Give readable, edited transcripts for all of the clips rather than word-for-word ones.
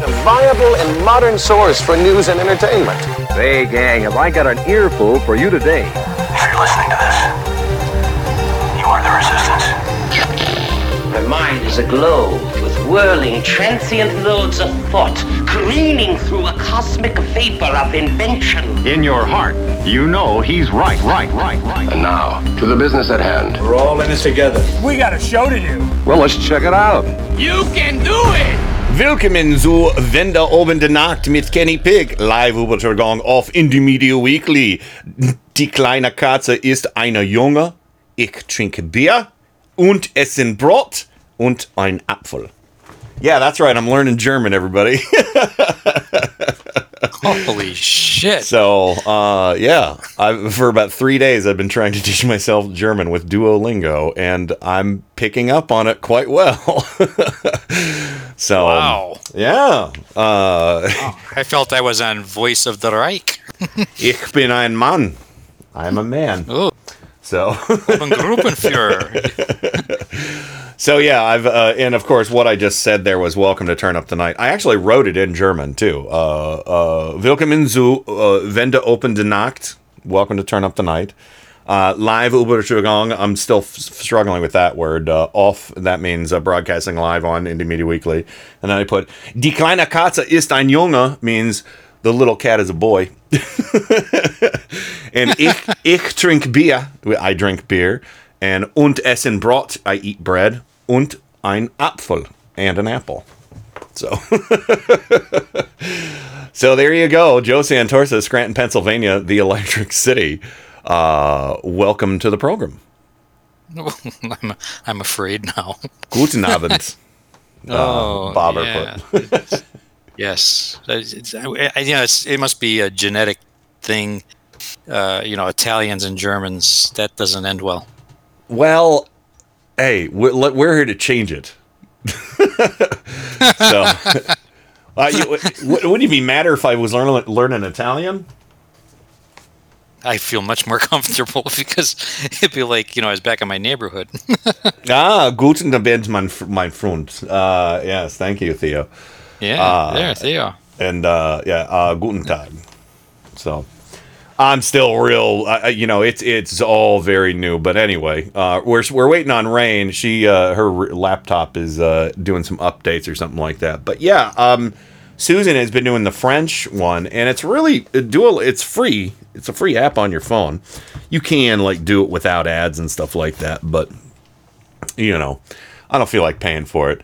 A viable and modern source for news and entertainment. Hey, gang, have I got an earful for you today? If you're listening to this, you are the resistance. My mind is aglow with whirling, transient loads of thought, careening through a cosmic vapor of invention. In your heart, you know he's right. And now, to the business at hand. We're all in this together. We got a show to do. Well, let's check it out. You can do it! Willkommen zu Wenn da oben die Nacht mit Kenny Pig, live Übertragung auf Indie Media Weekly. Die kleine Katze ist eine Junge, ich trinke Bier und essen Brot und ein Apfel. Yeah, that's right. I'm learning German, everybody. Holy shit. So, for about 3 days, I've been trying to teach myself German with Duolingo, and I'm picking up on it quite well. So, wow. Yeah. I felt I was on Voice of the Reich. Ich bin ein Mann. I'm a man. Ooh. So, so yeah, I've and of course what I just said there was welcome to Turn Up the Night. I actually wrote it in German too. Willkommen zu Wenn da oben die Nacht. Welcome to Turn Up the Night. Live Übertragung. I'm still struggling with that word. Off. That means broadcasting live on Indie Media Weekly. And then I put Die kleine Katze ist ein Junge means the little cat is a boy. And ich trink Bier. I drink beer. And und essen Brot. I eat bread. Und ein Apfel. And an apple. So, so there you go. Joe Santorsa, Scranton, Pennsylvania, the Electric City. Welcome to the program. I'm afraid now. Guten Abend. Bobber put. Yes. It must be a genetic thing. Italians and Germans, that doesn't end well. Well, hey, we're here to change it. So, wouldn't it be matter if I was learning Italian? I feel much more comfortable because it'd be like, I was back in my neighborhood. Guten Abend, mein Freund. Yes, thank you, Theo. Yeah, there, Theo. And, guten Tag. So... I'm still real, it's all very new. But anyway, we're waiting on Rain. She her laptop is doing some updates or something like that. But yeah, Susan has been doing the French one, and it's really dual. It's free. It's a free app on your phone. You can do it without ads and stuff like that. But I don't feel like paying for it.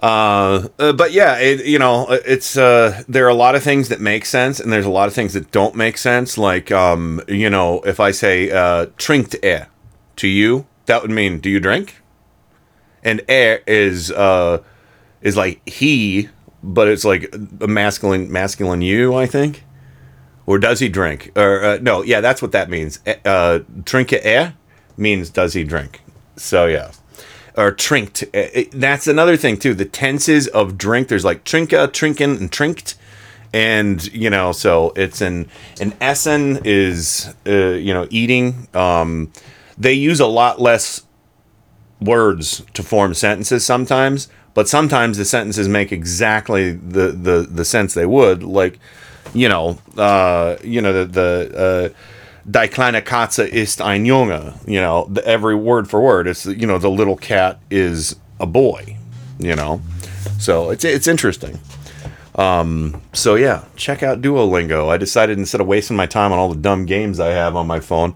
But yeah, it's there are a lot of things that make sense, and there's a lot of things that don't make sense. Like, if I say trinkt er to you, that would mean do you drink? And er is like he, but it's like a masculine you, I think. Or does he drink? Or no, yeah, that's what that means. Trinke er means does he drink? So yeah. Or trinkt. That's another thing, too. The tenses of drink. There's trinka, trinken, and trinkt. And, so it's an essen is, eating. They use a lot less words to form sentences sometimes. But sometimes the sentences make exactly the sense they would. Die kleine Katze ist ein Junge. Every word for word. It's, the little cat is a boy, So it's interesting. So, yeah, check out Duolingo. I decided instead of wasting my time on all the dumb games I have on my phone,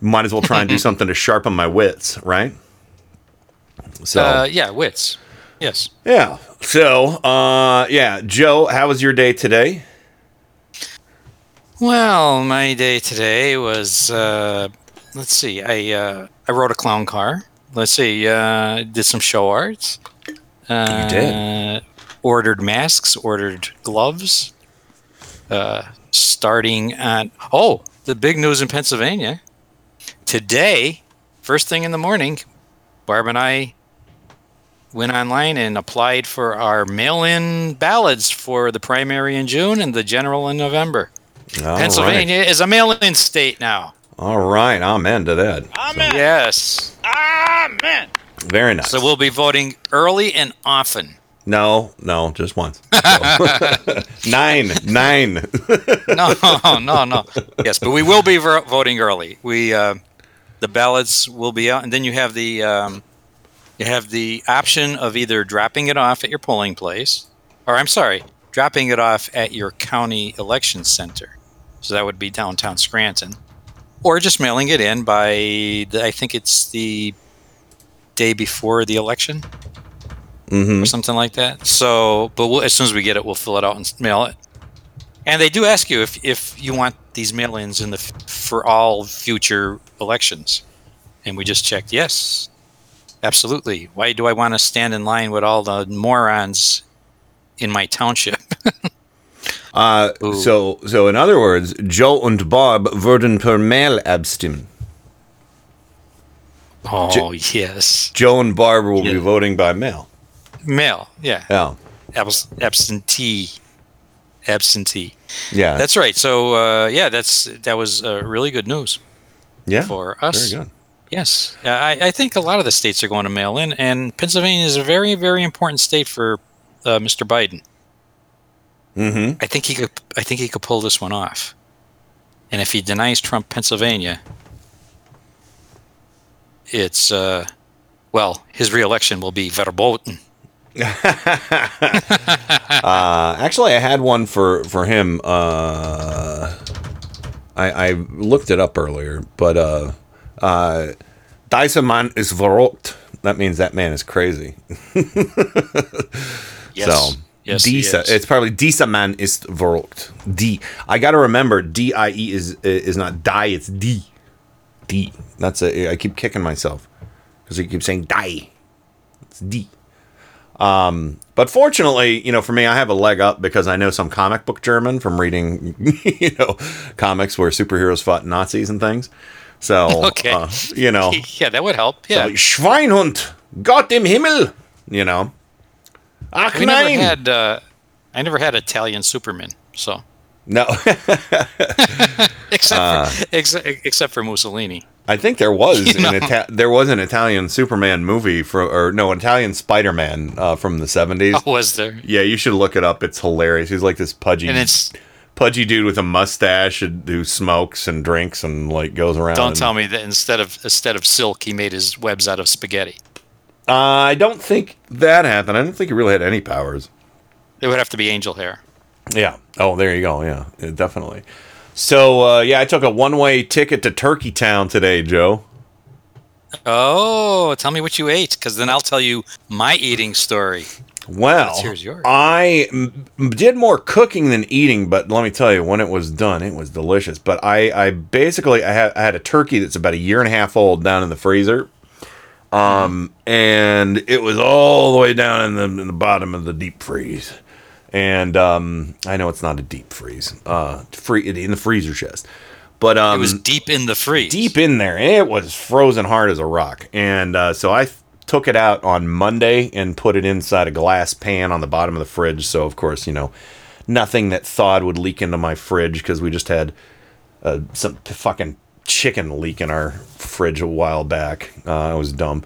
might as well try and do something to sharpen my wits, right? So yeah, wits. Yes. Yeah. So, Joe, how was your day today? Well, my day today was, let's see, I rode a clown car. Let's see, did some show arts. You did? ordered masks, ordered gloves, starting on... Oh, the big news in Pennsylvania. Today, first thing in the morning, Barb and I went online and applied for our mail-in ballots for the primary in June and the general in November. All Pennsylvania right. is a mail-in state now. All right. Amen to that. Amen. So, yes. Amen. Very nice. So we'll be voting early and often. No, just once. So. Nine. No. Yes, but we will be voting early. We the ballots will be out, and then you have the option of either dropping it off at your polling place, or I'm sorry, dropping it off at your county election center. So that would be downtown Scranton, or just mailing it in by I think it's the day before the election. Mm-hmm. Or something like that. So, but as soon as we get it, we'll fill it out and mail it. And they do ask you if you want these mail-ins in for all future elections. And we just checked, yes, absolutely. Why do I want to stand in line with all the morons in my township? So in other words, Joe and Bob werden per Mail abstimmen. Oh, yes. Joe and Barb will be voting by mail. Mail, yeah. Oh. Absentee. Yeah. That's right. So, yeah, that was really good news. Yeah. For us. Very good. Yes. I think a lot of the states are going to mail in, and Pennsylvania is a very, very important state for Mr. Biden. Mm-hmm. I think he could pull this one off. And if he denies Trump Pennsylvania, it's well, his reelection will be verboten. Actually, I had one for him. I looked it up earlier, but dieser Mann ist verrückt. That means that man is crazy. Yes. So yes, it's probably dieser Mann ist verrückt. D. I got to remember, D-I-E is not die, it's D. D. That's I keep kicking myself because I keep saying die. It's D. But fortunately, you know, for me, I have a leg up because I know some comic book German from reading, you know, comics where superheroes fought Nazis and things. So, okay. You know, yeah, that would help. Yeah. So, Schweinhund, Gott im Himmel, you know, ach nein. I never had Italian Superman, so. No, except for Mussolini. I think there was an Italian Superman movie Italian Spider-Man from the 70s. Oh, was there? Yeah, you should look it up. It's hilarious. He's like this pudgy dude with a mustache who smokes and drinks and like goes around. Don't tell me that instead of silk, he made his webs out of spaghetti. I don't think that happened. I don't think he really had any powers. It would have to be angel hair. Yeah. Oh, there you go. Yeah, definitely. So, I took a one-way ticket to Turkey Town today, Joe. Oh, tell me what you ate, because then I'll tell you my eating story. Well, here's yours. I did more cooking than eating, but let me tell you, when it was done, it was delicious. But I had a turkey that's about a year and a half old down in the freezer, and it was all the way down in the bottom of the deep freeze. And I know it's not a deep freeze, in the freezer chest, but it was deep in the freeze, deep in there. It was frozen hard as a rock, and so I took it out on Monday and put it inside a glass pan on the bottom of the fridge. So of course, you know, nothing that thawed would leak into my fridge because we just had some fucking chicken leak in our fridge a while back. I was dumb,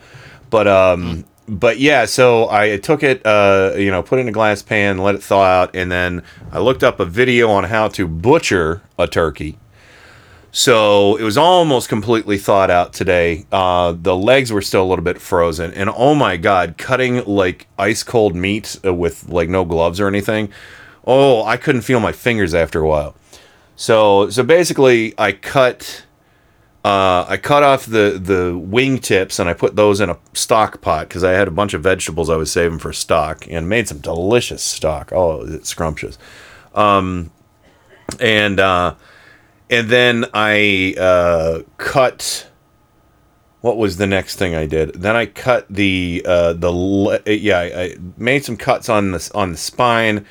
but But yeah, so I took it, put it in a glass pan, let it thaw out, and then I looked up a video on how to butcher a turkey. So it was almost completely thawed out today. The legs were still a little bit frozen, and oh my God, cutting like ice cold meat with like no gloves or anything. Oh, I couldn't feel my fingers after a while. So basically, I cut off the wing tips and I put those in a stock pot because I had a bunch of vegetables I was saving for stock and made some delicious stock. Oh, it's scrumptious. And then I cut What was the next thing I did? Then I cut I made some cuts on the spine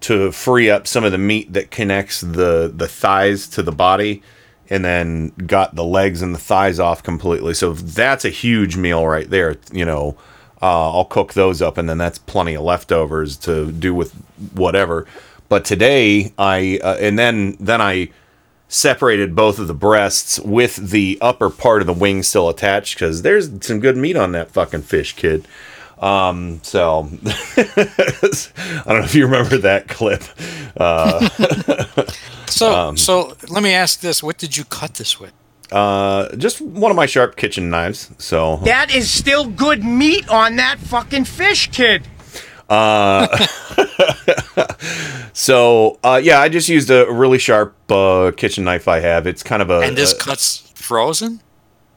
to free up some of the meat that connects the thighs to the body, and then got the legs and the thighs off completely. So that's a huge meal right there. You know, I'll cook those up, and then that's plenty of leftovers to do with whatever. But today I separated both of the breasts with the upper part of the wing still attached, because there's some good meat on that fucking fish, kid. So I don't know if you remember that clip. So let me ask this: what did you cut this with? Just one of my sharp kitchen knives. So that is still good meat on that fucking fish, kid. So I just used a really sharp kitchen knife I have. It's kind of a. And this cuts frozen?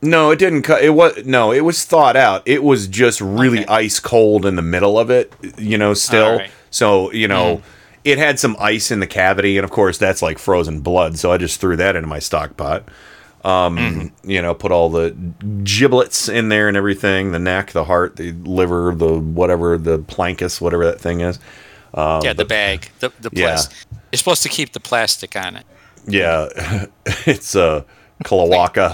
No, it didn't cut. It was thawed out. It was just really ice cold in the middle of it. You know, still. Right. So it had some ice in the cavity, and of course that's like frozen blood. So I just threw that into my stock pot. Put all the giblets in there and everything, the neck, the heart, the liver, the whatever, the plancus, whatever that thing is. The bag, the plastic. Yeah. You're supposed to keep the plastic on it. Yeah. It's Kalawaka.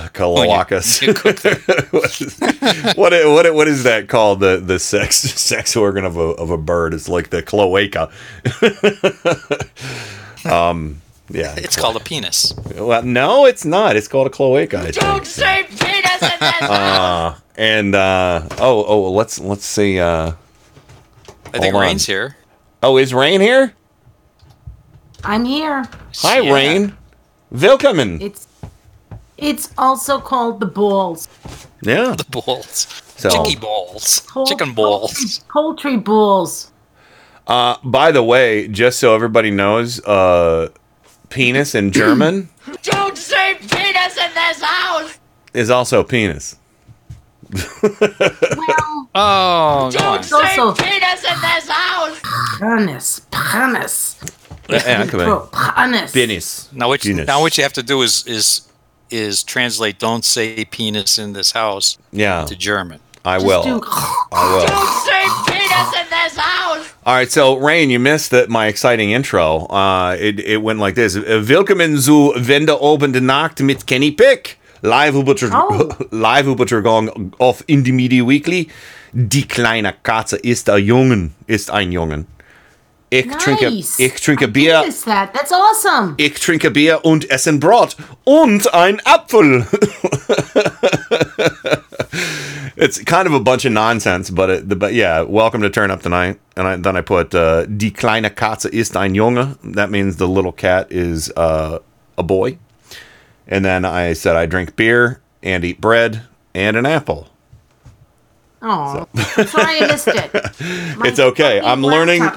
What is that called? The sex organ of a bird. It's like the cloaca. Yeah, it's called a penis. Well, no, it's not. It's called a cloaca. Don't say penis in this. Let's see. I think Rain's here. Oh, is Rain here? I'm here. Hi, yeah. Rain. Willkommen. It's also called the balls. Yeah, the balls. So, chicken balls. Chicken balls. Poultry balls. By the way, just so everybody knows, penis in German. Don't say penis in this house. Is also penis. Don't say penis in this house. Penis. Penis. Now what you have to do is translate "don't say penis in this house" to German. I will. Don't say penis in this house. All right, so Rain, you missed my exciting intro. It went like this: "Willkommen zu Wendeobende Nacht mit Kenny Pick, live Übertragung auf Indie Media Weekly. Die kleine Katze ist ein Jungen. Ich trinke Bier. What is that? That's awesome. Ich trinke Bier und essen Brot und ein Apfel." It's kind of a bunch of nonsense, but welcome to Turn Up Tonight. And then I put, "Die kleine Katze ist ein Junge." That means the little cat is a boy. And then I said, "I drink beer and eat bread and an apple." Oh, so. Sorry I missed it. It's okay. I'm learning.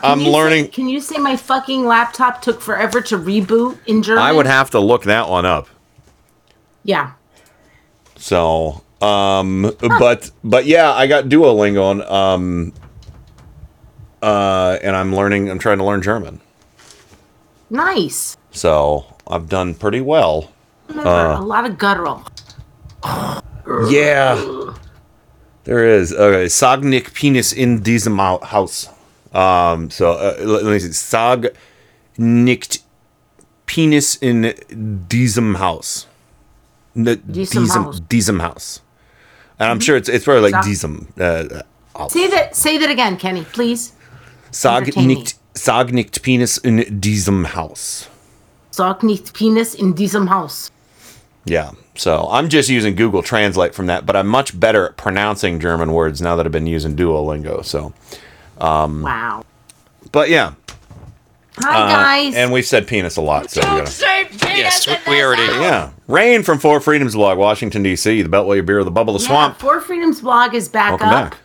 Can you say my fucking laptop took forever to reboot in German? I would have to look that one up. Yeah. So... I got Duolingo on, and I'm trying to learn German. Nice. So I've done pretty well. A lot of guttural. Yeah, there is. Okay, sag nicht Penis in diesem Haus. Let me see. Sag nicht Penis in diesem Haus. Diesem Haus. And I'm sure it's probably like diesem. Say that again, Kenny, please. Sag nicht Penis in diesem Haus. Sag nicht Penis in diesem Haus. Yeah. So I'm just using Google Translate from that, but I'm much better at pronouncing German words now that I've been using Duolingo. So. Wow. But yeah. Hi, guys. And we've said penis a lot. So don't say penis. Yes, we already did. Yeah. Rain from Four Freedoms Blog, Washington, D.C., the Beltway Bureau, the Bubble, the Swamp. Four Freedoms Blog is back up. Welcome back.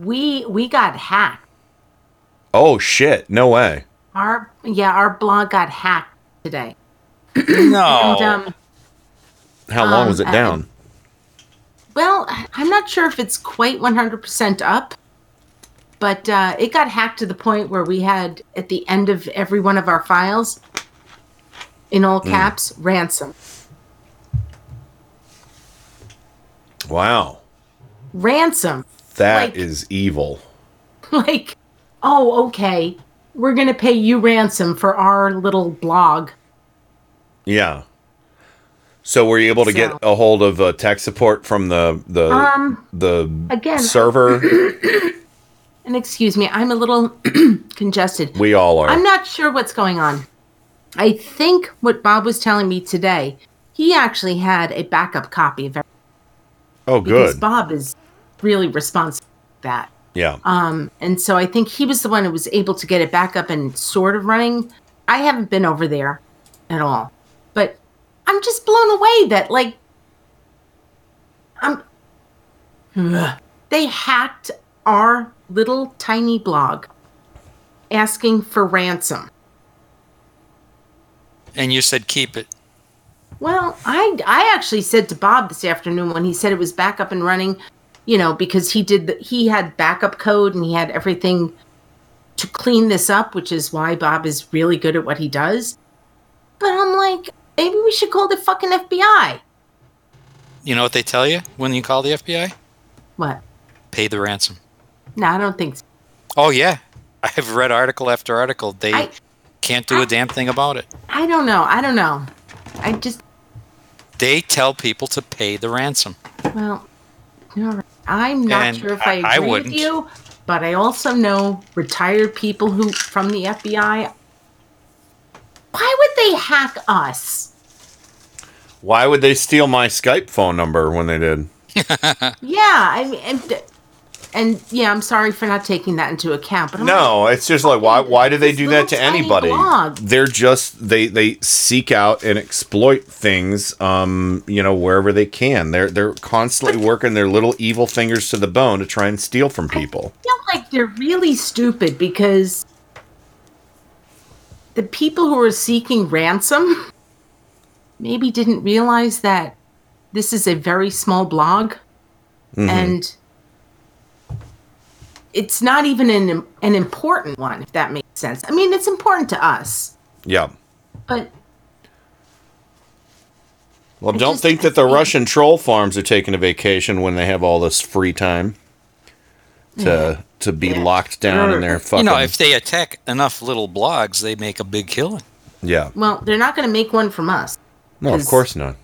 We got hacked. Oh, shit. No way. Our blog got hacked today. No. How long was it down? I'm not sure if it's quite 100% up. But it got hacked to the point where we had, at the end of every one of our files, in all caps, ransom. Wow. Ransom. That is evil. Like, oh, okay. We're going to pay you ransom for our little blog. Yeah. So were you able to get a hold of tech support from the server? And excuse me, I'm a little congested. We all are. I'm not sure what's going on. I think what Bob was telling me today, he actually had a backup copy of everything. Oh, good. Because Bob is really responsible for that. Yeah. And so I think he was the one who was able to get it back up and sort of running. I haven't been over there at all. But I'm just blown away that, like, they hacked our little tiny blog asking for ransom. And you said keep it. Well, I actually said to Bob this afternoon when he said it was back up and running, you know, because he had backup code and he had everything to clean this up, which is why Bob is really good at what he does. But I'm like, maybe we should call the fucking FBI. You know what they tell you when you call the FBI? What? Pay the ransom. No, I don't think so. Oh, yeah. I've read article after article. They can't do a damn thing about it. I don't know. They tell people to pay the ransom. Well, I'm not sure if I agree with you, but I also know retired people who from the FBI. Why would they hack us? Why would they steal my Skype phone number when they did? Yeah, I mean, and yeah, I'm sorry for not taking that into account. But it's just like why do they do that to anybody? Blog. They're just they seek out and exploit things, wherever they can. They're constantly working their little evil fingers to the bone to try and steal from people. I feel like they're really stupid because the people who are seeking ransom maybe didn't realize that this is a very small blog, mm-hmm. and it's not even an important one, if that makes sense. I mean, it's important to us. Yeah. But... Well, don't think that the Russian troll farms are taking a vacation when they have all this free time to be locked down in their fucking... You know, if they attack enough little blogs, they make a big killing. Yeah. Well, they're not going to make one from us. No, of course not.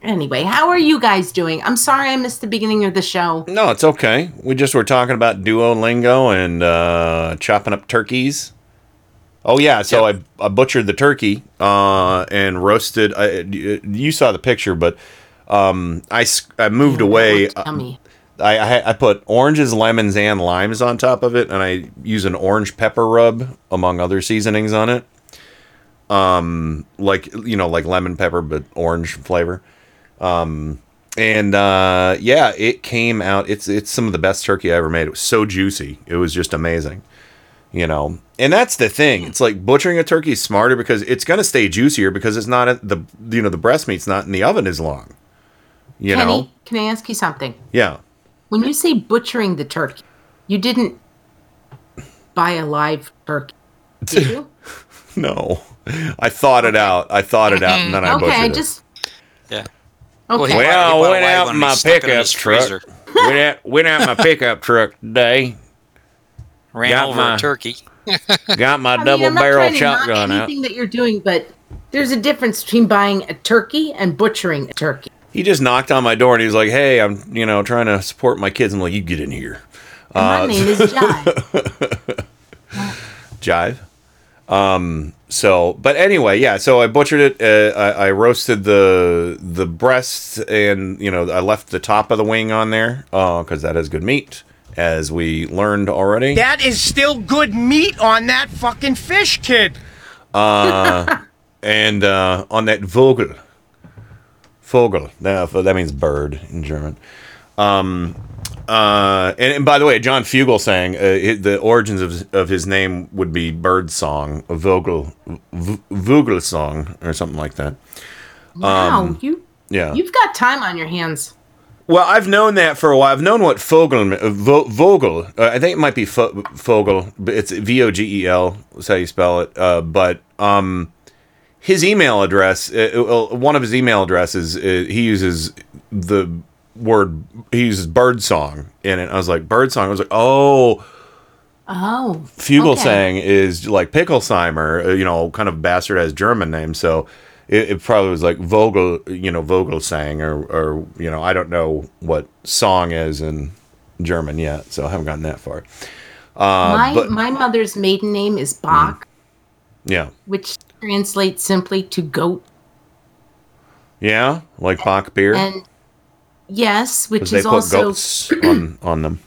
Anyway, how are you guys doing? I'm sorry I missed the beginning of the show. No, it's okay. We just were talking about Duolingo and chopping up turkeys. Oh, yeah. So yep. I butchered the turkey and roasted. You saw the picture, but I moved away. Tell me. I put oranges, lemons, and limes on top of it, and I use an orange pepper rub, among other seasonings on it. Like lemon pepper, but orange flavor. It came out. It's some of the best turkey I ever made. It was so juicy. It was just amazing, and that's the thing. It's like butchering a turkey is smarter because it's going to stay juicier because it's not the breast meat's not in the oven as long, Kenny, can I ask you something? Yeah. When you say butchering the turkey, you didn't buy a live turkey, did you? No. I thought it out. And then I butchered it. Okay, Yeah. Okay. Well, I went out in my pickup truck. Went out in my pickup truck today. Ran over a turkey. Got my double-barrel shotgun out. Anything that you're doing, but there's a difference between buying a turkey and butchering a turkey. He just knocked on my door and he was like, "Hey, I'm, trying to support my kids." I'm like, "You get in here." My name is Jive. Jive. So I butchered it. I roasted the breast and, I left the top of the wing on there, cause that is good meat, as we learned already. That is still good meat on that fucking fish, kid. And on that Vogel, that means bird in German. And by the way, John Fugel sang the origins of his name would be bird song, Vogel song, or something like that. Wow, you've got time on your hands. Well, I've known that for a while. I've known what Vogel. I think it might be Vogel, but it's Vogel. That's how you spell it. His email address, one of his email addresses, he uses the word, he uses birdsong in it. I was like, birdsong? I was like, oh. Fugelsang is like Picklesheimer, you know, kind of bastardized German name. So it probably was like Vogel, you know, Vogelsang or, you know, I don't know what song is in German yet. So I haven't gotten that far. My mother's maiden name is Bach. Yeah. Which translates simply to goat. Yeah, like Bach beer. And yes, which is also on them.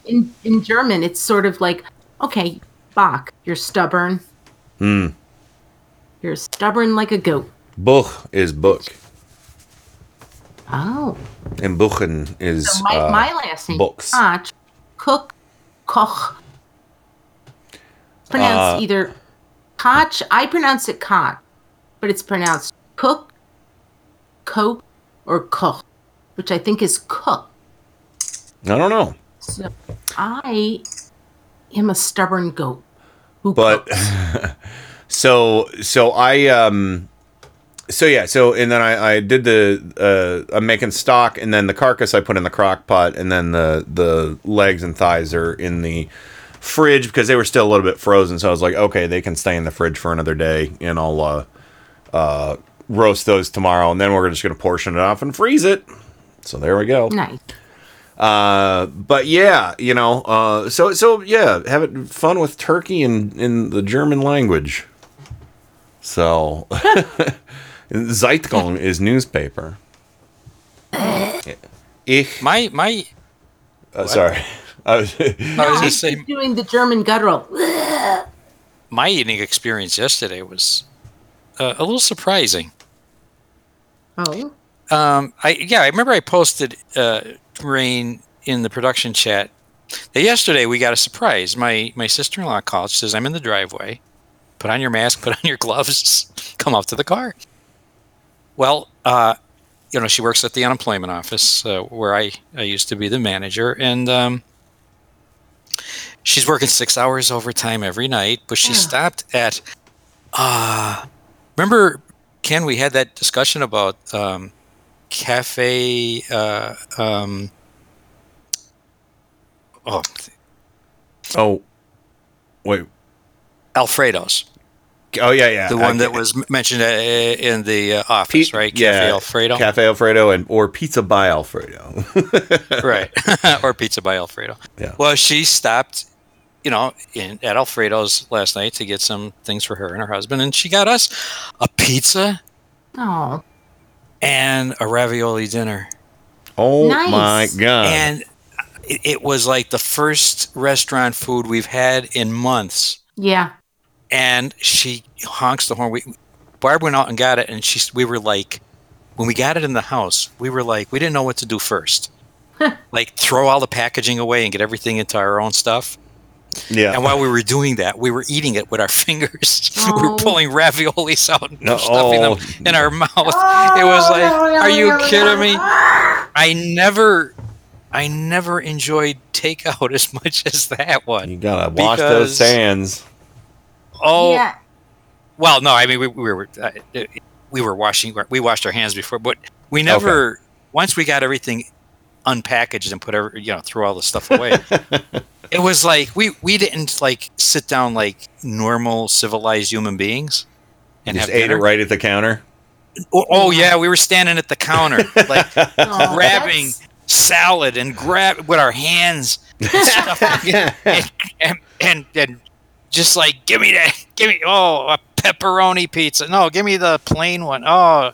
In German, it's sort of like, okay, Bach, you're stubborn. You're stubborn like a goat. Buch is book. Oh. And Buchen is so my last name books. Koch, Cook, Koch. It's pronounced either Koch, I pronounce it Koch, but it's pronounced Cook, Coke, or Koch, which I think is Cook. I don't know. So I am a stubborn goat. So I did the I'm making stock, and then the carcass I put in the crock pot, and then the legs and thighs are in the fridge because they were still a little bit frozen. So I was like, okay, they can stay in the fridge for another day, and I'll roast those tomorrow, and then we're just going to portion it off and freeze it. So there we go. Nice. But yeah, you know, so yeah, having fun with turkey in the German language. So Zeitung is newspaper. Sorry, I was just saying, doing the German guttural. My eating experience yesterday was a little surprising. Oh. I remember I posted Rain in the production chat that yesterday we got a surprise. My sister-in-law calls. She says, I'm in the driveway. Put on your mask. Put on your gloves. Come up to the car. Well, you know, she works at the unemployment office where I used to be the manager. And she's working 6 hours overtime every night. But she stopped at... remember, Ken, we had that discussion about cafe. Wait, Alfredo's. Oh yeah, the one that was mentioned in the office, right? Yeah, Cafe Alfredo, or Pizza by Alfredo, right? Or Pizza by Alfredo. Yeah. Well, she stopped, you know, at Alfredo's last night to get some things for her and her husband. And she got us a pizza and a ravioli dinner. Oh, nice. My God. And it was like the first restaurant food we've had in months. Yeah. And she honks the horn. Barb went out and got it. And we were like, when we got it in the house, we were like, we didn't know what to do first. Like throw all the packaging away and get everything into our own stuff. Yeah. And while we were doing that, we were eating it with our fingers. Oh. We were pulling raviolis out and stuffing them in our mouth. Oh. It was like, are you kidding me? I never enjoyed takeout as much as that one. You gotta wash those hands. Oh. Yeah. Well, no, I mean we washed our hands before, but we never once we got everything unpackaged and put throw all the stuff away. It was like we didn't like sit down like normal civilized human beings and just ate dinner. It right at the counter. Oh yeah, we were standing at the counter like grabbing salad and grab with our hands and stuff and just like give me a pepperoni pizza. No, give me the plain one. Oh,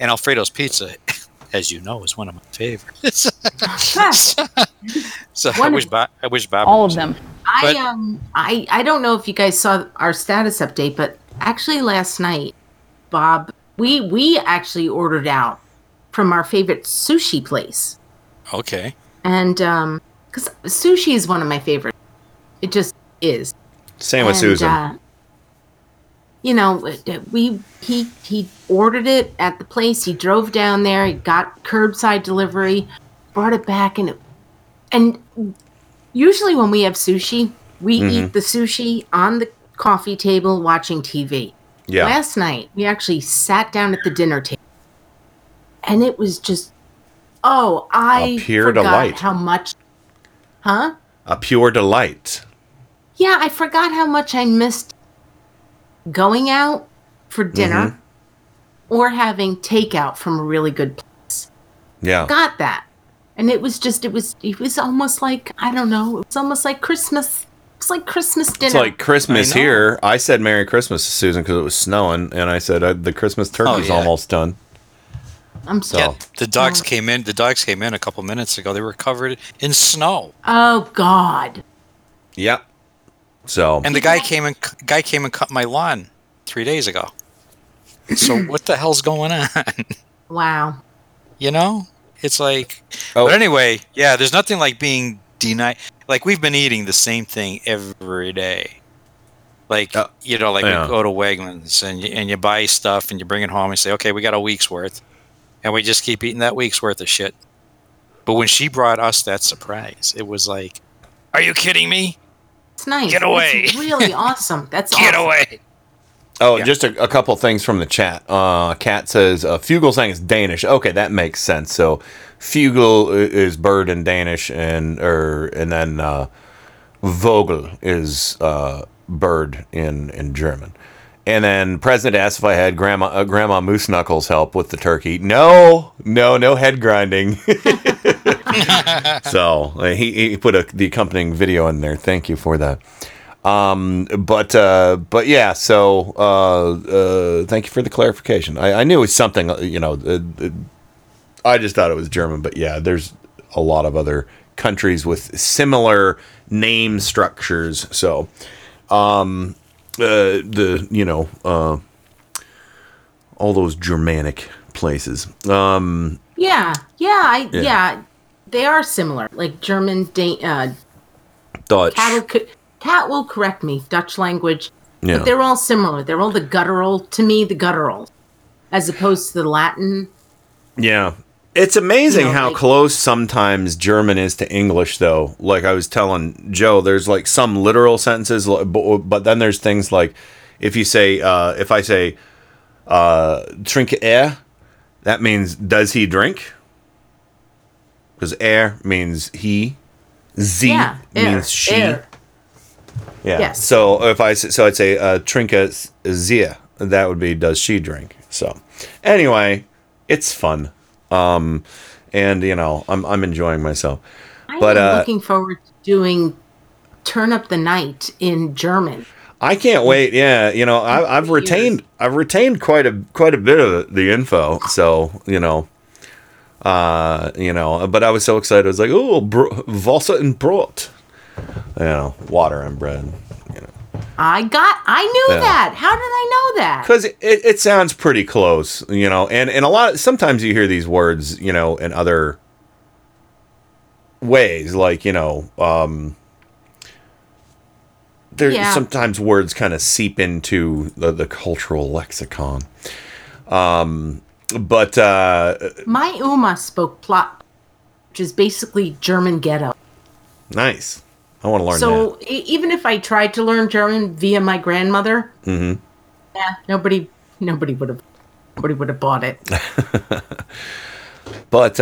and Alfredo's pizza. As you know, is one of my favorites. So I wish Bob. All of them. But I don't know if you guys saw our status update, but actually last night, Bob, we actually ordered out from our favorite sushi place. Okay. And because sushi is one of my favorites, it just is. Same with Susan. You know, he ordered it at the place. He drove down there. He got curbside delivery, brought it back, and usually when we have sushi, we eat the sushi on the coffee table watching TV. Yeah. Last night we actually sat down at the dinner table, and it was just Oh, I forgot how much. Huh? A pure delight. Yeah, I forgot how much I missed going out for dinner or having takeout from a really good place. Yeah. Got that. And it was just, it was almost like, I don't know, it was almost like Christmas. It's like Christmas dinner. It's like Christmas here. I said Merry Christmas to Susan because it was snowing, and I said the Christmas turkey's almost done. I'm sorry. Yeah, the dogs came in. The dogs came in a couple minutes ago. They were covered in snow. Oh God. Yep. So. And the guy came and cut my lawn 3 days ago. So what the hell's going on? Wow. You know, it's like. Oh. But anyway, yeah. There's nothing like being denied. Like, we've been eating the same thing every day. Like, you know, like we go to Wegmans and you buy stuff and you bring it home and say, okay, we got a week's worth. And we just keep eating that week's worth of shit. But when she brought us that surprise, it was like, are you kidding me? It's nice. Get away. It's really awesome. That's awesome. Get away. Oh, yeah. Just a couple things from the chat. Kat says, Fugelsang is Danish. Okay, that makes sense. So Fugel is bird in Danish, and then Vogel is bird in German. And then President asked if I had Grandma Moose Knuckles help with the turkey. No head grinding. So he put the accompanying video in there. Thank you for that. But yeah, so thank you for the clarification. I knew it was something, you know, I just thought it was German, but yeah, there's a lot of other countries with similar name structures. So all those Germanic places. They are similar. Like German, Dutch. Kat will correct me. Dutch language, yeah. But they're all similar. They're all the guttural. To me, the guttural, as opposed to the Latin. Yeah. It's amazing how close sometimes German is to English, though. Like I was telling Joe, there's like some literal sentences, but then there's things like if you say, if I say, trinke er, that means does he drink? Because er means he, sie means she. Er. Yeah. Yes. So I'd say trinke sie, that would be does she drink? So anyway, it's fun. And you know, I'm enjoying myself. I'm looking forward to doing "Turn Up the Night" in German. I can't wait. Yeah, you know, I've retained quite a bit of the info. So you know, but I was so excited. I was like, "Oh, Wasser und Brot," you know, water and bread. You know, I knew that. How did I know that? Because it sounds pretty close, you know, and a lot, sometimes you hear these words, you know, in other ways, like, you know, there's sometimes words kind of seep into the cultural lexicon. But my Uma spoke plop, which is basically German ghetto. Nice. I want to learn that. So even if I tried to learn German via my grandmother, nobody would have bought it. But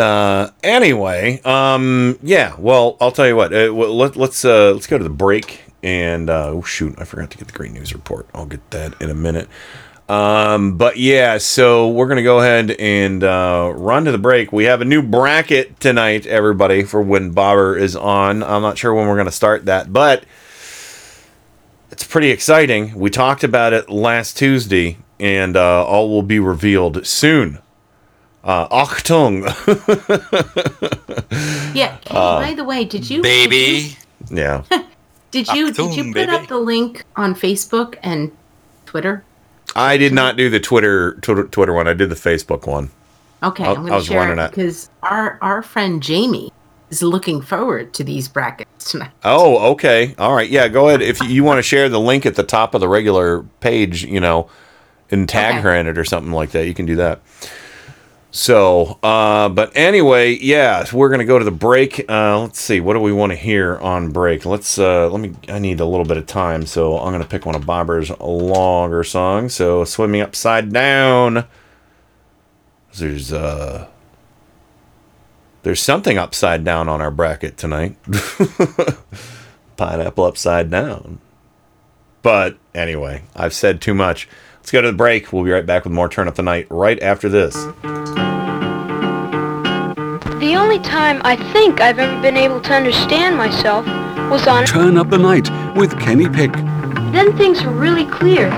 anyway, well, I'll tell you what. Let's go to the break and I forgot to get the Green News Report. I'll get that in a minute. But yeah, so we're going to go ahead and run to the break. We have a new bracket tonight, everybody, for when Bobber is on. I'm not sure when we're going to start that, but it's pretty exciting. We talked about it last Tuesday, and all will be revealed soon. Achtung! Yeah, Kate, by the way, did you... Baby! Yeah. Did you put up the link on Facebook and Twitter? I did not do the Twitter one. I did the Facebook one. Okay, I'm going to share it because our friend Jamie is looking forward to these brackets tonight. Oh, okay. All right. Yeah, go ahead. If you want to share the link at the top of the regular page, you know, and tag her in it or something like that, you can do that. So, but anyway, yeah, we're going to go to the break. Let's see. What do we want to hear on break? I need a little bit of time. So I'm going to pick one of Bobber's longer songs. So Swimming Upside Down. There's, There's something upside down on our bracket tonight. Pineapple upside down. But anyway, I've said too much. Let's go to the break. We'll be right back with more Turn Up the Night right after this. The only time I think I've ever been able to understand myself was on Turn Up the Night with Kenny Pick. Then things were really clear.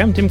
I'm Tim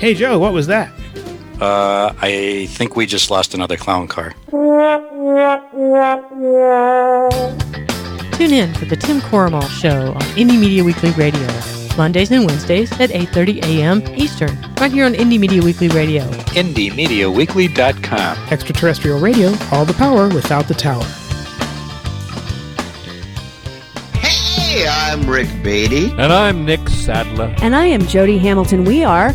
Hey, Joe, what was that? I think we just lost another clown car. Tune in for the Tim Koremol Show on Indie Media Weekly Radio, Mondays and Wednesdays at 8:30 a.m. Eastern, right here on Indie Media Weekly Radio. IndieMediaWeekly.com. Extraterrestrial radio, all the power without the tower. Hey, I'm Rick Beatty. And I'm Nick Sadler. And I am Jody Hamilton. We are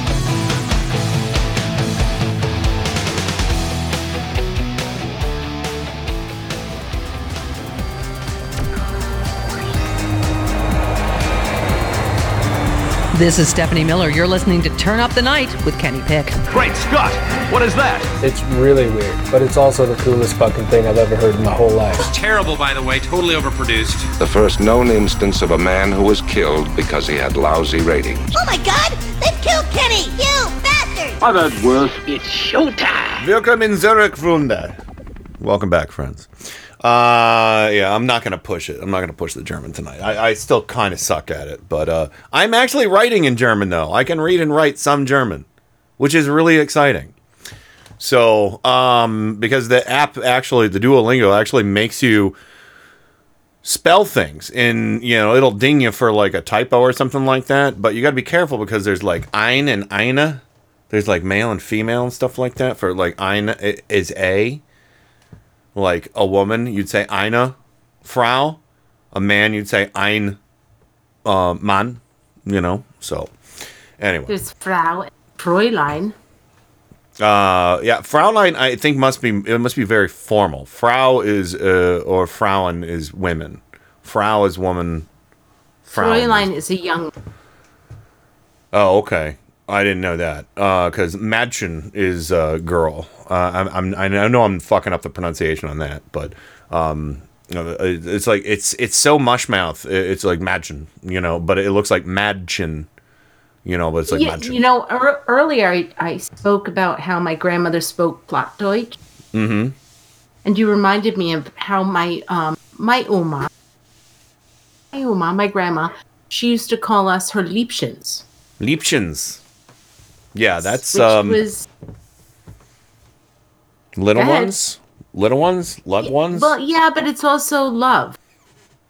This is Stephanie Miller. You're listening to Turn Up the Night with Kenny Pick. Great Scott! What is that? It's really weird, but it's also the coolest fucking thing I've ever heard in my whole life. It's terrible, by the way. Totally overproduced. The first known instance of a man who was killed because he had lousy ratings. Oh my God! They've killed Kenny! You bastards! I've heard worse. It's showtime. Willkommen zurück, Freunde. Welcome back, friends. Yeah, I'm not going to push it. I'm not going to push the German tonight. I still kind of suck at it, but I'm actually writing in German, though. I can read and write some German, which is really exciting. So, because the app actually, the Duolingo actually makes you spell things and, you know, it'll ding you for like a typo or something like that. But you got to be careful because there's like ein and eine. There's like male and female and stuff like that for like ein is a. Like a woman, you'd say eine Frau. A man, you'd say ein Mann. You know, so anyway. There's Frau, Fräulein. Yeah, Fräulein. I think must be very formal. Frau is or Frauen is women. Frau is woman. Fräulein is a young. Oh, okay. I didn't know that because Madchen is a girl. I know I'm fucking up the pronunciation on that, but it's like it's so mushmouth. It's like Madchen, you know, but it looks like Madchen, you know, but it's like Madchen. You know, earlier I spoke about how my grandmother spoke Plattdeutsch, mm-hmm. and you reminded me of how my my grandma, she used to call us her Liebchens. Liebchens. Yeah, that's little ones. Well, yeah, but it's also love.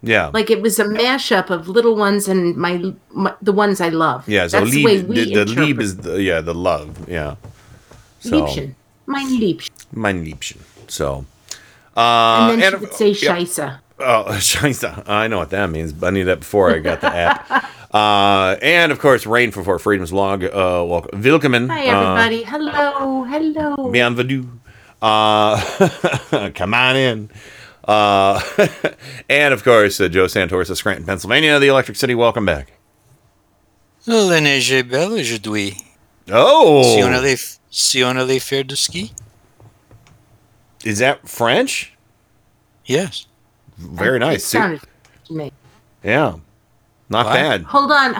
Yeah, like it was a mashup of little ones and my the ones I love. Yeah, so that's the lieb is the love. Yeah, so, Liebchen, mein Liebchen, mein Liebchen. So, and then she would say Scheiße. Oh, Scheiße! I know what that means. I knew that before I got the app. And of course, Rain for Four Freedoms vlog. Welcome, Willkommen. Hi everybody. Hello. Bienvenue. Come on in. And of course, Joe Santoris of Scranton, Pennsylvania, the Electric City. Welcome back. La neige est belle aujourd'hui. Oh. Si on allait faire du ski. Is that French? Yes. Very nice. Sounded amazing. Yeah. Not bad. Hold on.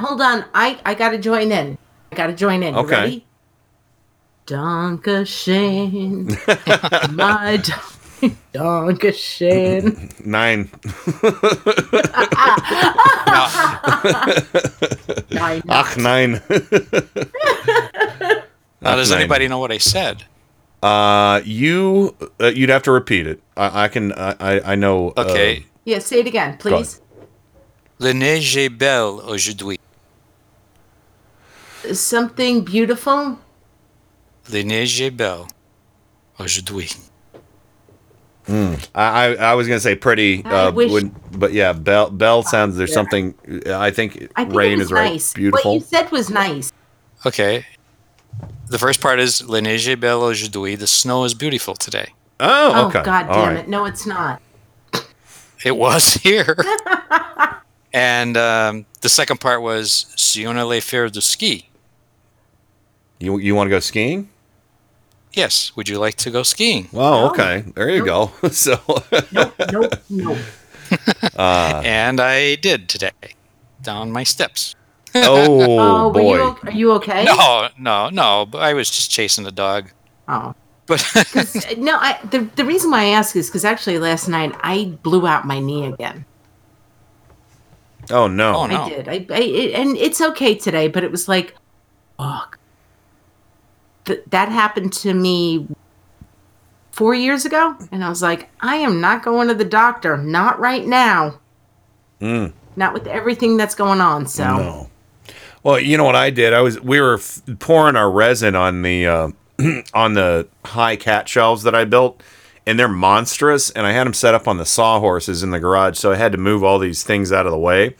I got to join in. Okay. You ready? Dankeschön. My Dankeschön. Nine. Nine. Ach, nine. Now, does anybody know what I said? You'd have to repeat it. I know. Okay. Yeah, say it again, please. La neige est belle aujourd'hui. Something beautiful? Lineage Bell aujourd'hui. I was gonna say pretty, but yeah, Bell sounds. There's something. I think rain is right. Nice. Beautiful. What you said was nice. Okay. The first part is Lineage Bell aujourd'hui. The snow is beautiful today. Oh, okay. Oh, God damn it! No, it's not. It was here. And the second part was si on allait faire du ski. You want to go skiing? Yes. Would you like to go skiing? Oh, okay. There you go. So. Nope. And I did today. Down my steps. Oh boy. Are you okay? No. But I was just chasing the dog. Oh. But no. The reason why I ask is because actually last night I blew out my knee again. Oh no! Oh, no. I did. And it's okay today, but it was like, fuck. That happened to me 4 years ago, and I was like, I am not going to the doctor, not right now, not with everything that's going on. So, no. Well, you know what I did? We were pouring our resin on the on the high cat shelves that I built, and they're monstrous. And I had them set up on the sawhorses in the garage, so I had to move all these things out of the way.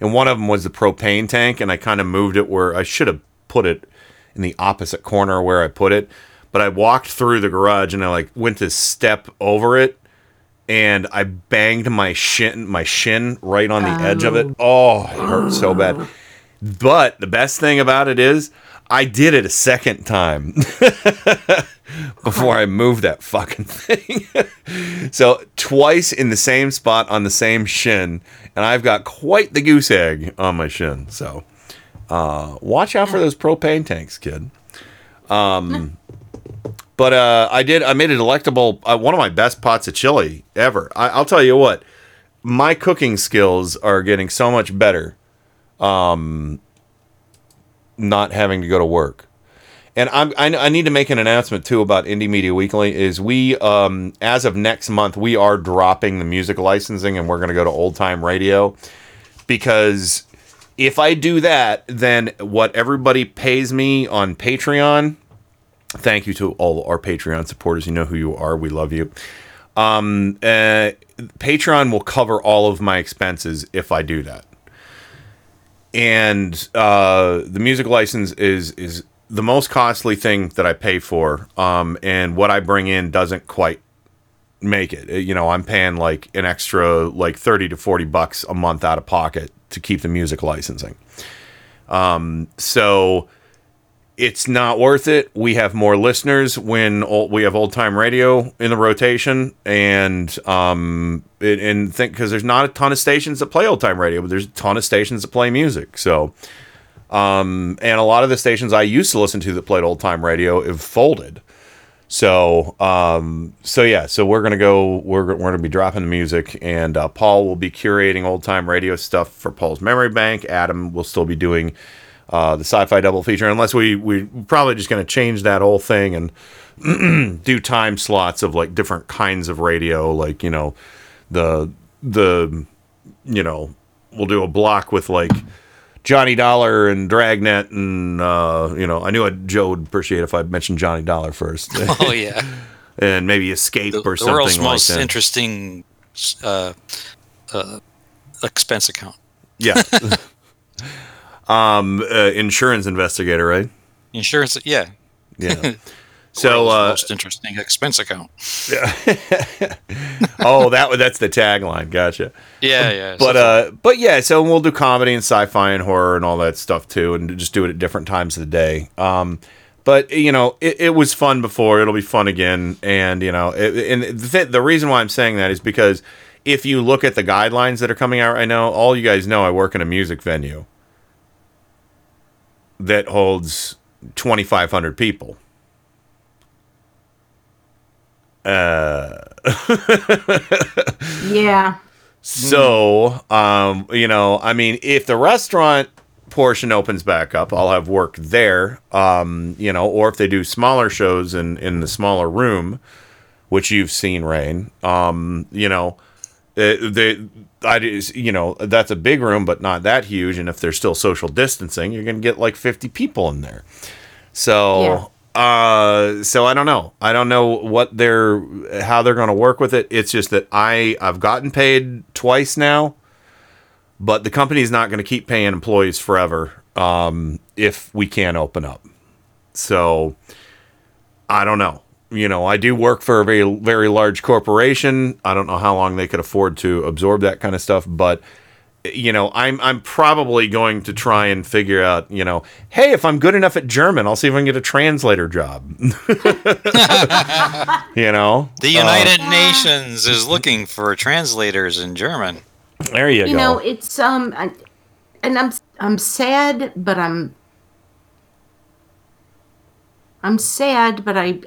And one of them was the propane tank, and I kind of moved it where I should have put it. In the opposite corner where I put it, but I walked through the garage and I went to step over it, and I banged my shin right on the edge of it. Oh, it hurt so bad. But the best thing about it is I did it a second time before I moved that fucking thing. So twice in the same spot on the same shin, and I've got quite the goose egg on my shin. So. Watch out for those propane tanks, kid. I made a delectable, one of my best pots of chili ever. I'll tell you what, my cooking skills are getting so much better. Not having to go to work. And I need to make an announcement too about Indie Media Weekly is we, as of next month, we are dropping the music licensing and we're going to go to old time radio because if I do that, then what everybody pays me on Patreon, thank you to all our Patreon supporters. You know who you are. We love you. Patreon will cover all of my expenses if I do that. And the music license is the most costly thing that I pay for. And what I bring in doesn't quite make it. You know, I'm paying an extra $30 to $40 a month out of pocket to keep the music licensing. So it's not worth it. We have more listeners when we have old time radio in the rotation because there's not a ton of stations that play old time radio, but there's a ton of stations that play music. So, and a lot of the stations I used to listen to that played old time radio have folded. So, so we're going to go, we're going to be dropping the music and, Paul will be curating old time radio stuff for Paul's memory bank. Adam will still be doing, the sci-fi double feature, unless we're probably just going to change that whole thing and do time slots of different kinds of radio. We'll do a block with Johnny Dollar and Dragnet and, I knew Joe would appreciate if I mentioned Johnny Dollar first. Oh, yeah. And maybe Escape or something like that. The world's most interesting expense account. Yeah. Insurance investigator, right? Insurance, yeah. Yeah. So most interesting expense account. Yeah. Oh, that's the tagline. Gotcha. Yeah, yeah. So we'll do comedy and sci-fi and horror and all that stuff too, and just do it at different times of the day. But it was fun before. It'll be fun again. And the reason why I'm saying that is because if you look at the guidelines that are coming out right now, all you guys know I work in a music venue that holds 2,500 people. Yeah. So, if the restaurant portion opens back up, I'll have work there. Or if they do smaller shows in the smaller room, which you've seen, Rain. That's a big room, but not that huge. And if they're still social distancing, you're gonna get 50 people in there. So. Yeah. So I don't know. I don't know what how they're going to work with it. It's just that I've gotten paid twice now, but the company's not going to keep paying employees forever if we can't open up. So I don't know. You know, I do work for a very, very large corporation. I don't know how long they could afford to absorb that kind of stuff, but you know, I'm probably going to try and figure out, you know, hey, if I'm good enough at German, I'll see if I can get a translator job. You know, the United Nations is looking for translators in German. There you go. You know, it's and I'm sad, but I'm sad, but I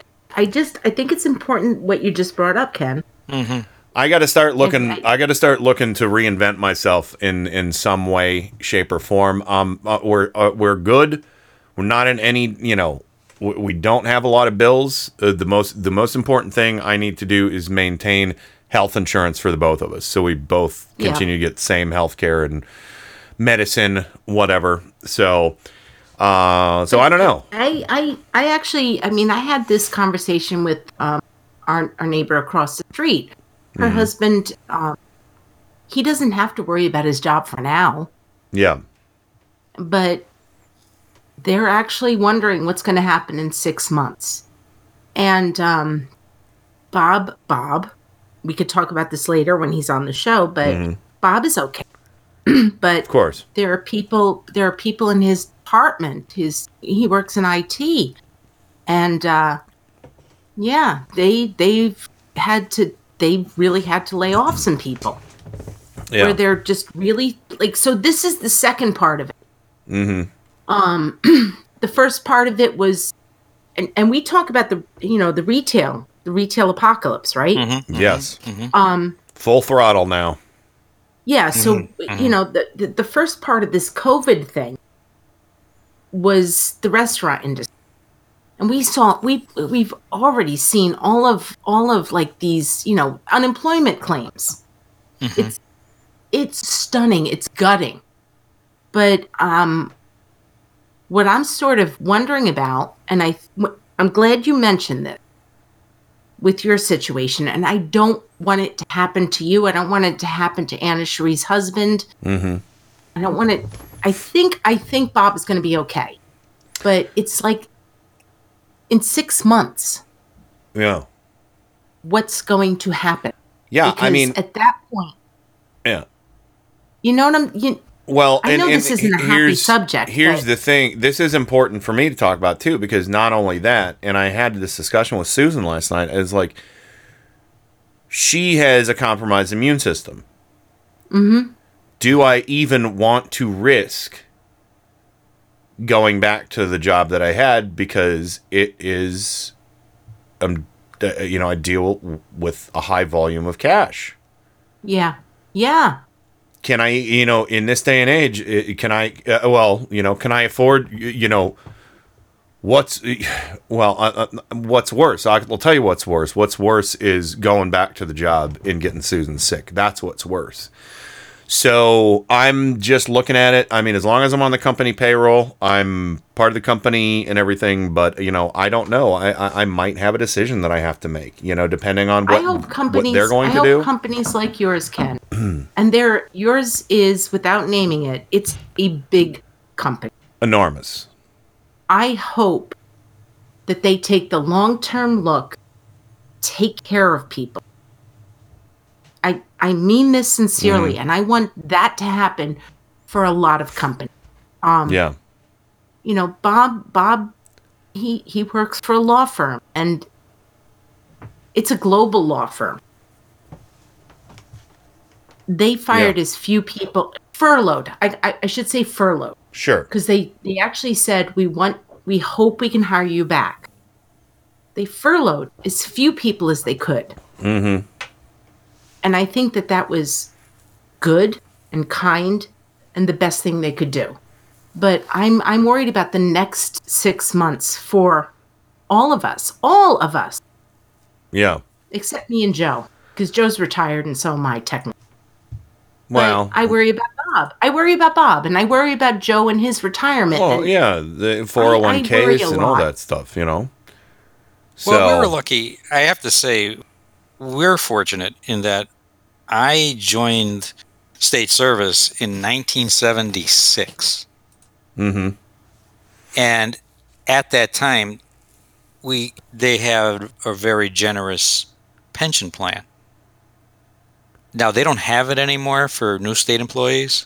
think it's important what you just brought up, Ken. Mm-hmm. I got to start looking. I got to start looking to reinvent myself in some way, shape, or form. We're good. We're not in any. You know, we don't have a lot of bills. The most important thing I need to do is maintain health insurance for the both of us, so we both continue to get the same health care and medicine, whatever. So I don't know. I actually. I mean, I had this conversation with our neighbor across the street. Her husband, he doesn't have to worry about his job for now. Yeah. But they're actually wondering what's going to happen in 6 months. And Bob, we could talk about this later when he's on the show, but Bob is okay. But of course, there are people in his department. He works in IT. And they really had to lay off some people. Yeah. Where they're just really like, so this is the second part of it. Mm-hmm. The first part of it was, and we talk about the retail apocalypse, right? Mm-hmm. Yes. Mm-hmm. Full throttle now. Yeah. So, mm-hmm. you know, the first part of this COVID thing was the restaurant industry. And we've already seen all of like these, you know, unemployment claims. Mm-hmm. It's stunning. It's gutting. But what I'm sort of wondering about, and I'm glad you mentioned this with your situation, and I don't want it to happen to you. I don't want it to happen to Anna Cherie's husband. Mm-hmm. I don't want it. I think Bob is going to be okay. But it's like, in 6 months, yeah, what's going to happen? Yeah, because I mean, at that point, yeah, you know what I'm. This isn't a happy subject. Here's the thing: this is important for me to talk about too, because not only that, and I had this discussion with Susan last night. Is like, she has a compromised immune system. Mm-hmm. Do I even want to risk going back to the job that I had, because it is, you know, I deal with a high volume of cash. Yeah. Yeah. Can I, you know, in this day and age, can I, well, you know, can I afford, you know, what's worse? I'll tell you what's worse. What's worse is going back to the job and getting Susan sick. That's what's worse. So I'm just looking at it. I mean, as long as I'm on the company payroll, I'm part of the company and everything. But, you know, I don't know. I might have a decision that I have to make, you know, depending on what they're going to do. I hope companies like yours can. And yours is, without naming it, it's a big company. Enormous. I hope that they take the long-term look, take care of people. I mean this sincerely, and I want that to happen for a lot of companies. Yeah. You know, Bob, he works for a law firm, and it's a global law firm. They fired as few people, furloughed. I should say furloughed. Sure. Because they actually said, we hope we can hire you back. They furloughed as few people as they could. Mm-hmm. And I think that was good and kind and the best thing they could do. But I'm worried about the next 6 months for all of us. Yeah. Except me and Joe, because Joe's retired and so am I technically. Well, I worry about Bob. I worry about Bob, and I worry about Joe and his retirement. Well, yeah, the 401ks and all that stuff, you know. Well, we were lucky. I have to say, we're fortunate in that I joined state service in 1976. Mm-hmm. And at that time, they had a very generous pension plan. Now, they don't have it anymore for new state employees.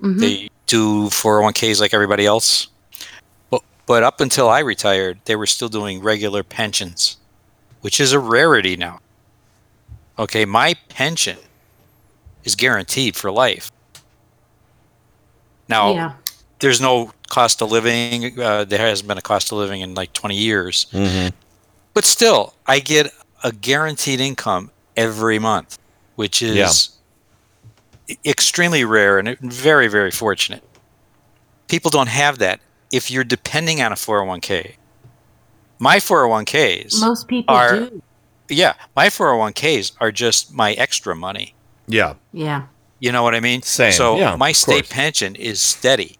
Mm-hmm. They do 401ks like everybody else. But up until I retired, they were still doing regular pensions, which is a rarity now. Okay, my pension is guaranteed for life. Now, there's no cost of living. There hasn't been a cost of living in like 20 years. Mm-hmm. But still, I get a guaranteed income every month, which is extremely rare and very, very fortunate. People don't have that. If you're depending on a 401k, my 401ks most people do. Yeah, my 401ks are just my extra money. Yeah. Yeah. You know what I mean? Same. So my state pension is steady,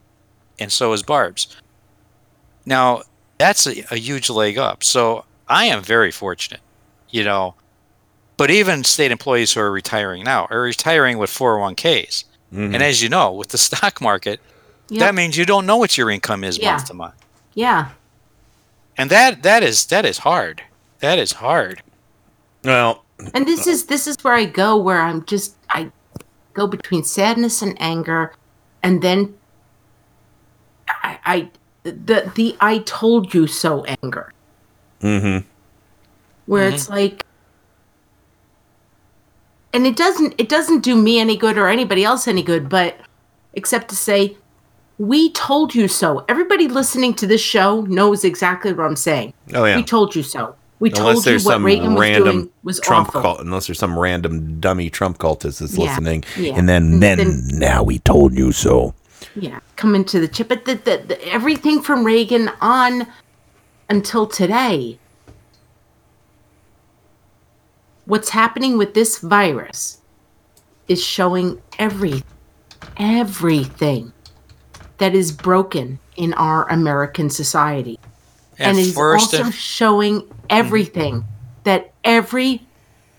and so is Barb's. Now, that's a huge leg up. So I am very fortunate, you know. But even state employees who are retiring now are retiring with 401ks. Mm-hmm. And as you know, with the stock market, that means you don't know what your income is month to month. Yeah. And that is hard. That is hard. Well, and this is where I go, where I go between sadness and anger, and then I I told you so anger. Mm-hmm. Where it's like, and it doesn't do me any good or anybody else any good, but except to say, we told you so. Everybody listening to this show knows exactly what I'm saying. Oh yeah, we told you so. We told you what Reagan was doing was awful. Unless there's some random dummy Trump cultist that's listening, and then now we told you so. Yeah, come into the chip. But everything from Reagan on until today, what's happening with this virus is showing everything that is broken in our American society. And it's also showing everything that every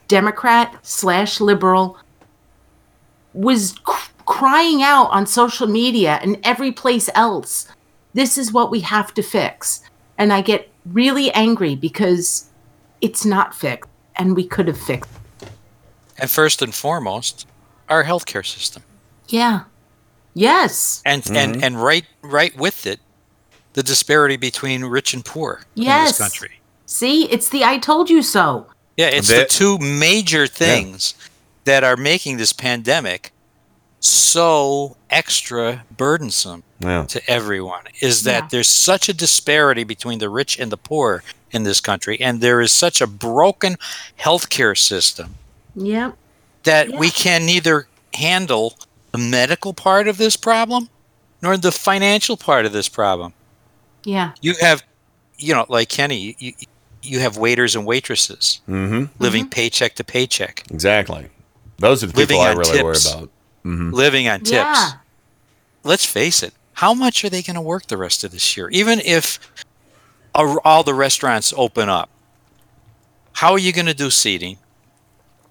Democrat/liberal was crying out on social media and every place else. This is what we have to fix. And I get really angry because it's not fixed and we could have fixed it. And first and foremost, our healthcare system. Yeah. Yes. And right with it, the disparity between rich and poor in this country. See, it's the I told you so. Yeah, it's the two major things that are making this pandemic so extra burdensome to everyone, is that there's such a disparity between the rich and the poor in this country, and there is such a broken healthcare system that we can neither handle the medical part of this problem, nor the financial part of this problem. Yeah. You have, like Kenny, you have waiters and waitresses living paycheck to paycheck. Exactly. Those are the people I really worry about. Mm-hmm. Living on tips. Yeah. Let's face it. How much are they going to work the rest of this year? Even if all the restaurants open up, how are you going to do seating?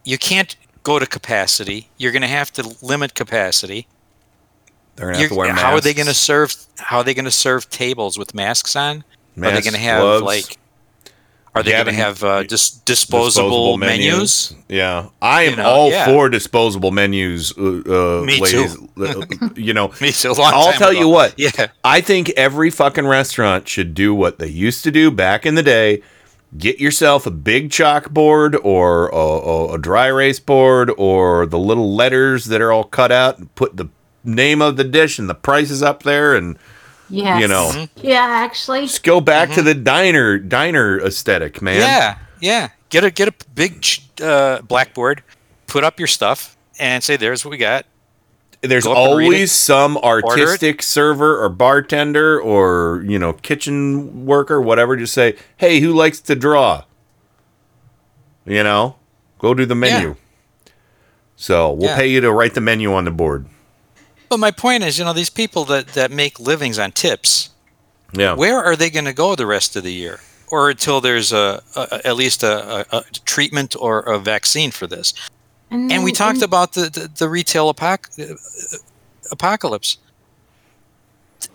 You can't go to capacity. You're going to have to limit capacity. They're going to have to wear masks. How are they going to serve tables with masks on? Masks, are they going to have gloves, Are they going to have disposable menus? Yeah, I am for disposable menus. Me ladies. Too. Me too. I'll tell you what. Yeah, I think every fucking restaurant should do what they used to do back in the day. Get yourself a big chalkboard or a dry erase board or the little letters that are all cut out and put the name of the dish and the prices up there and, actually. Just go back to the diner aesthetic, man. Yeah, yeah. Get a big blackboard, put up your stuff and say, there's what we got. There's always some artistic server or bartender or, kitchen worker, whatever. Just say, hey, who likes to draw? Go do the menu. Yeah. So we'll pay you to write the menu on the board. But my point is, these people that make livings on tips, where are they going to go the rest of the year? or until there's at least a treatment or a vaccine for this. And we talked about the retail apocalypse.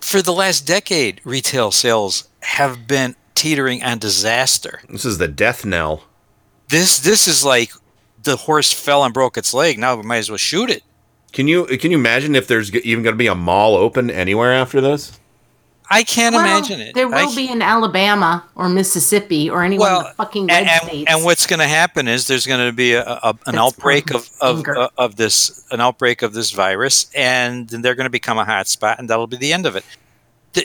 For the last decade, retail sales have been teetering on disaster. This is the death knell. This is like the horse fell and broke its leg. Now we might as well shoot it. Can you imagine if there's even going to be a mall open anywhere after this? I can't imagine it. There will be in Alabama or Mississippi or anywhere in the fucking red states. And what's going to happen is there's going to be an outbreak of this virus, and they're going to become a hot spot, and that'll be the end of it.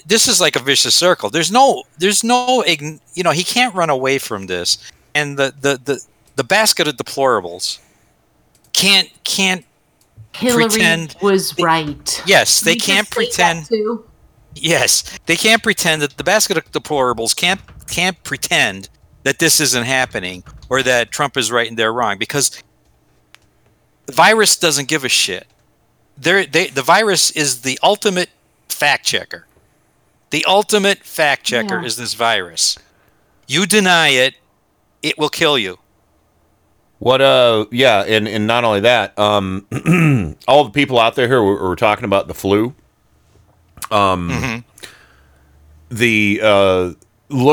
This is like a vicious circle. There's no he can't run away from this, and the basket of deplorables can't Hillary pretend was right. Yes, they can't pretend. Yes, they can't pretend that the basket of deplorables can't pretend that this isn't happening or that Trump is right and they're wrong, because the virus doesn't give a shit. The virus is the ultimate fact checker. The ultimate fact checker is this virus. You deny it, it will kill you. And not only that, all the people out there who were talking about the flu. Look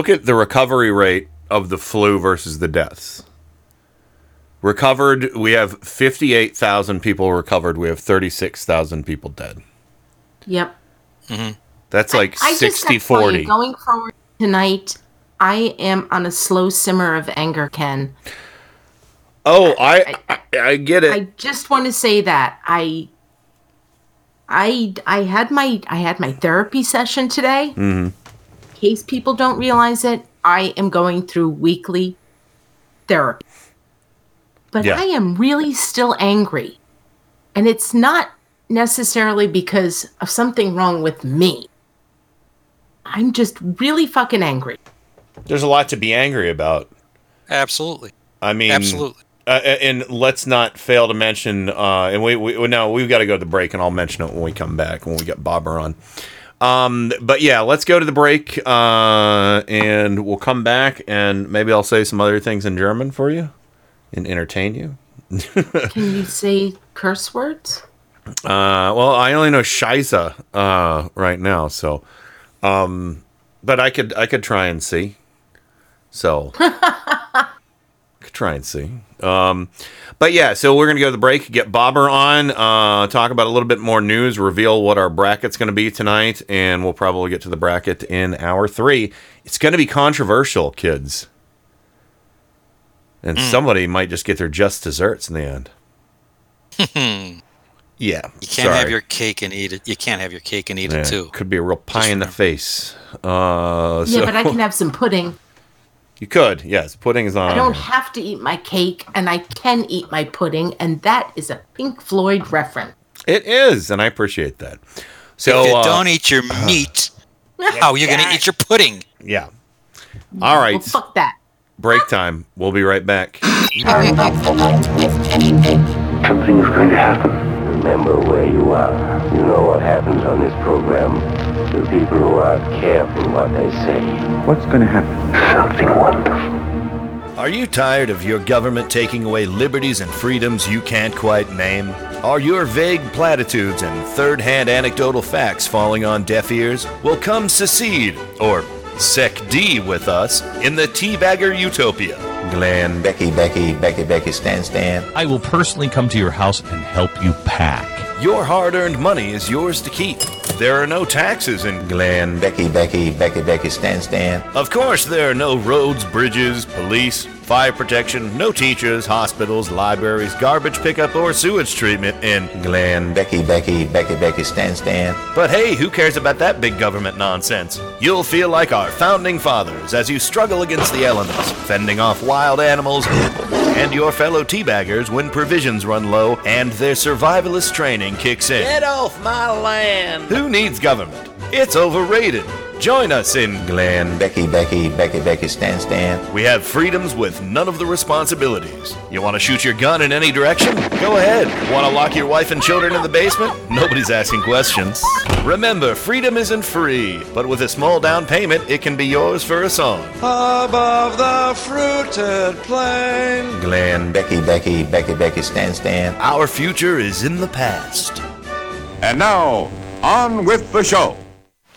at the recovery rate of the flu versus the deaths. Recovered, we have 58,000 people recovered. We have 36,000 people dead. Yep. Mm-hmm. That's like 60-40. Going forward tonight, I am on a slow simmer of anger, Ken. Oh, I get it. I just want to say that I had my therapy session today. Mm-hmm. In case people don't realize it, I am going through weekly therapy. But I am really still angry. And it's not necessarily because of something wrong with me. I'm just really fucking angry. There's a lot to be angry about. Absolutely. I mean, absolutely. And let's not fail to mention, and we've got to go to the break, and I'll mention it when we come back, when we get Bobber on. But let's go to the break, and we'll come back, and maybe I'll say some other things in German for you and entertain you. Can you say curse words? Well, I only know Scheiße right now, so but I could try and see. So try and see. So we're gonna go to the break, get Bobber on, talk about a little bit more news, reveal what our bracket's gonna be tonight, and we'll probably get to the bracket in hour 3. It's gonna be controversial, kids, and somebody might just get their just desserts in the end. Have your cake and eat it. You can't have your cake and eat it too. Could be a real pie just in the face. But I can have some pudding. You could, yes. Pudding is on. I don't have to eat my cake, and I can eat my pudding, and that is a Pink Floyd reference. It is, and I appreciate that. So if you don't eat your meat, how are you going to eat your pudding? Yeah. All right. Well, fuck that. Break time. We'll be right back. Something is going to happen. Remember where you are. You know what happens on this program. The people who are careful what they say. What's going to happen? Something wonderful. Are you tired of your government taking away liberties and freedoms you can't quite name? Are your vague platitudes and third-hand anecdotal facts falling on deaf ears? Well, come secede, or sec-D with us, in the Teabagger Utopia. Glenn, Becky, Stan. I will personally come to your house and help you pack. Your hard-earned money is yours to keep. There are no taxes in Glen. Becky, Stan. Of course, there are no roads, bridges, police, fire protection, no teachers, hospitals, libraries, garbage pickup, or sewage treatment in Glen. Becky, Stan. But hey, who cares about that big government nonsense? You'll feel like our founding fathers as you struggle against the elements, fending off wild animals and your fellow teabaggers when provisions run low and their survivalist training kicks in. Get off my land! Who needs government? It's overrated. Join us in Glenn, Becky, Stan. We have freedoms with none of the responsibilities. You want to shoot your gun in any direction? Go ahead. Want to lock your wife and children in the basement? Nobody's asking questions. Remember, freedom isn't free, but with a small down payment, it can be yours for a song. Above the fruited plain. Glenn, Becky, Stan. Our future is in the past. And now, on with the show.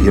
You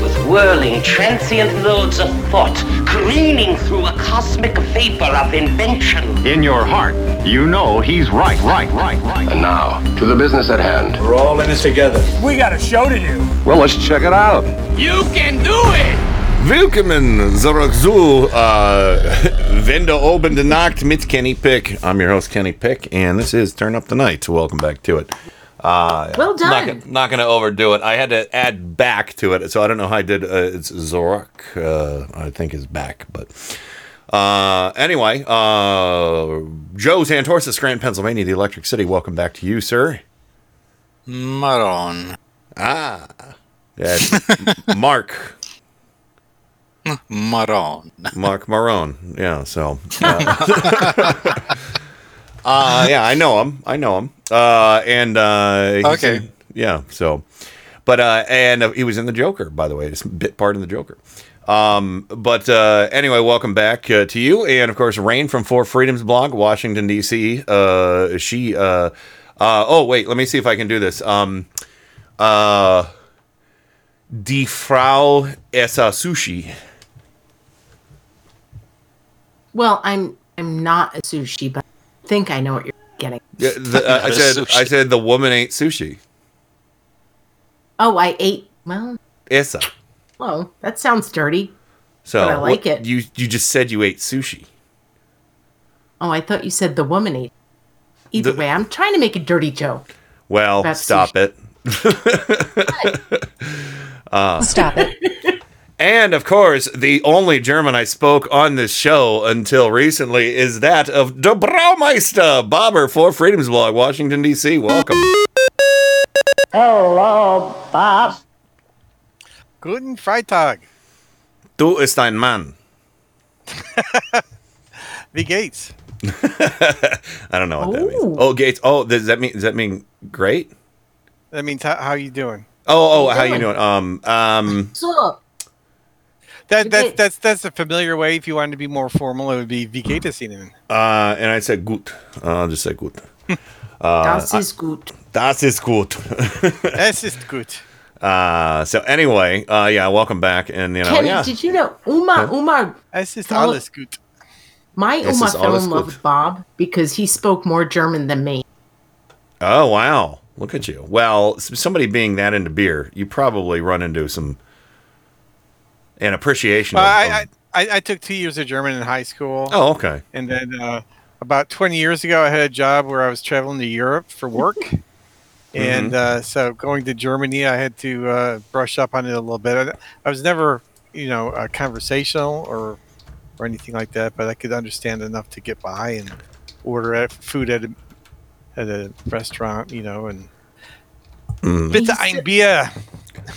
with whirling, transient loads of thought, careening through a cosmic vapor of invention. In your heart, you know he's right. And now, to the business at hand. We're all in this together. We got a show to do. Well, let's check it out. You can do it! Willkommen zurück zu Wende oben die Nacht mit Kenny Pick. I'm your host, Kenny Pick, and this is Turn Up the Night. Welcome back to it. Well done. Not going to overdo it. I had to add back to it, so I don't know how I did. It's Zorok, I think, is back, but... Anyway, Joe Santorsa, Scranton, Pennsylvania, the Electric City. Welcome back to you, sir. Maron. Ah. That's Mark. Maron. Mark Maron. Yeah, so. Yeah, I know him. Okay. Yeah, so. But, and he was in The Joker, by the way. It's a bit part in The Joker. But anyway, welcome back to you, and of course, Rain from Four Freedoms blog, Washington D.C. She, let me see if I can do this. Die Frau Essa Sushi. Well, I'm not a sushi, but I think I know what you're getting. Yeah, I said the woman ate sushi. Oh, I ate well. Essa. Whoa, that sounds dirty. So but I like it. You just said you ate sushi. Oh, I thought you said the woman ate. Either way, I'm trying to make a dirty joke. Well, stop it. Stop it. And of course, the only German I spoke on this show until recently is that of Der Braumeister Bobber for Freedoms Blog, Washington D.C. Welcome. Hello, Bob. Guten Freitag. Du bist ein Mann. Wie geht's? I don't know what that means. Oh, Gates. Oh, does that mean great? That means how are you doing? How you doing? So. That's a familiar way. If you wanted to be more formal, it would be Wie geht es Ihnen? And I said gut. I'll just say gut. Das ist gut. Es ist gut. So anyway, welcome back. And, you know, Kenny, did you know Uma? Es ist alles gut. My Uma fell in love with Bob because he spoke more German than me. Oh, wow. Look at you. Well, somebody being that into beer, you probably run into an appreciation. I took 2 years of German in high school. Oh, okay. And then about 20 years ago, I had a job where I was traveling to Europe for work. And so going to Germany, I had to brush up on it a little bit. I was never, conversational or anything like that, but I could understand enough to get by and order food at a restaurant, and bitte ein Bier.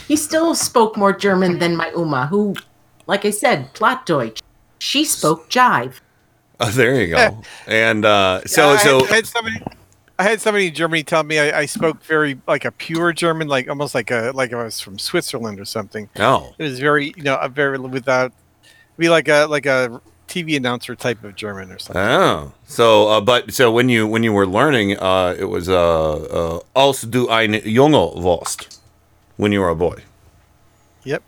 He still spoke more German than my Uma, who, like I said, Plattdeutsch. She spoke jive. Oh, there you go. And I had somebody in Germany tell me I spoke very like a pure German, like almost like I was from Switzerland or something. Oh, it was very like a TV announcer type of German or something. Oh, so but when you were learning, it was als du ein Junge warst, when you were a boy. Yep.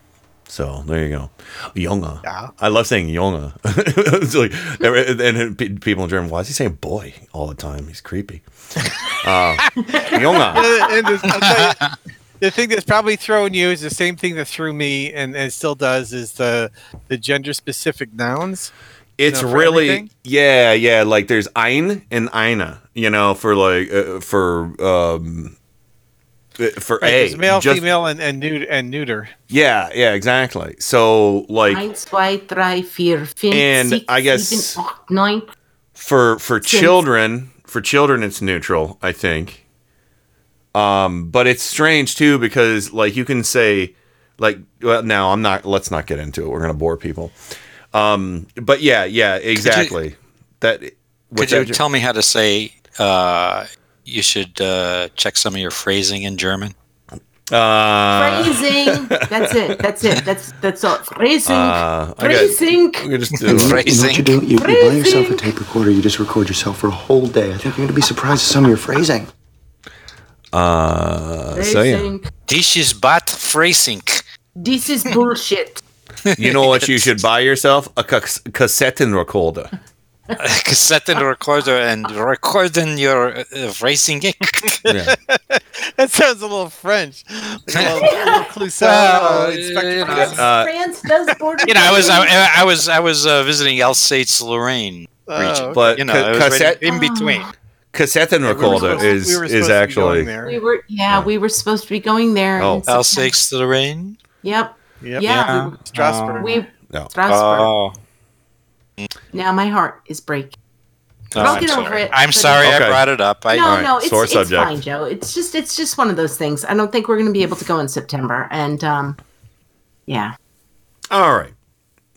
So there you go. Junge. Yeah. I love saying Junge. It's like, and people in German, why is he saying boy all the time? He's creepy. Junge. The thing that's probably throwing you is the same thing that threw me and still does is the gender-specific nouns. It's really, everything. Yeah. Like there's ein and eine, for like, for right, a male, just, female, and nude and neuter. Yeah, exactly. So like 1, 2, 3, 4, 5, and 6, I guess 7, 8, 9. For children, it's neutral, I think. But it's strange too because like you can say, like, well, now I'm not. Let's not get into it. We're gonna bore people. But yeah, exactly. Could you tell me how to say? You should check some of your phrasing in German. Phrasing. That's it. That's all. Phrasing. Phrasing. Phrasing. What you do? You buy yourself a tape recorder. You just record yourself for a whole day. I think you're gonna be surprised at some of your phrasing. So yeah. This is bad phrasing. This is bullshit. You know what? You should buy yourself a cassette recorder. And recording your racing gig. Yeah. That sounds a little French. France does border. I was visiting Alsace-Lorraine region, but cassette in between. Cassette and recorder is actually. We were supposed to be going there. Oh, Alsace-Lorraine. Yep. Yeah. We were, Strasbourg. Strasbourg. Now my heart is breaking. I'll get over it. I'm sorry I brought it up. It's fine, Joe. It's just one of those things. I don't think we're going to be able to go in September, and yeah. All right.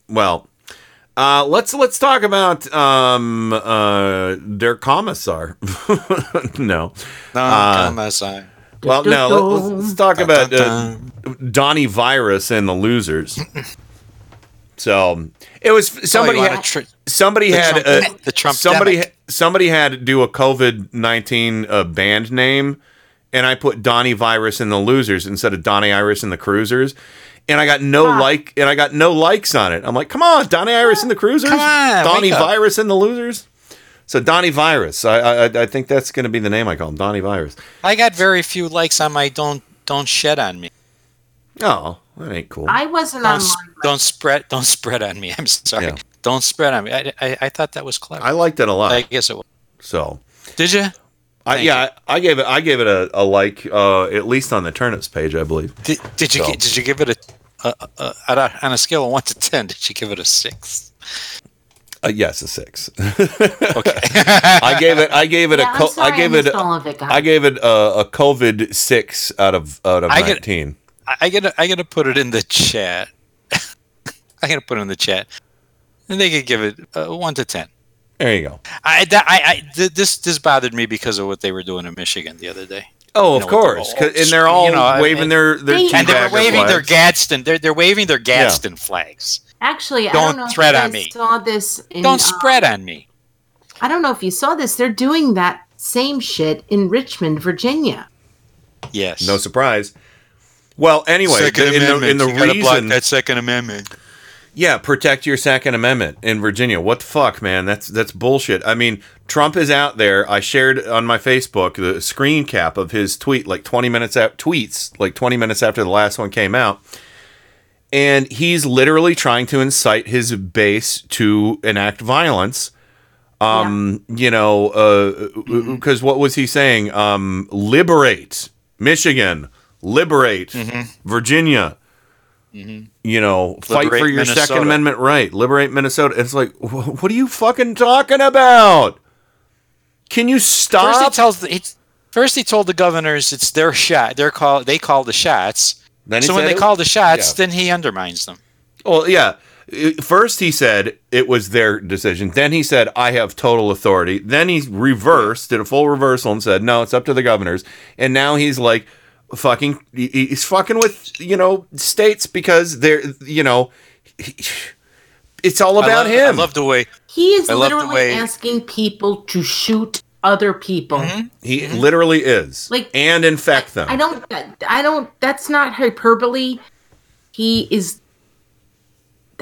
Well, let's talk about Der Kommissar. Kommissar. Well, no. Let's talk about Donnie Virus and the Losers. So it was somebody had to do a COVID-19 band name, and I put Donnie Virus and the Losers instead of Donnie Iris and the Cruisers, and I got no likes on it. I'm like, come on, Donnie Iris and the Cruisers, Donnie Virus and the Losers. So Donnie Virus, I think that's going to be the name I call him, Donnie Virus. I got very few likes on my don't shed on me. Oh. That ain't cool. I wasn't online. Don't spread on me. I'm sorry. Yeah. Don't spread on me. I thought that was clever. I liked it a lot. I guess it was. So did you? I gave it a like at least on the turnips page, I believe. Did you give it a on a scale of 1 to 10? Did you give it a 6? Yes, a 6. Okay. I gave it a COVID 6 out of 19. I gotta put it in the chat. And they could give it 1 to 10. There you go. This bothered me because of what they were doing in Michigan the other day. Oh, of course. And they're all waving their Gadsden. They're waving their Gadsden flags. Actually, don't spread on me. I don't know if you saw this. They're doing that same shit in Richmond, Virginia. Yes. No surprise. Well, anyway, block that Second Amendment. Yeah, protect your Second Amendment in Virginia. What the fuck, man? That's bullshit. I mean, Trump is out there. I shared on my Facebook the screen cap of his tweet, like 20 minutes after the last one came out, and he's literally trying to incite his base to enact violence. Because what was he saying? Liberate Michigan. Liberate Virginia, fight for your Minnesota. Second Amendment right. Liberate Minnesota. It's like, what are you fucking talking about? Can you stop? First he told the governors it's their shot. They call the shots. Then he undermines them. Well, yeah. First he said it was their decision. Then he said, I have total authority. Then he did a full reversal and said, no, it's up to the governors. And now he's like, he's fucking with states because they're it's all about him. I love the way he is literally asking people to shoot other people. Mm-hmm. He literally is and infect them. That's not hyperbole. He is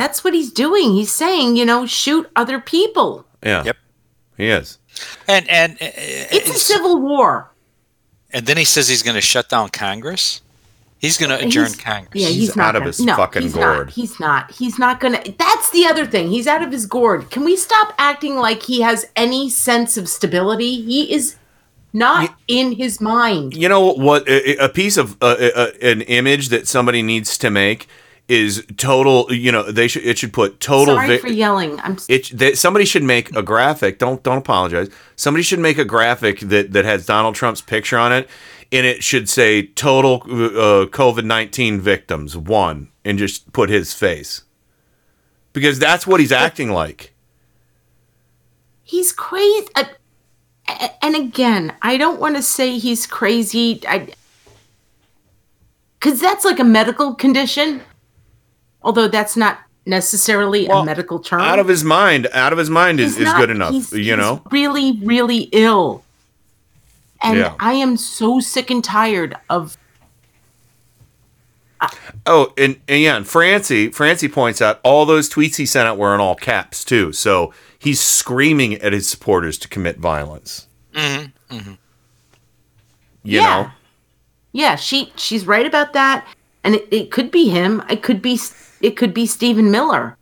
That's what he's doing. He's saying, you know, shoot other people. Yeah. Yep. He is. And it's a civil war. And then he says he's going to shut down Congress. He's going to adjourn Congress. Yeah, he's out of his fucking gourd. He's not. He's not going to. That's the other thing. He's out of his gourd. Can we stop acting like he has any sense of stability? He is not in his mind. You know what? A piece of an image that somebody needs to make is total. You know, they should. It should put total. Sorry for yelling. Somebody should make a graphic. Don't apologize. Somebody should make a graphic that has Donald Trump's picture on it. And it should say total COVID-19 victims, 1, and just put his face. Because that's what he's acting like. He's crazy. And again, I don't want to say he's crazy. Because that's like a medical condition. Although that's not necessarily a medical term. Out of his mind. Out of his mind is good enough. He's really, really ill. And yeah. I am so sick and tired of... And Francie points out all those tweets he sent out were in all caps, too. So he's screaming at his supporters to commit violence. Mm-hmm. Mm-hmm. You know? Yeah, she's right about that. And it could be him. It could be Stephen Miller.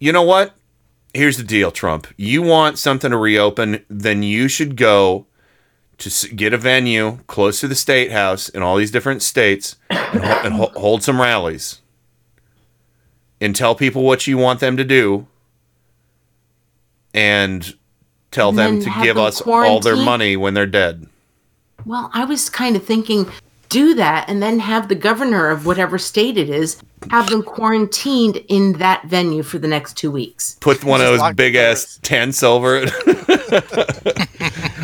You know what? Here's the deal, Trump. You want something to reopen, then you should go... to get a venue close to the state house in all these different states and hold some rallies and tell people what you want them to do and tell them to give us all their money when they're dead. Well, I was kind of thinking, do that and then have the governor of whatever state it is have them quarantined in that venue for the next 2 weeks. Put one of those big ass tents over it.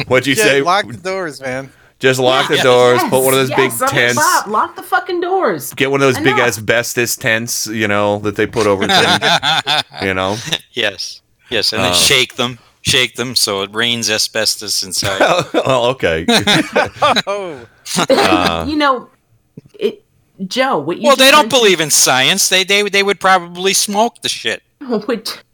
What'd you say? Lock the doors, man. Just lock the doors. Yes, put one of those big tents. Lock the fucking doors. Get one of those big asbestos tents, you know, that they put over things. You know. Yes. Yes, and then shake them. Shake them so it rains asbestos inside. Oh, okay. You know, Joe. What you they don't believe in science. They would probably smoke the shit.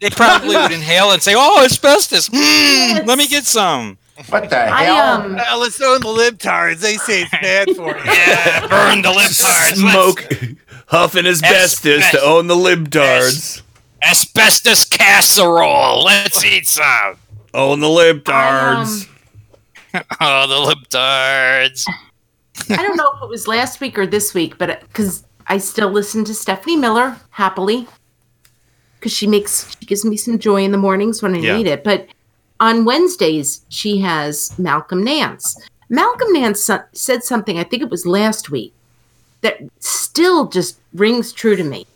They probably would inhale and say, "Oh, asbestos. Let me get some." What the hell? Let's own the libtards. They say it's bad for you. Yeah, burn the libtards. Smoke, huffing asbestos to own the libtards. Asbestos casserole. Let's eat some. Own the libtards. The libtards. I don't know if it was last week or this week, but because I still listen to Stephanie Miller happily, because she gives me some joy in the mornings when I need it, but. On Wednesdays, she has Malcolm Nance. Malcolm Nance said something, I think it was last week, that still just rings true to me.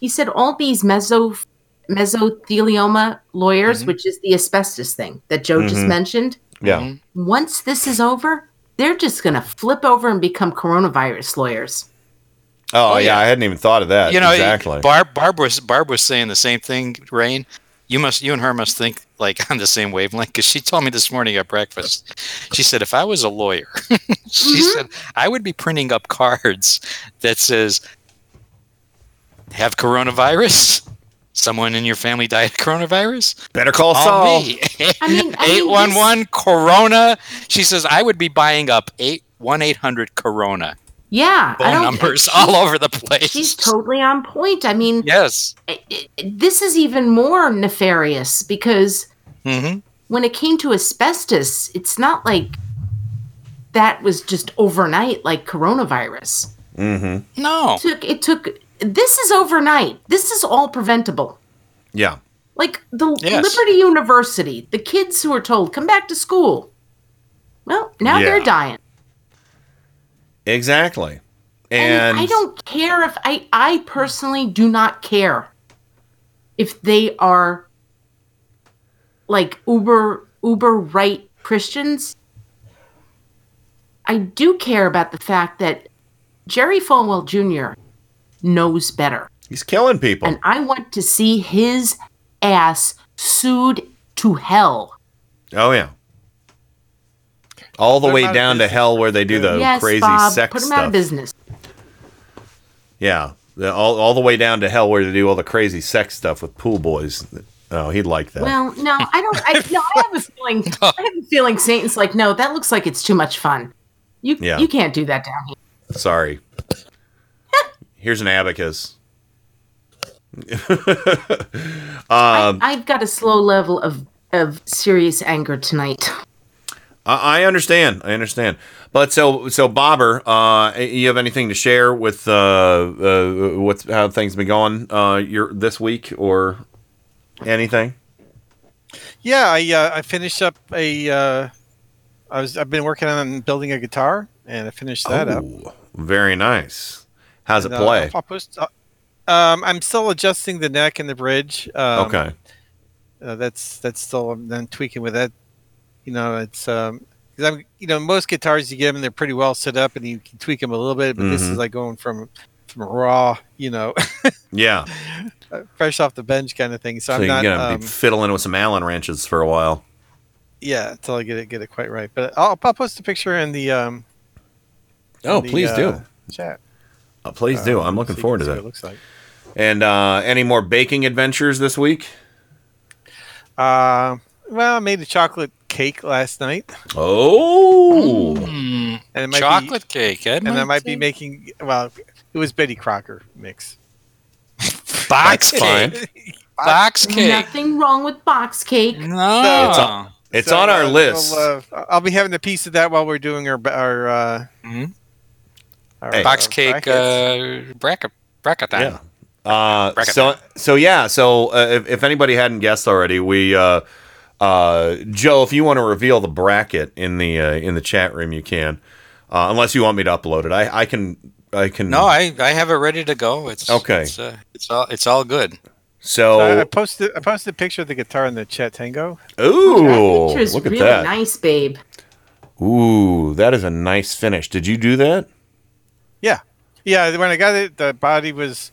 He said all these mesothelioma lawyers, which is the asbestos thing that Joe just mentioned, once this is over, they're just going to flip over and become coronavirus lawyers. Oh, yeah. I hadn't even thought of that. You know, exactly. Barb was saying the same thing, Rain. You and her must think like on the same wavelength, because she told me this morning at breakfast. She said, if I was a lawyer, she said, I would be printing up cards that says, have coronavirus? Someone in your family died of coronavirus? Better call Saul. Me. 811 Corona. She says, I would be buying up 1-800 Corona. Yeah. Phone numbers all over the place. She's totally on point. I mean, yes. This is even more nefarious because when it came to asbestos, it's not like that was just overnight like coronavirus. Mm-hmm. No. This is overnight. This is all preventable. Yeah. Like the Liberty University, the kids who were told, come back to school. Well, now they're dying. Exactly. And I don't care if I personally do not care if they are like uber right Christians. I do care about the fact that Jerry Falwell Jr. knows better. He's killing people. And I want to see his ass sued to hell. Oh, yeah. All the way down to hell where they do the crazy sex stuff. Put them out of business. Yeah. all the way down to hell where they do all the crazy sex stuff with pool boys. Oh, he'd like that. Well, no, I don't. I have a feeling Satan's like, no, that looks like it's too much fun. You can't do that down here. Sorry. Here's an abacus. I've got a slow level of serious anger tonight. I understand. But so Bobber, you have anything to share with how things have been going this week or anything? Yeah, I finished up I've been working on building a guitar and I finished that up. Very nice. How's it play? I'll post, I'm still adjusting the neck and the bridge. Okay. That's still, I'm tweaking with that. You know, it's, cause I'm, you know, most guitars you get them, they're pretty well set up and you can tweak them a little bit, but this is like going from raw, you know, yeah, fresh off the bench kind of thing. So I'm not be fiddling with some Allen wrenches for a while. Yeah. Until I get it quite right. But I'll post a picture in the, please do chat. Please do. I'm looking forward to that. It looks like. And any more baking adventures this week? Well, I made a chocolate cake last night. Oh, and it might chocolate be, cake! I might be making. Well, it was Betty Crocker mix. Box cake. Box cake. Nothing wrong with box cake. No, it's on our list. I'll be having a piece of that while we're doing our. Our box cake bracket time. Yeah. If anybody hadn't guessed already, we Joe, if you want to reveal the bracket in the chat room, you can. Unless you want me to upload it, I can. No, I have it ready to go. It's okay. It's all good. So I posted a picture of the guitar in the chat tango. Ooh, that picture's look at really that! Nice, babe. Ooh, that is a nice finish. Did you do that? Yeah. When I got it, the body was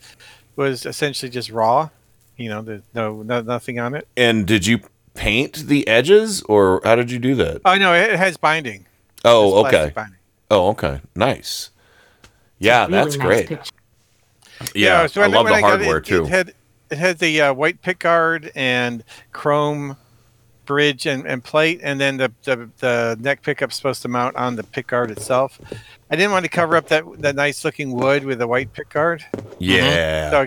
essentially just raw. You know, there's nothing on it. And did you paint the edges, or how did you do that? Oh no, it has binding. Oh, okay. Binding. Oh, okay. Nice. Yeah, that's really great. Nice yeah, so I love the hardware too. It had the white pickguard and chrome bridge and plate, and then the neck pickup's supposed to mount on the pickguard itself. I didn't want to cover up that nice looking wood with a white pickguard. Yeah. So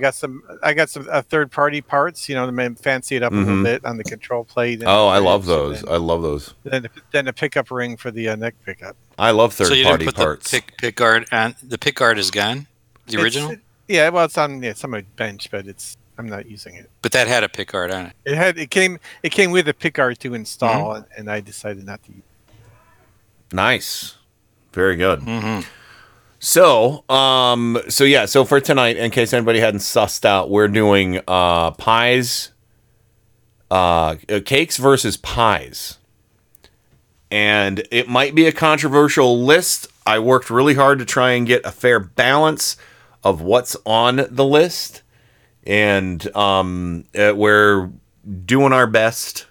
I got some third party parts, you know, to fancy it up a little bit on the control plate. And I love those. Then, I love those. Then a pickup ring for the neck pickup. I love third party parts. So you didn't put the pickguard on. The pickguard is gone. The original. It's on my bench, but it's. I'm not using it. But that had a pickguard on it. It came with a pickguard to install, and I decided not to use it. Nice. Very good. Mm-hmm. So for tonight, in case anybody hadn't sussed out, we're doing pies, cakes versus pies. And it might be a controversial list. I worked really hard to try and get a fair balance of what's on the list. And we're doing our best,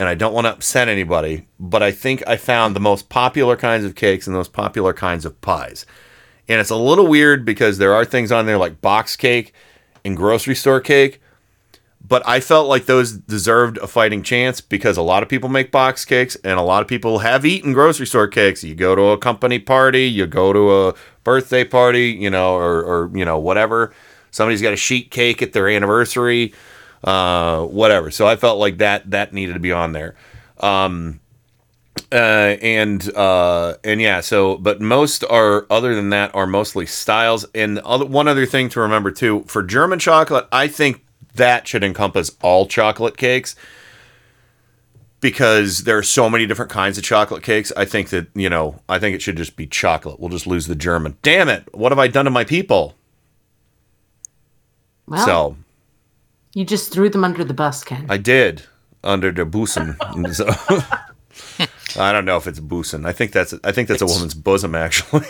and I don't want to upset anybody, but I think I found the most popular kinds of cakes and the most popular kinds of pies. And it's a little weird because there are things on there like box cake and grocery store cake, but I felt like those deserved a fighting chance because a lot of people make box cakes and a lot of people have eaten grocery store cakes. You go to a company party, you go to a birthday party, you know, or you know, whatever. Somebody's got a sheet cake at their anniversary, whatever. So I felt like that needed to be on there. But most are, other than that, are mostly styles. And one other thing to remember, too, for German chocolate, I think that should encompass all chocolate cakes because there are so many different kinds of chocolate cakes. I think that, you know, I think it should just be chocolate. We'll just lose the German. Damn it. What have I done to my people? Well, so, you just threw them under the bus, Ken. I did, under the bosom. So, I don't know if it's bosom. I think that's a woman's bosom, actually.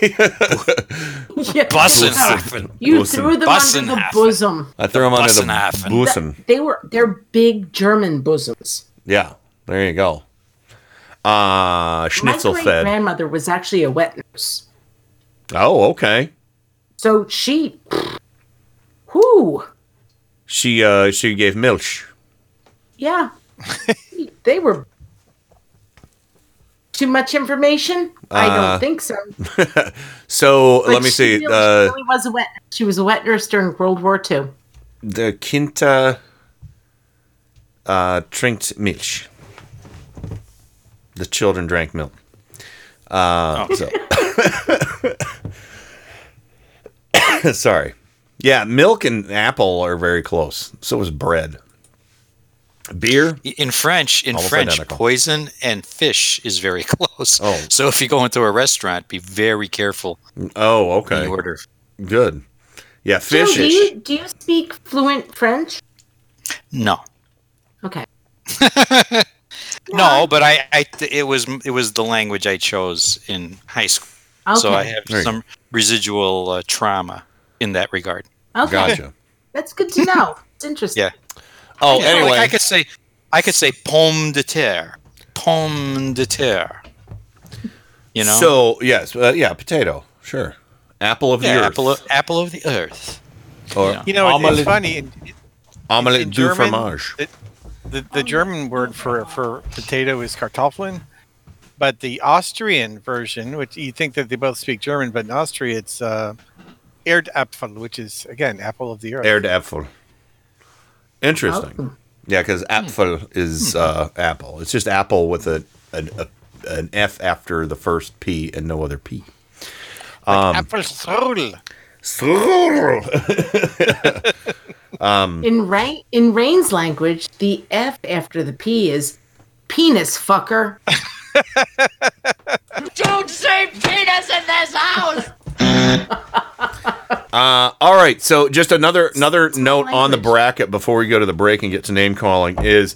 Yeah. Bussen. You bosom. Threw them Bussen under the hafen. Bosom. I threw them under the hafen. Bosom. They're big German bosoms. Yeah, there you go. Schnitzel fed. My great-grandmother was actually a wet nurse. Oh, okay. So she. Who? She gave Milch. Yeah. They were... Too much information? I don't think so. So, but let me see. She really was a wet nurse. She was a wet nurse during World War II. The Quinta trinkt Milch. The children drank milk. So. Sorry. Yeah, milk and apple are very close. So is bread. Beer in French, poison and fish is very close. Oh. So if you go into a restaurant, be very careful. Oh, okay. When you order. Good. Yeah, fish. Do you speak fluent French? No. Okay. No, but it was the language I chose in high school. Okay. So I have some residual trauma in that regard. Okay. Gotcha. That's good to know. It's interesting. Yeah. Oh, yeah, anyway, like I could say pomme de terre. You know. So yes, potato, sure. Apple of the earth. Or yeah. It's funny. Omelette du fromage. The German word for potato is Kartoffeln, but the Austrian version, which you think that they both speak German, but in Austria it's Erdäpfel, which is again apple of the earth. Erdäpfel. Interesting. Oh. Yeah, because Apfel is apple. It's just apple with an F after the first P and no other P. Apfelstrudel. In Rain's language, the F after the P is penis, fucker. Don't say penis in this house! All right, so just another note on the bracket before we go to the break and get to name calling is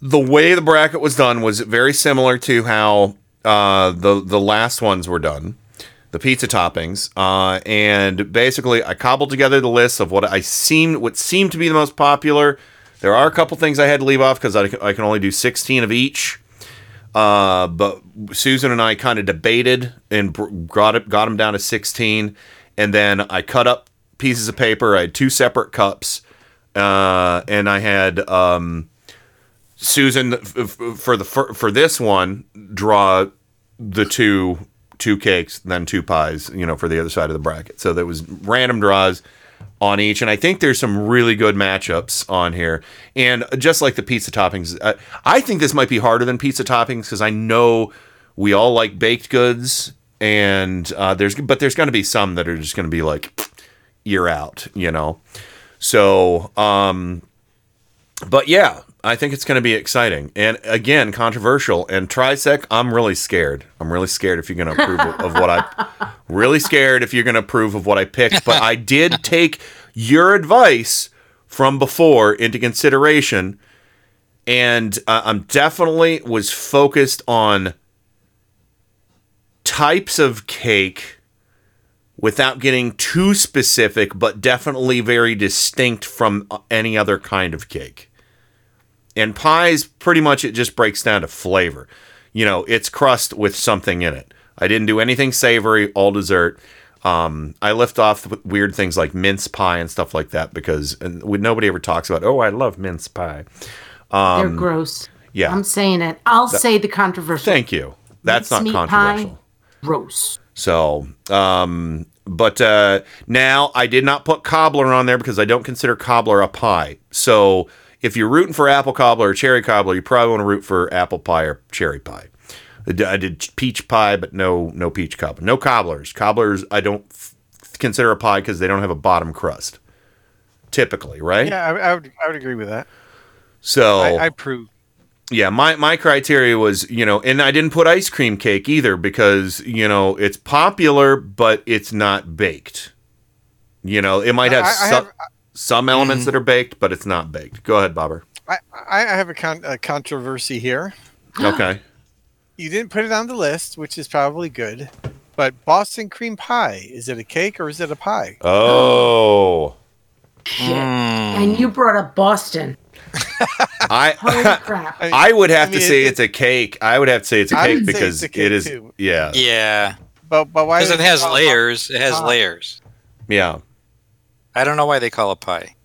the way the bracket was done was very similar to how the last ones were done, the pizza toppings, and basically I cobbled together the list of what seemed to be the most popular. There are a couple things I had to leave off because I can only do 16 of each. But Susan and I kind of debated and got them down to 16, and then I cut up pieces of paper. I had two separate cups, and I had Susan for this one draw the two cakes, and then two pies. For the other side of the bracket. So there was random draws on each, and I think there's some really good matchups on here. And just like the pizza toppings, I think this might be harder than pizza toppings because I know we all like baked goods, and there's going to be some that are just going to be like you're out, So, but yeah, I think it's going to be exciting and again controversial. And Trisec, I'm really scared. Really scared if you're going to approve of what I picked, but I did take your advice from before into consideration, and I'm definitely was focused on types of cake without getting too specific, but definitely very distinct from any other kind of cake. And pies, pretty much it just breaks down to flavor. It's crust with something in it. I didn't do anything savory, all dessert. I left off weird things like mince pie and stuff like that because nobody ever talks about, I love mince pie. They're gross. Yeah. I'm saying it. I'll say the controversial. Thank you. That's mince not controversial. Pie, gross. So, but now I did not put cobbler on there because I don't consider cobbler a pie. So if you're rooting for apple cobbler or cherry cobbler, you probably want to root for apple pie or cherry pie. I did peach pie, but no peach cobbler. No cobblers. Cobblers, I don't consider a pie because they don't have a bottom crust, typically, right? Yeah, I would agree with that. So I approve. Yeah, my criteria was, and I didn't put ice cream cake either because, it's popular, but it's not baked. It might have some elements that are baked, but it's not baked. Go ahead, Bobber. I have a controversy here. Okay. You didn't put it on the list, which is probably good, but Boston cream pie, is it a cake or is it a pie? Oh. Shit. And you brought up Boston. I would have to say it's a cake. I would have to say it's a cake because it is. Too. Yeah. Yeah. But why? Because it has layers. It has layers. Yeah. I don't know why they call it pie.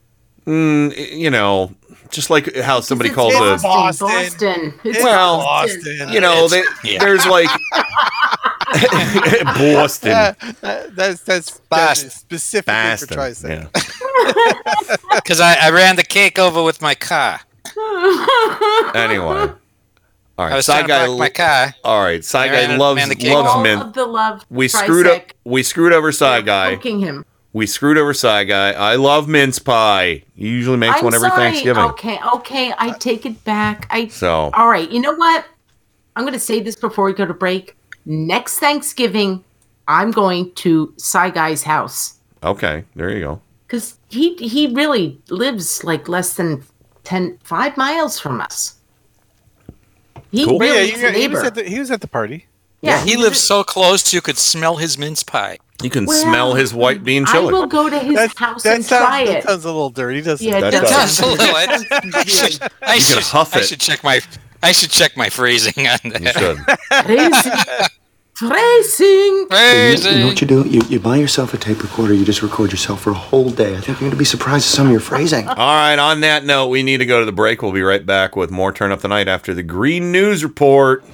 You know, just like how somebody calls it Boston. Well, Boston. You know, there's like Boston. That's specific for Tri-State. Because I ran the cake over with my car. Anyway. All right, Side Guy loves mint. We screwed over Side Guy. We screwed over Side Guy. I love mince pie. He usually makes one every Thanksgiving. Okay, I take it back. All right, you know what? I'm going to say this before we go to break. Next Thanksgiving, I'm going to Side Guy's house. Okay, there you go. Because he really lives like less than 5 miles from us. He cool. Really yeah, he was at the party. Yeah, he lives so close you could smell his mince pie. You can smell his white bean chili. I will go to his house and try it. That sounds a little dirty, doesn't it? Yeah, that does a little. I should huff it. I should check my phrasing on that. Phrasing. You know what you do? You buy yourself a tape recorder. You just record yourself for a whole day. I think you're going to be surprised at some of your phrasing. All right. On that note, we need to go to the break. We'll be right back with more Turn Up the Night after the Green News Report.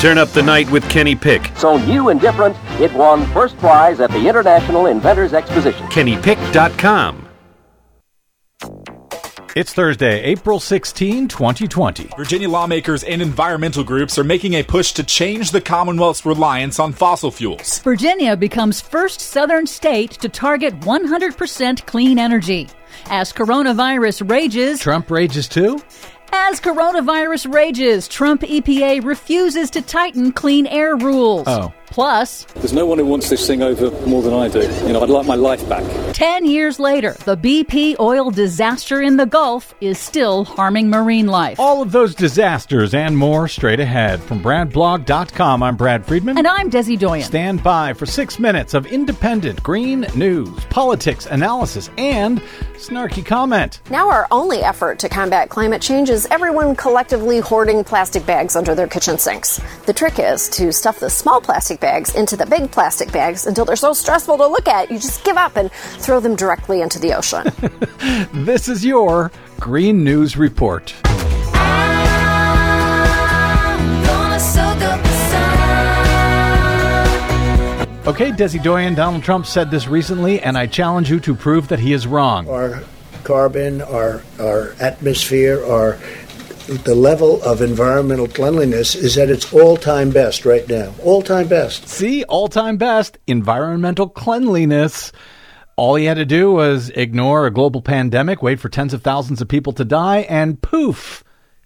Turn Up the Night with Kenny Pick. So new and different, it won first prize at the International Inventors Exposition. KennyPick.com. It's Thursday, April 16, 2020. Virginia lawmakers and environmental groups are making a push to change the Commonwealth's reliance on fossil fuels. Virginia becomes first southern state to target 100% clean energy. As coronavirus rages... Trump rages too? As coronavirus rages, Trump EPA refuses to tighten clean air rules. Oh. Plus... There's no one who wants this thing over more than I do. You know, I'd like my life back. 10 years later, the BP oil disaster in the Gulf is still harming marine life. All of those disasters and more straight ahead. From BradBlog.com, I'm Brad Friedman. And I'm Desi Doyen. Stand by for 6 minutes of independent green news, politics, analysis, and snarky comment. Now our only effort to combat climate change is everyone collectively hoarding plastic bags under their kitchen sinks. The trick is to stuff the small plastic bags into the big plastic bags until they're so stressful to look at, you just give up and throw them directly into the ocean. This is your Green News Report. I'm gonna soak up the sun. Okay, Desi Doyen, Donald Trump said this recently, and I challenge you to prove that he is wrong. Our carbon, our atmosphere, the level of environmental cleanliness is at its all-time best right now. All-time best. See, all-time best, environmental cleanliness. All he had to do was ignore a global pandemic, wait for tens of thousands of people to die, and poof,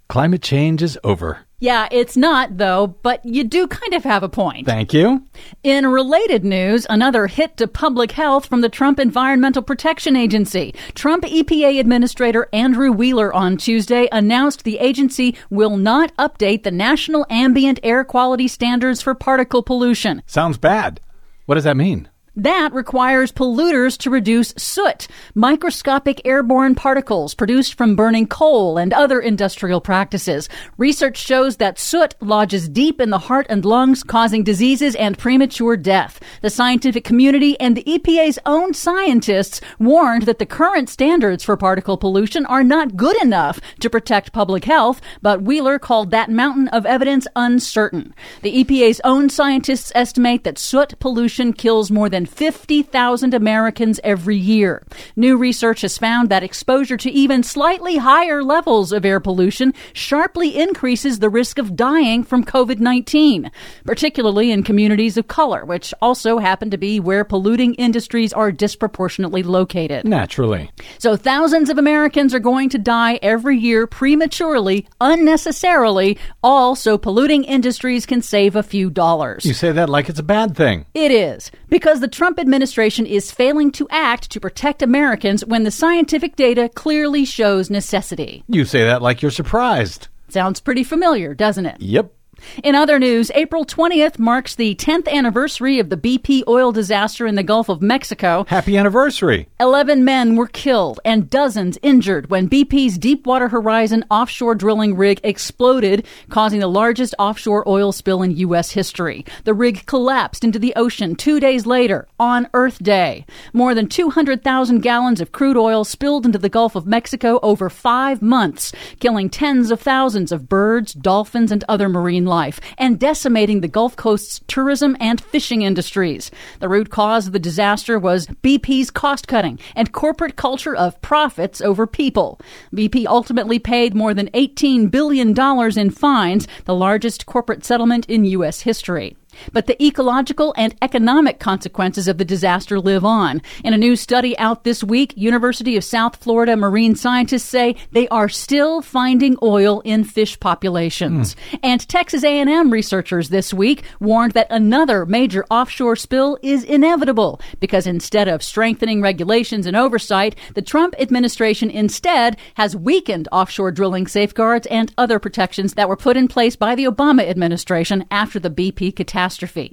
climate change is over. Yeah, it's not, though, but you do kind of have a point. Thank you. In related news, another hit to public health from the Trump Environmental Protection Agency. Trump EPA Administrator Andrew Wheeler on Tuesday announced the agency will not update the National Ambient Air Quality Standards for particle pollution. Sounds bad. What does that mean? That requires polluters to reduce soot, microscopic airborne particles produced from burning coal and other industrial practices. Research shows that soot lodges deep in the heart and lungs, causing diseases and premature death. The scientific community and the EPA's own scientists warned that the current standards for particle pollution are not good enough to protect public health, but Wheeler called that mountain of evidence uncertain. The EPA's own scientists estimate that soot pollution kills more than 50,000 Americans every year. New research has found that exposure to even slightly higher levels of air pollution sharply increases the risk of dying from COVID-19, particularly in communities of color, which also happen to be where polluting industries are disproportionately located. Naturally. So thousands of Americans are going to die every year prematurely, unnecessarily, all so polluting industries can save a few dollars. You say that like it's a bad thing. It is, because the Trump administration is failing to act to protect Americans when the scientific data clearly shows necessity. You say that like you're surprised. Sounds pretty familiar, doesn't it? Yep. In other news, April 20th marks the 10th anniversary of the BP oil disaster in the Gulf of Mexico. Happy anniversary. 11 men were killed and dozens injured when BP's Deepwater Horizon offshore drilling rig exploded, causing the largest offshore oil spill in U.S. history. The rig collapsed into the ocean 2 days later, on Earth Day. More than 200,000 gallons of crude oil spilled into the Gulf of Mexico over 5 months, killing tens of thousands of birds, dolphins, and other marine life, and decimating the Gulf Coast's tourism and fishing industries. The root cause of the disaster was BP's cost-cutting and corporate culture of profits over people. BP ultimately paid more than $18 billion in fines, the largest corporate settlement in U.S. history. But the ecological and economic consequences of the disaster live on. In a new study out this week, University of South Florida marine scientists say they are still finding oil in fish populations. And Texas A&M researchers this week warned that another major offshore spill is inevitable because instead of strengthening regulations and oversight, the Trump administration instead has weakened offshore drilling safeguards and other protections that were put in place by the Obama administration after the BP catastrophe.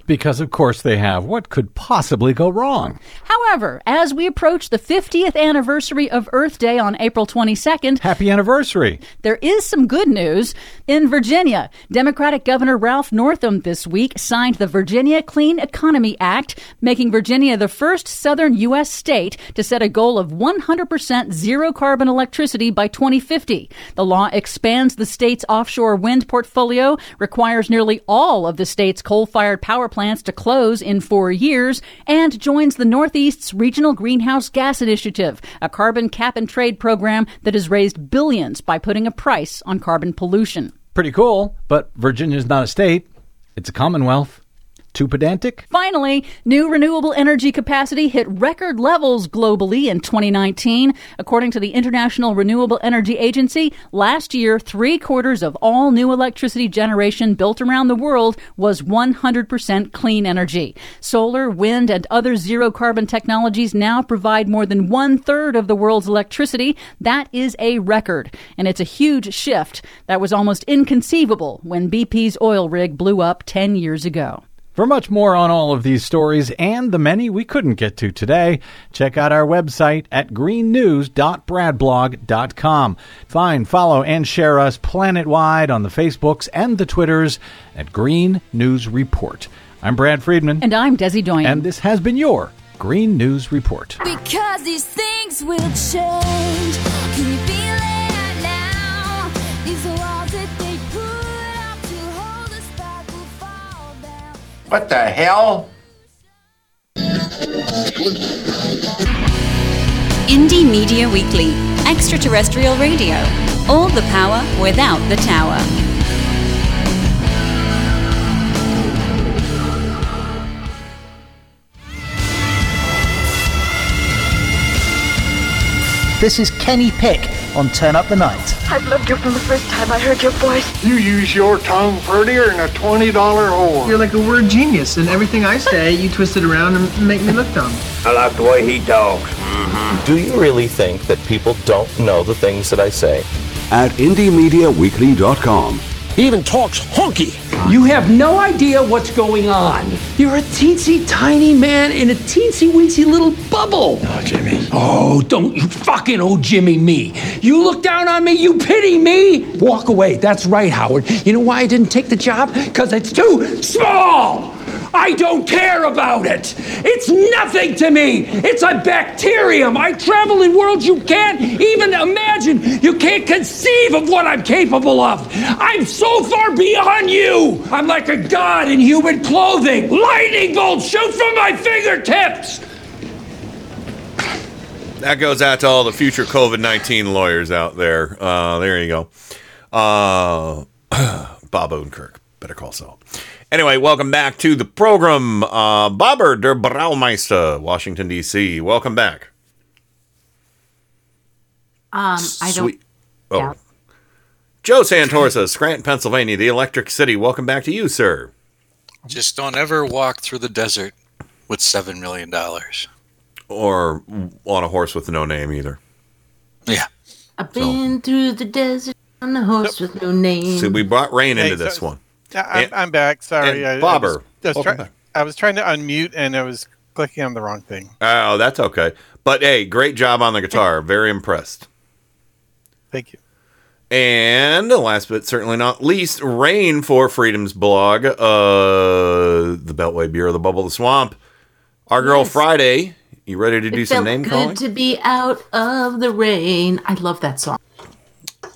Because, of course, they have. What could possibly go wrong? However, as we approach the 50th anniversary of Earth Day on April 22nd... Happy anniversary! There is some good news. In Virginia, Democratic Governor Ralph Northam this week signed the Virginia Clean Economy Act, making Virginia the first southern U.S. state to set a goal of 100% zero-carbon electricity by 2050. The law expands the state's offshore wind portfolio, requires nearly all of the state's coal-fired power plants to close in 4 years, and joins the Northeast's Regional Greenhouse Gas Initiative, a carbon cap-and-trade program that has raised billions by putting a price on carbon pollution. Pretty cool, but Virginia's not a state. It's a commonwealth. Too pedantic? Finally, new renewable energy capacity hit record levels globally in 2019. According to the International Renewable Energy Agency, last year, three-quarters of all new electricity generation built around the world was 100% clean energy. Solar, wind, and other zero-carbon technologies now provide more than one-third of the world's electricity. That is a record, and it's a huge shift that was almost inconceivable when BP's oil rig blew up 10 years ago. For much more on all of these stories and the many we couldn't get to today, check out our website at greennews.bradblog.com. Find, follow, and share us planet-wide on the Facebooks and the Twitters at Green News Report. I'm Brad Friedman. And I'm Desi Doyen. And this has been your Green News Report. Because these things will change. Can you feel it now? These walls that they put up to hold us back will fall down. What the hell? Indie Media Weekly. Extraterrestrial Radio. All the power without the tower. This is Kenny Pick on Turn Up the Night. I've loved you from the first time I heard your voice. You use your tongue prettier than a $20 whore. You're like a word genius, and everything I say, you twist it around and make me look dumb. I like the way he talks. Mm-hmm. Do you really think that people don't know the things that I say? At IndieMediaWeekly.com. He even talks honky. You have no idea what's going on. You're a teensy tiny man in a teensy weensy little bubble. Oh, Jimmy. Oh, don't you fucking old Jimmy me. You look down on me, you pity me. Walk away. That's right, Howard. You know why I didn't take the job? Because it's too small. I don't care about it. It's nothing to me. It's a bacterium. I travel in worlds you can't even imagine. You can't conceive of what I'm capable of. I'm so far beyond you. I'm like a god in human clothing. Lightning bolts shoot from my fingertips. That goes out to all the future COVID-19 lawyers out there. There you go. Bob Odenkirk. Better call Saul. Anyway, welcome back to the program. Bobber der Braumeister, Washington, D.C. Welcome back. Oh. Yeah. Joe Santorsa, Scranton, Pennsylvania, the Electric City. Welcome back to you, sir. Just don't ever walk through the desert with $7 million. Or on a horse with no name either. Yeah. I've been through the desert on a horse with no name. See, we brought rain into this one. I'm back. Sorry, Bobber. I was trying to unmute, and I was clicking on the wrong thing. Oh, that's okay. But hey, great job on the guitar. Very impressed. Thank you. And last but certainly not least, Rain for Freedom's blog, the Beltway Bureau, the Bubble, the Swamp. Our girl Friday. You ready to do some name calling? It felt good to be out of the rain. I love that song.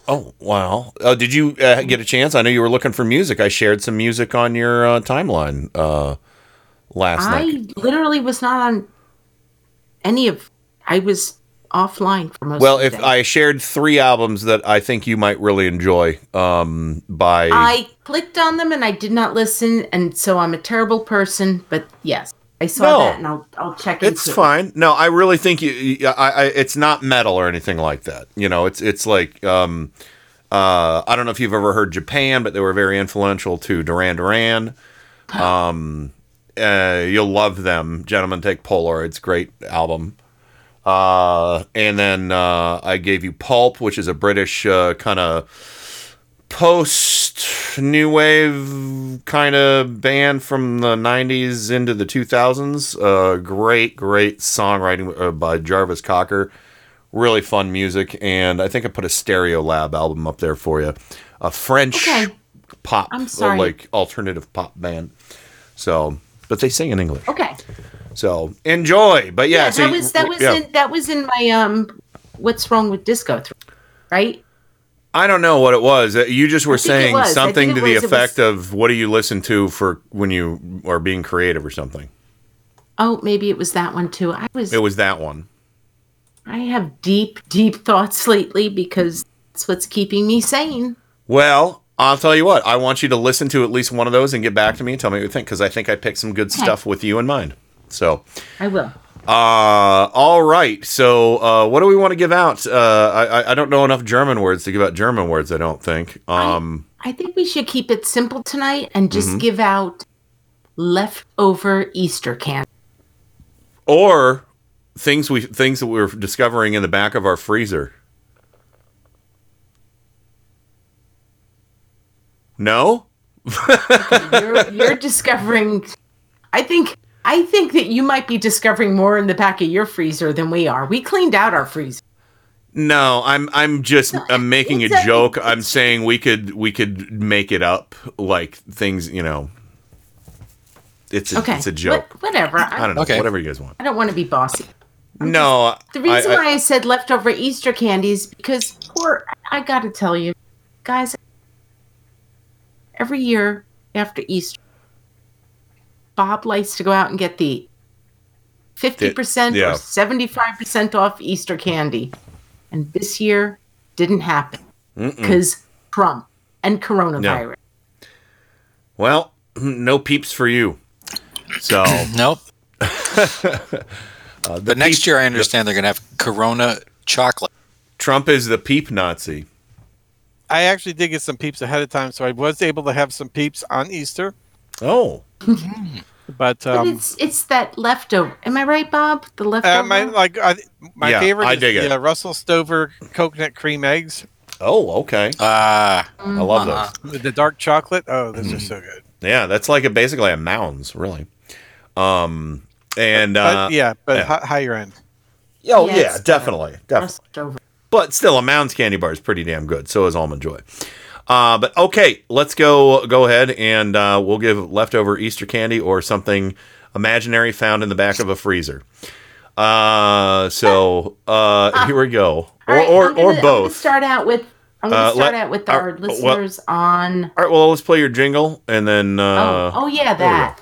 Oh, wow. Did you get a chance? I know you were looking for music. I shared some music on your timeline last night. I literally was not on any of... I was offline for most of the day. Well, I shared three albums that I think you might really enjoy by... I clicked on them and I did not listen, and so I'm a terrible person, but yes. I saw that, and I'll check into it. It's fine. No, I really think it's not metal or anything like that. You know, it's like, I don't know if you've ever heard Japan, but they were very influential to Duran Duran. You'll love them. Gentlemen Take Polaroids, great album. And then I gave you Pulp, which is a British kind of post-new wave kind of band from the 90s into the 2000s. Great songwriting by Jarvis Cocker. Really fun music. And I think I put a Stereo Lab album up there for you. A French pop, like alternative pop band. So, but they sing in English. Okay. So enjoy. But that was in my What's Wrong with Disco 3, right? I don't know what it was. You just were saying something to the effect of what do you listen to for when you are being creative or something. Oh, maybe it was that one too. It was that one. I have deep, deep thoughts lately because that's what's keeping me sane. Well, I'll tell you what. I want you to listen to at least one of those and get back to me and tell me what you think, because I think I picked some good stuff with you in mind. So I will. All right. So, what do we want to give out? I don't know enough German words to give out German words, I don't think. I think we should keep it simple tonight and just give out leftover Easter candy. Or things that we're discovering in the back of our freezer. No? Okay, you're discovering... I think that you might be discovering more in the back of your freezer than we are. We cleaned out our freezer. No, I'm just making a joke. I'm saying we could make it up, like things, you know. It's a joke. Whatever. I don't know. Okay. Whatever you guys want. I don't want to be bossy. The reason why I said leftover Easter candies because I got to tell you, guys, every year after Easter, Bob likes to go out and get the 50% or 75% off Easter candy. And this year didn't happen because Trump and coronavirus. No. Well, no peeps for you. So nope. But next year I understand they're going to have Corona chocolate. Trump is the peep Nazi. I actually did get some peeps ahead of time, so I was able to have some peeps on Easter. Oh. But it's that leftover. Am I right, Bob? The leftover. My favorite is Russell Stover coconut cream eggs. Oh, okay. I love those. The dark chocolate. Oh, those are so good. Yeah, that's like basically a Mounds, really. Higher end. Oh, yeah, definitely. But still, a Mounds candy bar is pretty damn good. So is Almond Joy. But okay, let's go ahead and we'll give leftover Easter candy or something imaginary found in the back of a freezer. So here we go. Or both. I'm going to start out with our listeners on. All right, well, let's play your jingle and then. That.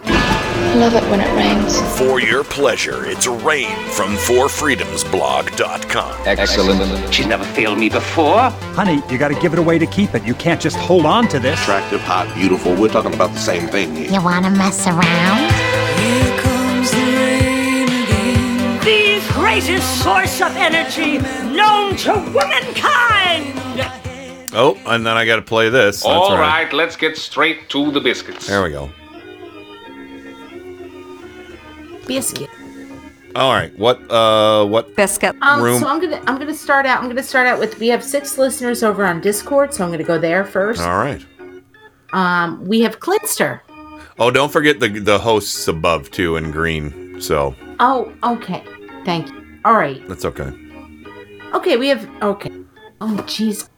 I love it when it rains. For your pleasure, it's Rain from forfreedomsblog.com. Excellent. She's never failed me before. Honey, you got to give it away to keep it. You can't just hold on to this. Attractive, hot, beautiful. We're talking about the same thing here. You want to mess around? Here comes the rain again. The greatest source of energy known to womankind. Oh, and then I got to play this. All right, let's get straight to the biscuits. There we go. Biscuit. All right. What? Biscuit. Room? So I'm gonna start out with we have 6 listeners over on Discord, so I'm gonna go there first. All right. We have cleansed her. Oh, don't forget the hosts above too in green. So. Oh, okay. Thank you. All right. That's okay. Okay, we have okay. Oh, jeez.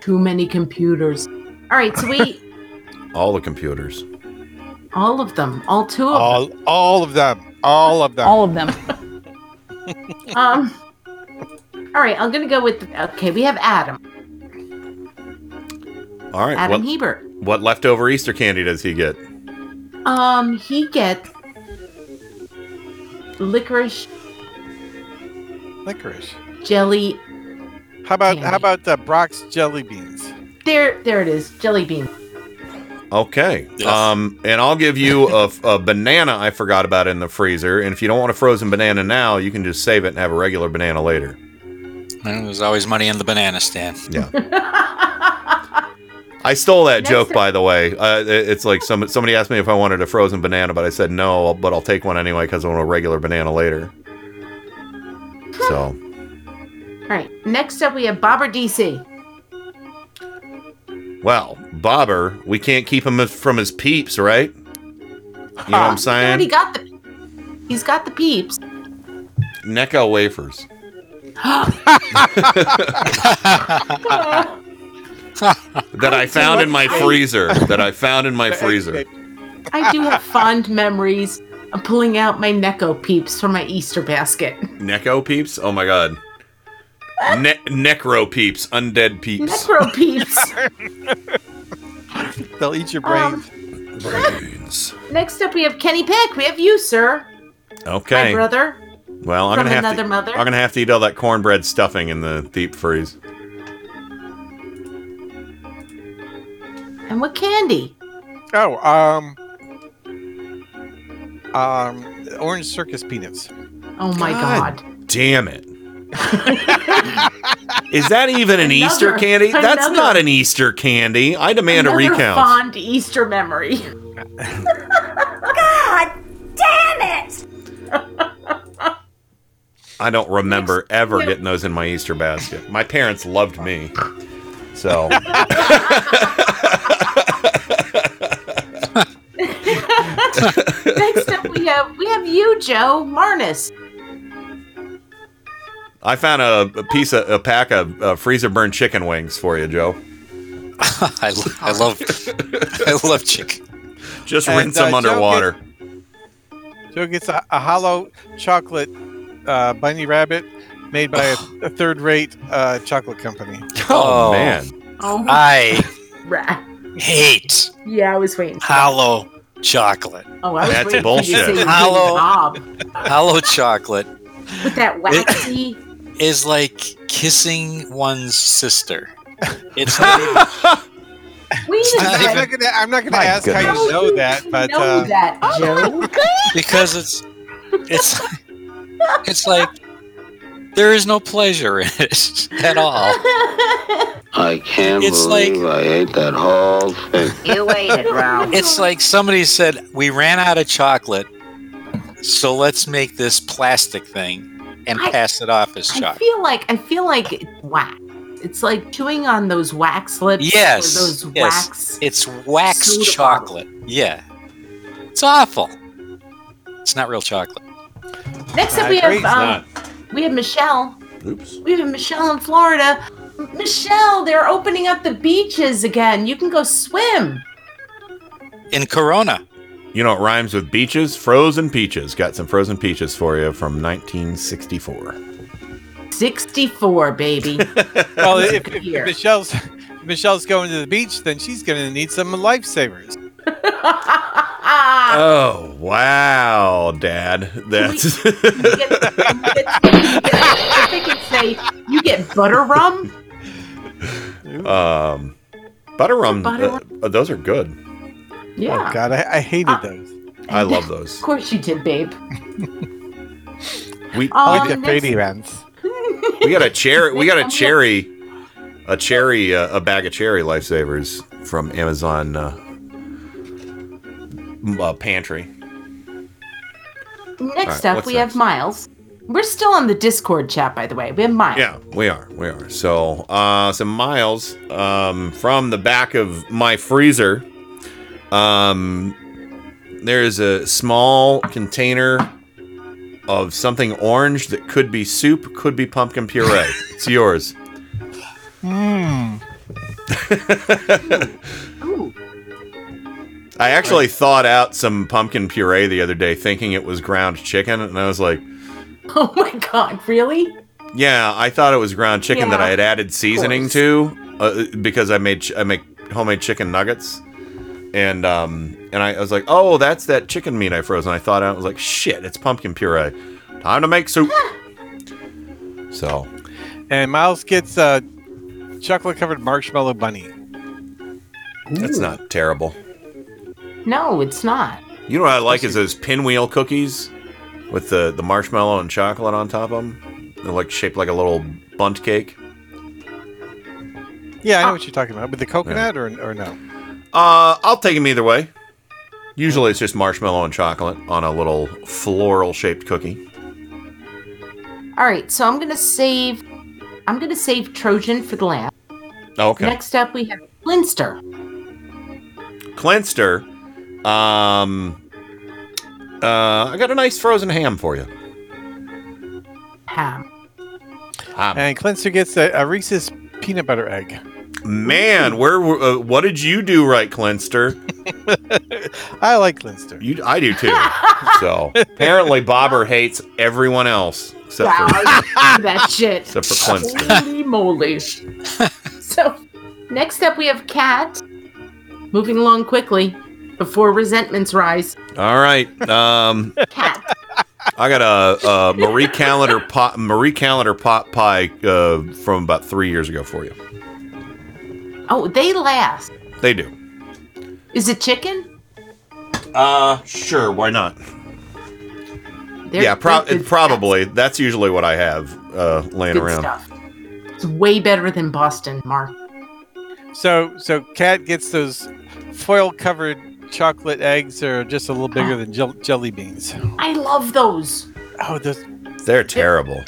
Too many computers. All right, so we. All the computers. All of them. All two of them. All of them. All of them. All of them. All right, I'm gonna go with. Okay, we have Adam. All right, Adam Hebert. What leftover Easter candy does he get? He gets licorice, jelly. How about the Brock's jelly beans? There it is, jelly beans. Okay. Yes. And I'll give you a banana I forgot about in the freezer. And if you don't want a frozen banana now, you can just save it and have a regular banana later. And there's always money in the banana stand. Yeah. I stole that joke, by the way. It's like somebody asked me if I wanted a frozen banana, but I said no, but I'll take one anyway because I want a regular banana later. So. All right. Next up, we have Bobber DC. Well, Bobber, we can't keep him from his peeps, right? You know what I'm saying? He's got the peeps. Necco wafers. That I found in my freezer. I do have fond memories of pulling out my Necco peeps from my Easter basket. Necco peeps? Oh my god. Necro peeps, undead peeps. Necro peeps. They'll eat your brains. Next up, we have Kenny Pick. We have you, sir. Okay, my brother. Well, I'm gonna have to eat all that cornbread stuffing in the deep freeze. And what candy? Oh, orange circus peanuts. Oh my god! Damn it. Is that even an Easter candy? That's not an Easter candy. I demand a recount. Fond Easter memory. God damn it! I don't remember ever getting those in my Easter basket. My parents loved me, so. Next up, we have you, Joe Marnus. I found a pack of freezer burned chicken wings for you, Joe. I love chicken. Just rinse them underwater. Joe gets a hollow chocolate bunny rabbit made by a third-rate chocolate company. Oh man! Oh, I hate. Yeah, I was waiting. Hollow chocolate. Oh, that's bullshit. Hollow chocolate. With that waxy. Is like kissing one's sister. It's not even. I'm not gonna ask how you know that, but because it's like there is no pleasure in it at all. I can't believe I ate that whole thing. You ate it, Ralph. It's like somebody said, "We ran out of chocolate, so let's make this plastic thing." And pass it off as chocolate. I feel like it's wax. It's like chewing on those wax lips. Yes. Or those wax. It's wax chocolate. Yeah. It's awful. It's not real chocolate. Next up, we have Michelle. Oops. We have Michelle in Florida. Michelle, they're opening up the beaches again. You can go swim. In Corona. You know what rhymes with beaches? Frozen peaches. Got some frozen peaches for you from 1964. 64, baby. Well, if Michelle's going to the beach, then she's going to need some lifesavers. Oh, wow, Dad. That's. I think it'd say, you get butter rum? Butter rum. Those are good. Yeah. Oh, God, I hated those. I love those. Of course you did, babe. We got a bag of cherry lifesavers from Amazon pantry. Next up, we have Miles. We're still on the Discord chat, by the way. We have Miles. Yeah, we are. So Miles, from the back of my freezer... There is a small container of something orange that could be soup, could be pumpkin puree. It's yours. Mmm. I actually thawed out some pumpkin puree the other day thinking it was ground chicken, and I was like... Oh my god, really? Yeah, I thought it was ground chicken that I had added seasoning to, because I make homemade chicken nuggets. And I was like, oh, that's that chicken meat I froze. And I thought, I was like, shit, it's pumpkin puree. Time to make soup. So. And Miles gets a chocolate-covered marshmallow bunny. Ooh. That's not terrible. No, it's not. You know what I like is those pinwheel cookies with the marshmallow and chocolate on top of them. They're like shaped like a little bundt cake. Yeah, I know what you're talking about. With the coconut or no? I'll take them either way. Usually it's just marshmallow and chocolate on a little floral-shaped cookie. All right, so I'm gonna save Trojan for the last. Okay. Next up, we have Clinster. Clinster, I got a nice frozen ham for you. Ham. And Clinster gets a Reese's peanut butter egg. Man, what did you do right, Clinster? I like Clinster. I do too. So apparently Bobber hates everyone else except for that shit. Except for Clinster. Holy moly. So next up we have Cat. Moving along quickly before resentments rise. All right. Cat. I got a Marie Callender pot pie from about 3 years ago for you. Oh, they last. They do. Is it chicken? Sure. Why not? Probably. That's usually what I have laying around. Stuff. It's way better than Boston, Mark. So Kat gets those foil-covered chocolate eggs, that are just a little bigger than jelly beans. I love those. Oh, those! They're terrible.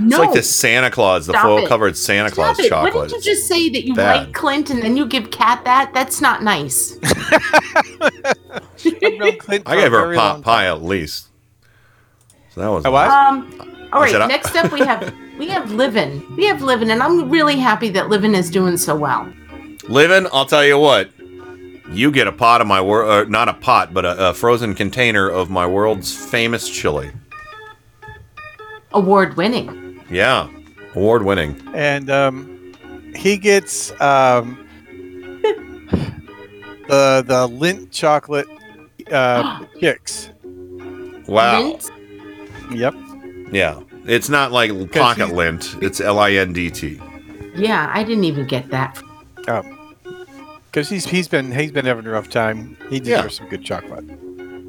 No. It's like the Santa Claus, the foil-covered Santa Claus chocolate. Why did you just say that you like Clint and then you give Kat that? That's not nice. I gave her a pot pie at least. So that was nice. All right, next up we have Livin. We have Livin, and I'm really happy that Livin is doing so well. Livin, I'll tell you what. You get a pot of my world, not a pot, but a frozen container of my world's famous chili. Award-winning. Yeah, award-winning. And he gets the Lindt chocolate Kix. Wow. Lindt? Yep. Yeah, it's not like pocket Lindt. It's Lindt. Yeah, I didn't even get that. Oh, because he's been having a rough time. He deserves some good chocolate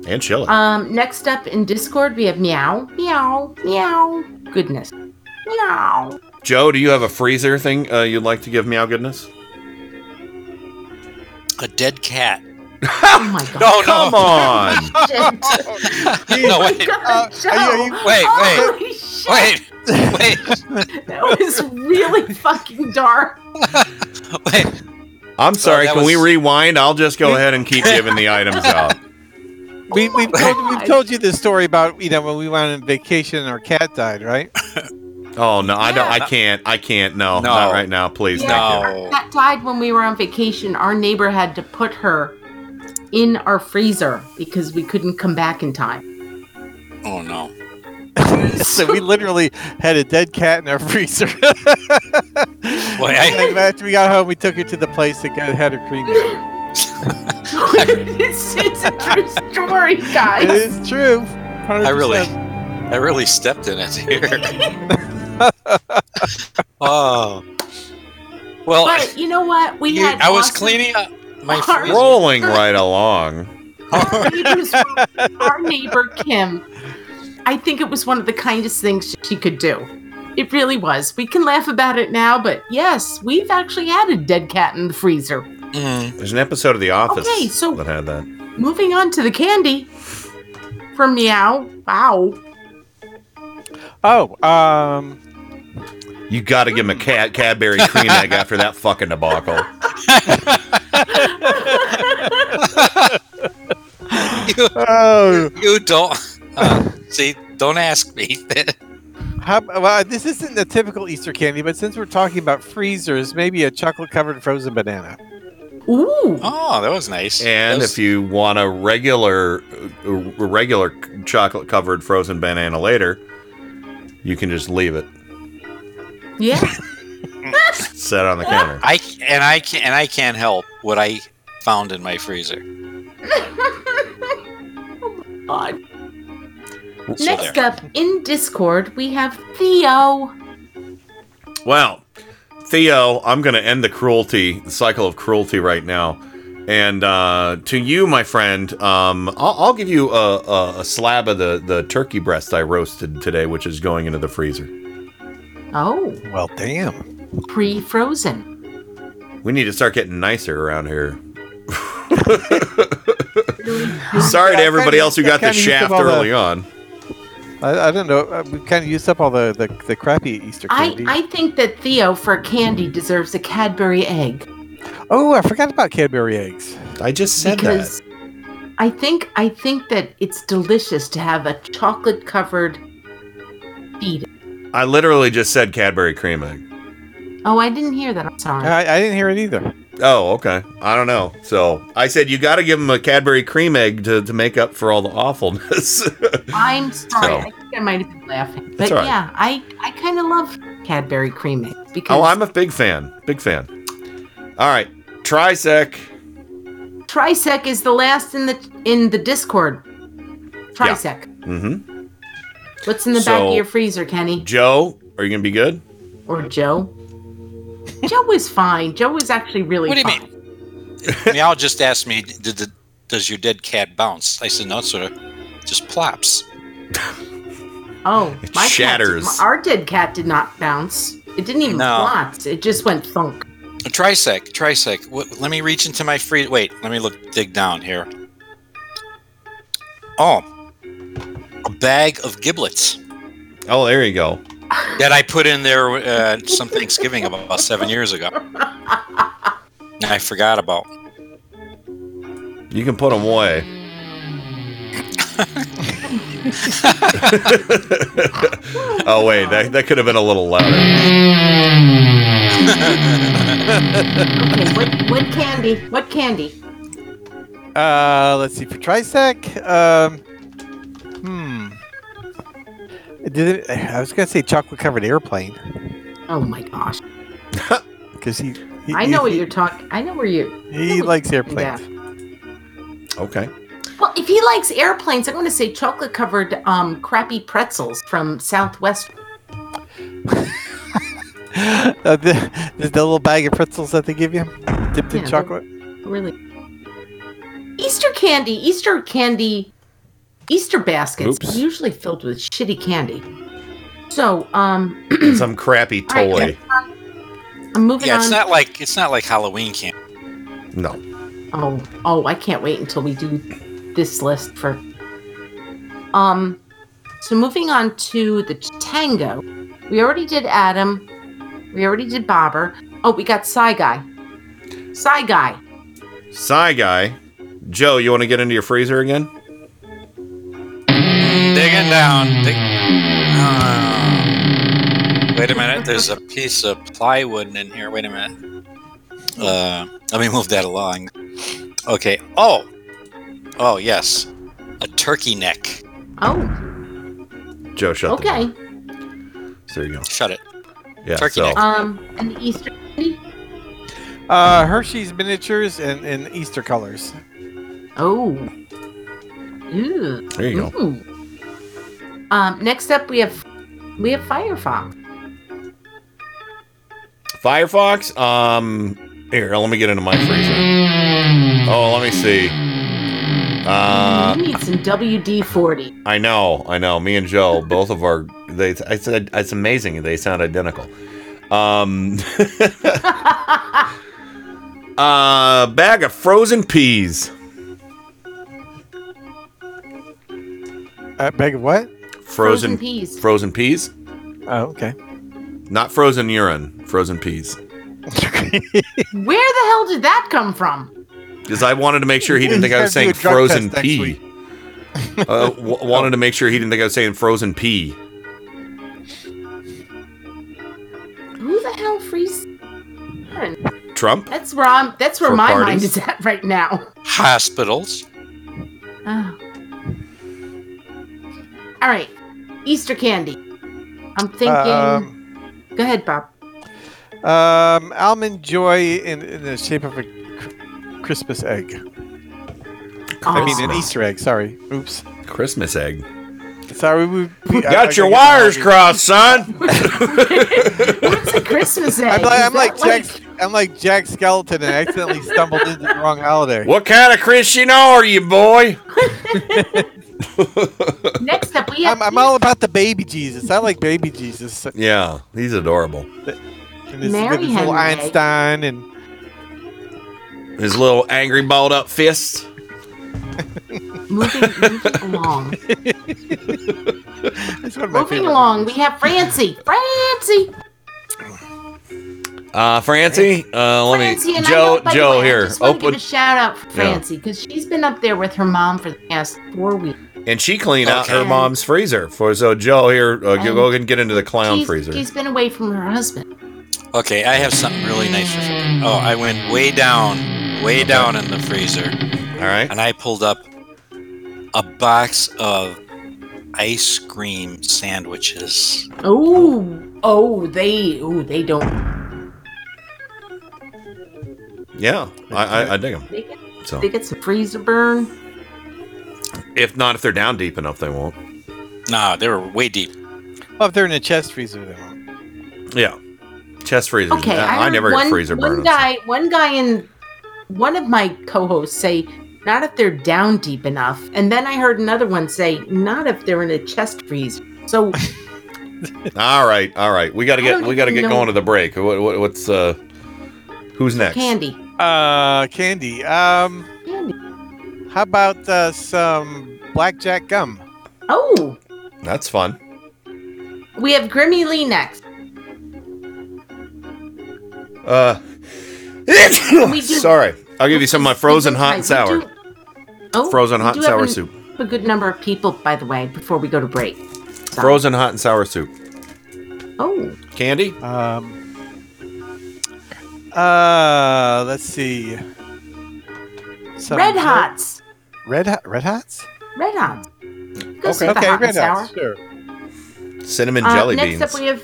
and chili. Next up in Discord we have Meow, Meow, Meow. Goodness. Meow. Joe, do you have a freezer thing you'd like to give Meow Goodness? A dead cat. Oh my god. No, come on. No, wait. Wait. That was really fucking dark. Wait. I'm sorry, can we rewind? I'll just go ahead and keep giving the items out. We've told you this story about, when we went on vacation and our cat died, right? Oh, no, I don't. I can't. No, not right now. Please, no. Our cat died when we were on vacation. Our neighbor had to put her in our freezer because we couldn't come back in time. Oh, no. So we literally had a dead cat in our freezer. After we got home, we took her to the place that had her cremated. It's a true story, guys. It is true. 100%. I really stepped in it here. Oh. Well, but you know what? I was cleaning up my freezer. Rolling right along. Our neighbor, Kim. I think it was one of the kindest things she could do. It really was. We can laugh about it now, but yes, we've actually had a dead cat in the freezer. Mm. There's an episode of The Office that had that. Moving on to the candy from Meow. Wow. Oh, you got to give him a Cadbury cream egg after that fucking debacle. You don't see. Don't ask me. Well, this isn't a typical Easter candy, but since we're talking about freezers, maybe a chocolate-covered frozen banana. Ooh! Oh, that was nice. And if you want a regular chocolate-covered frozen banana later, you can just leave it. Yeah. Set on the counter. I can't help what I found in my freezer. Oh my God. So next up in Discord, we have Theo. Well, Theo, I'm going to end the cycle of cruelty right now. And to you, my friend, I'll give you a slab of the turkey breast I roasted today, which is going into the freezer. Oh. Well, damn. Pre-frozen. We need to start getting nicer around here. Sorry to everybody else who got the shaft early on. I don't know. We kind of used up all the crappy Easter candy. I think that Theo, for candy, deserves a Cadbury egg. Oh, I forgot about Cadbury eggs. I just said because that. I think that it's delicious to have a chocolate-covered feed. I literally just said Cadbury cream egg. Oh, I didn't hear that. I'm sorry. I didn't hear it either. Oh, okay. I don't know. So I said you got to give him a Cadbury cream egg to make up for all the awfulness. I'm sorry. So. I think I might have been laughing. But right. Yeah, I kind of love Cadbury cream eggs. Because I'm a big fan. Big fan. All right. Trisec. Trisec is the last in the Discord. Trisec. Yeah. Mm-hmm. What's in the back of your freezer, Kenny? Joe, are you going to be good? Or Joe? Joe was fine. Joe was actually really fine. What do you mean? Meow just asked me, does your dead cat bounce? I said, no, it sort of just plops. Oh. It shatters. Our dead cat did not bounce. It didn't even plop. It just went thunk. Trisec. Let me reach into my freezer. Wait, let me dig down here. Oh. A bag of giblets. Oh, there you go. That I put in there some Thanksgiving about 7 years ago. I forgot about. You can put them away. Oh, wait. That could have been a little louder. Okay, what candy? What candy? Let's see. For Trisec, I was going to say chocolate-covered airplane. Oh, my gosh. Because I know where you're talking. He likes airplanes. Yeah. Okay. Well, if he likes airplanes, I'm going to say chocolate-covered crappy pretzels from Southwest. the little bag of pretzels that they give you dipped in chocolate? Really. Easter candy. Easter baskets are usually filled with shitty candy. So, some crappy toy. Right, I'm moving on. Yeah, it's not like Halloween candy. No. Oh, I can't wait until we do this list for. So moving on to the Tango. We already did Adam. We already did Bobber. Oh, we got Psy Guy. Joe, you want to get into your freezer again? Digging down. Wait a minute. There's a piece of plywood in here. Wait a minute. Let me move that along. Okay. Oh, yes. A turkey neck. Oh. Joe, shut it. Okay. So there you go. Shut it. Yeah. Turkey neck. And Easter candy? Hershey's miniatures and Easter colors. Oh. Ew. There you go. Ooh. Next up, we have Firefox. Firefox? Here, let me get into my freezer. Oh, let me see. You need some WD-40. I know. Me and Joe, both of our. I said it's amazing. They sound identical. Bag of frozen peas. Bag of what? Frozen peas. Frozen peas? Oh, okay. Not frozen urine. Frozen peas. Where the hell did that come from? because I wanted to make sure he didn't think I was saying frozen pea. Wanted to make sure he didn't think I was saying frozen pea. Who the hell frees Trump? That's where my parties? Mind is at right now. Hospitals. Oh. All right, Easter candy. I'm thinking. Go ahead, Bob. Almond Joy in the shape of a Christmas egg. I mean, an Easter egg. Sorry. Oops. Christmas egg. Sorry. We got your wires crossed, son. What's a Christmas egg? I'm like Jack Skeleton and accidentally stumbled into the wrong holiday. What kind of Christian are you, boy? Next up, we have. I'm all about the baby Jesus. I like baby Jesus. Yeah, he's adorable. And Mary his little Einstein and his little angry balled up fist. Moving along. Moving along, we have Francie. Francie, let me Joe here. Give a shout out for Francie because she's been up there with her mom for the past 4 weeks. And she cleaned out her mom's freezer. So Joe here, go ahead and get into the clown freezer. She's been away from her husband. Okay, I have something really nice for you. Oh, I went way down in the freezer. All right. And I pulled up a box of ice cream sandwiches. They don't. Yeah, I dig them. They get some freezer burn. If they're down deep enough, they won't. Nah, they were way deep. Well, if they're in a chest freezer, they won't. Yeah. Chest freezers. Okay, I never get freezer burn. One guy in one of my co-hosts say, not if they're down deep enough. And then I heard another one say, not if they're in a chest freezer. So. All right. We gotta get going to the break. What's who's next? Candy. Candy. How about some blackjack gum? Oh. That's fun. We have Grimmy Lee next. Sorry. I'll give you some of my frozen hot and sour. Frozen hot and sour soup. A good number of people, by the way, before we go to break. Sorry. Frozen hot and sour soup. Oh. Candy? Let's see. Some Red Hots. Red Hots? Red Hots. Okay, hot Red Hots. Sure. Cinnamon jelly beans. Next up we have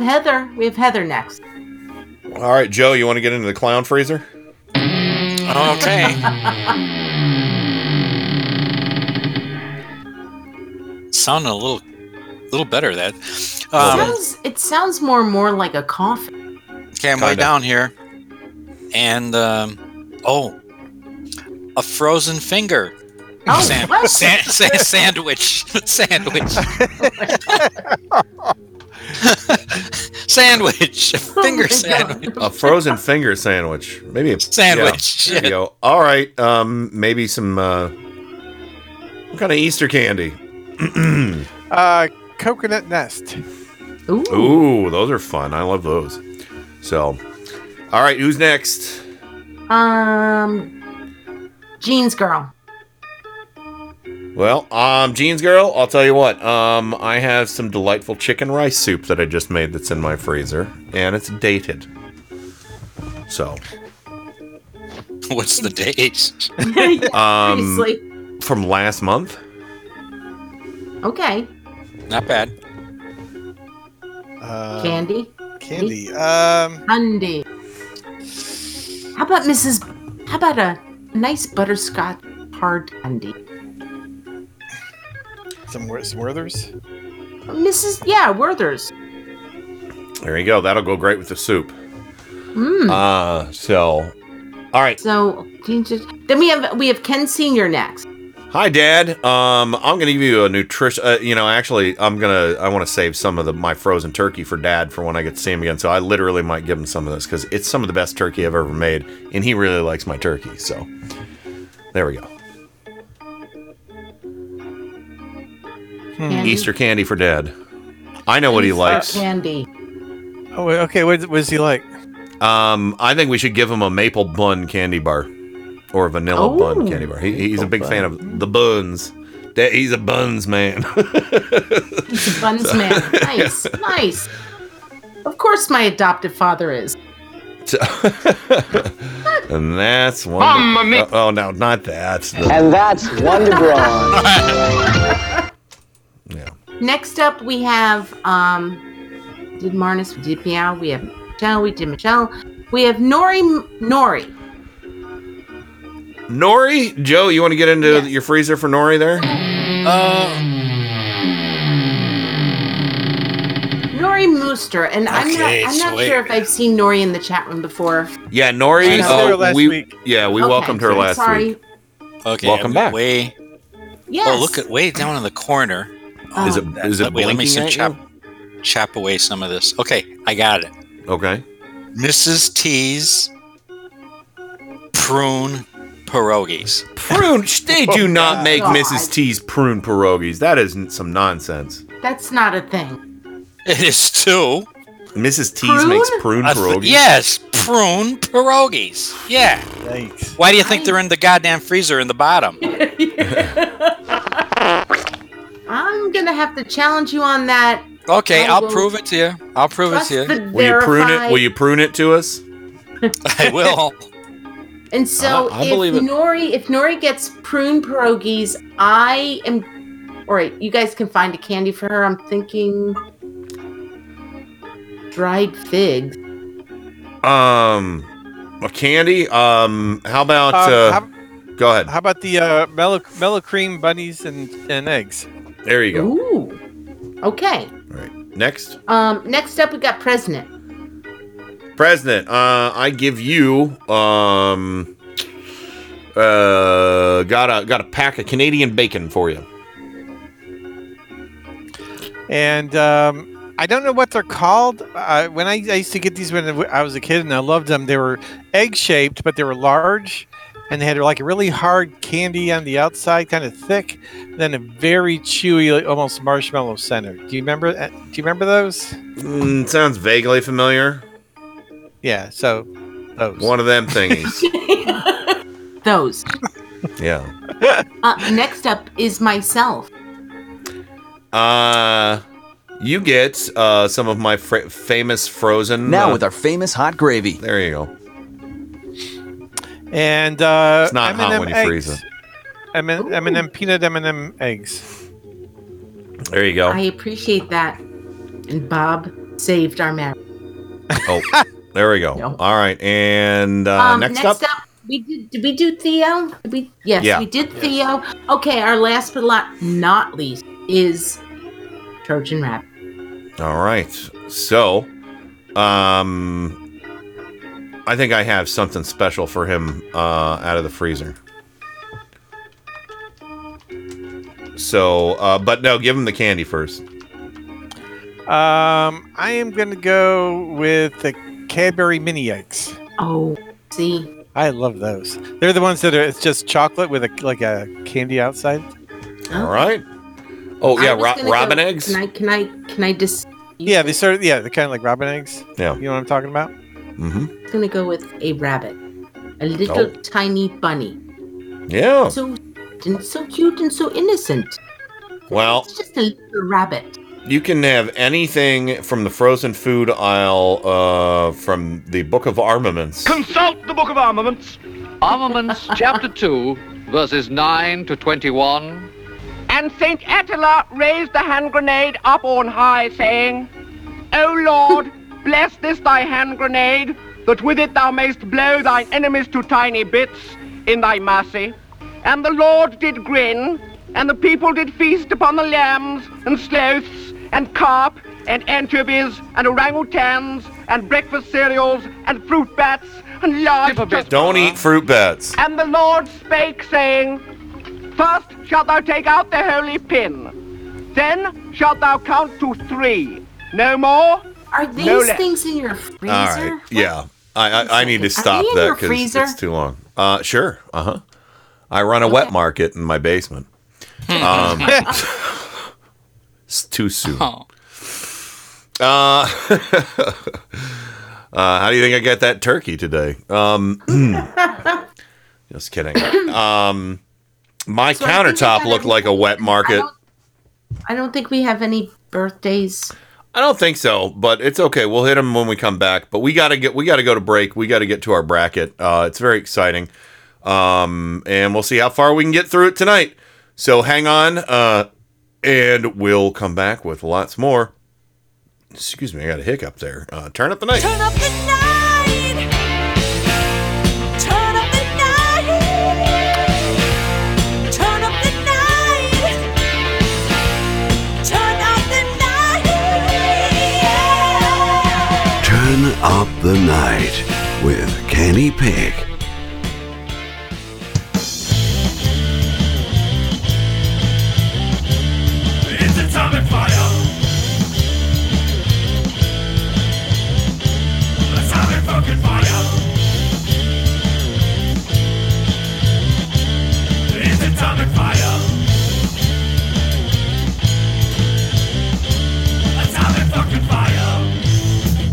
Heather. We have Heather next. All right, Joe, you want to get into the clown freezer? Okay. Sounded a little better, that. It sounds more like a coffin. Okay, I'm way down here. And, a frozen finger. Oh, sandwich. Sandwich. Finger sandwich. A frozen finger sandwich. Maybe a sandwich. Yeah, there you go. All right. Maybe some what kind of Easter candy? Coconut Nest. Ooh, those are fun. I love those. So, all right, who's next? Jeans Girl. Well, Jeans Girl, I'll tell you what. I have some delightful chicken rice soup that I just made that's in my freezer, and it's dated. So. What's the date? From last month. Okay. Not bad. Candy. Candy. How about a nice butterscotch hard candy? Some Werther's? Werther's. There you go. That'll go great with the soup. All right. So, then we have Ken Sr. next. Hi, Dad. I'm going to give you a nutrition. I want to save some of my frozen turkey for Dad for when I get to see him again. So I literally might give him some of this because it's some of the best turkey I've ever made. And he really likes my turkey. So, there we go. Candy. Easter candy for Dad. I know what he likes. Candy. Oh, okay. What does he like? I think we should give him a maple bun candy bar or a vanilla bun candy bar. He's a big fan of the buns. He's a buns man. He's a buns man. Nice, nice. Of course my adoptive father is. And that's one. No, not that. And that's Wonderbra. Yeah. Next up, we have did Marnus, we did Meow, we have Michelle, we did Michelle, we have Nori. Nori, Joe, you want to get into your freezer for Nori there? Nori Mooster, and okay, I'm not sure if I've seen Nori in the chat room before. Yeah, Nori. Last week. Yeah, we welcomed her last week. Okay, welcome back. Way. Yes. Oh, look at way down in the corner. Is it wait, let me chop away some of this. Okay, I got it. Okay. Mrs. T's prune pierogies. They do not make Mrs. T's prune pierogies. That is some nonsense. That's not a thing. It is too. Mrs. T's makes prune pierogies? Yes, prune pierogies. Yeah. Thanks. Why do you think they're in the goddamn freezer in the bottom? I'm going to have to challenge you on that. Okay, I'll prove it to you. Will you prune it to us? I will. And so if Nori gets prune pierogies, I am... All right, you guys can find a candy for her. I'm thinking dried figs. A candy? How about... go ahead. How about the mellow cream bunnies and eggs? There you go. Ooh. Okay. All right. Next. Next up, we got President. President, I give you got a pack of Canadian bacon for you. And I don't know what they're called. When I used to get these when I was a kid, and I loved them. They were egg shaped, but they were large. And they had like a really hard candy on the outside, kind of thick, then a very chewy, almost marshmallow center. Do you remember? Do you remember those? Sounds vaguely familiar. Yeah. So those. One of them thingies. Those. Yeah. Next up is myself. You get some of my famous frozen. Now with our famous hot gravy. There you go. And it's not M&M hot when you freeze it. M&M peanut M&M eggs. There you go. I appreciate that. And Bob saved our marriage. Oh, there we go. No. All right, and next up, did we do Theo? Yes, we did Theo. Okay, our last but not least is Trojan Rabbit. All right, so I think I have something special for him out of the freezer. So, but no, give him the candy first. I am going to go with the Cadbury mini eggs. Oh, see. I love those. They're the ones that are it's just chocolate with a candy outside. All right. Oh, yeah, robin eggs. Can I just Yeah, they sort of they're kind of like robin eggs. Yeah. You know what I'm talking about? Mm-hmm. I'm gonna go with a rabbit, a little tiny bunny. Yeah. So cute and so innocent. Well, it's just a little rabbit. You can have anything from the frozen food aisle from the Book of Armaments. Consult the Book of Armaments. Armaments, Chapter 2, verses 9 to 21. And Saint Attila raised the hand grenade up on high, saying, "O Lord." Bless this thy hand grenade, that with it thou mayst blow thine enemies to tiny bits in thy mercy. And the Lord did grin, and the people did feast upon the lambs, and sloths, and carp, and anchovies, and orangutans, and breakfast cereals, and fruit bats, and large... Don't eat fruit bats. And the Lord spake, saying, First shalt thou take out the holy pin, then shalt thou count to 3, no more... Are these things in your freezer? All right. What? Yeah, I need to stop that because it's too long. Sure. I run a wet market in my basement. It's too soon. How do you think I got that turkey today? Just kidding. My countertop looked like a wet market. I don't think we have any birthdays. I don't think so, but it's okay. We'll hit them when we come back. But we got to go to break. We got to get to our bracket. It's very exciting, and we'll see how far we can get through it tonight. So hang on, and we'll come back with lots more. Excuse me, I got a hiccup there. Turn up the night. Turn up the night. Turn up the night. Turn up the night. Turn up the night. Turn up the night with Kenny Pig. Atomic fire. Atomic fucking fire. It's atomic fire. Atomic fucking fire.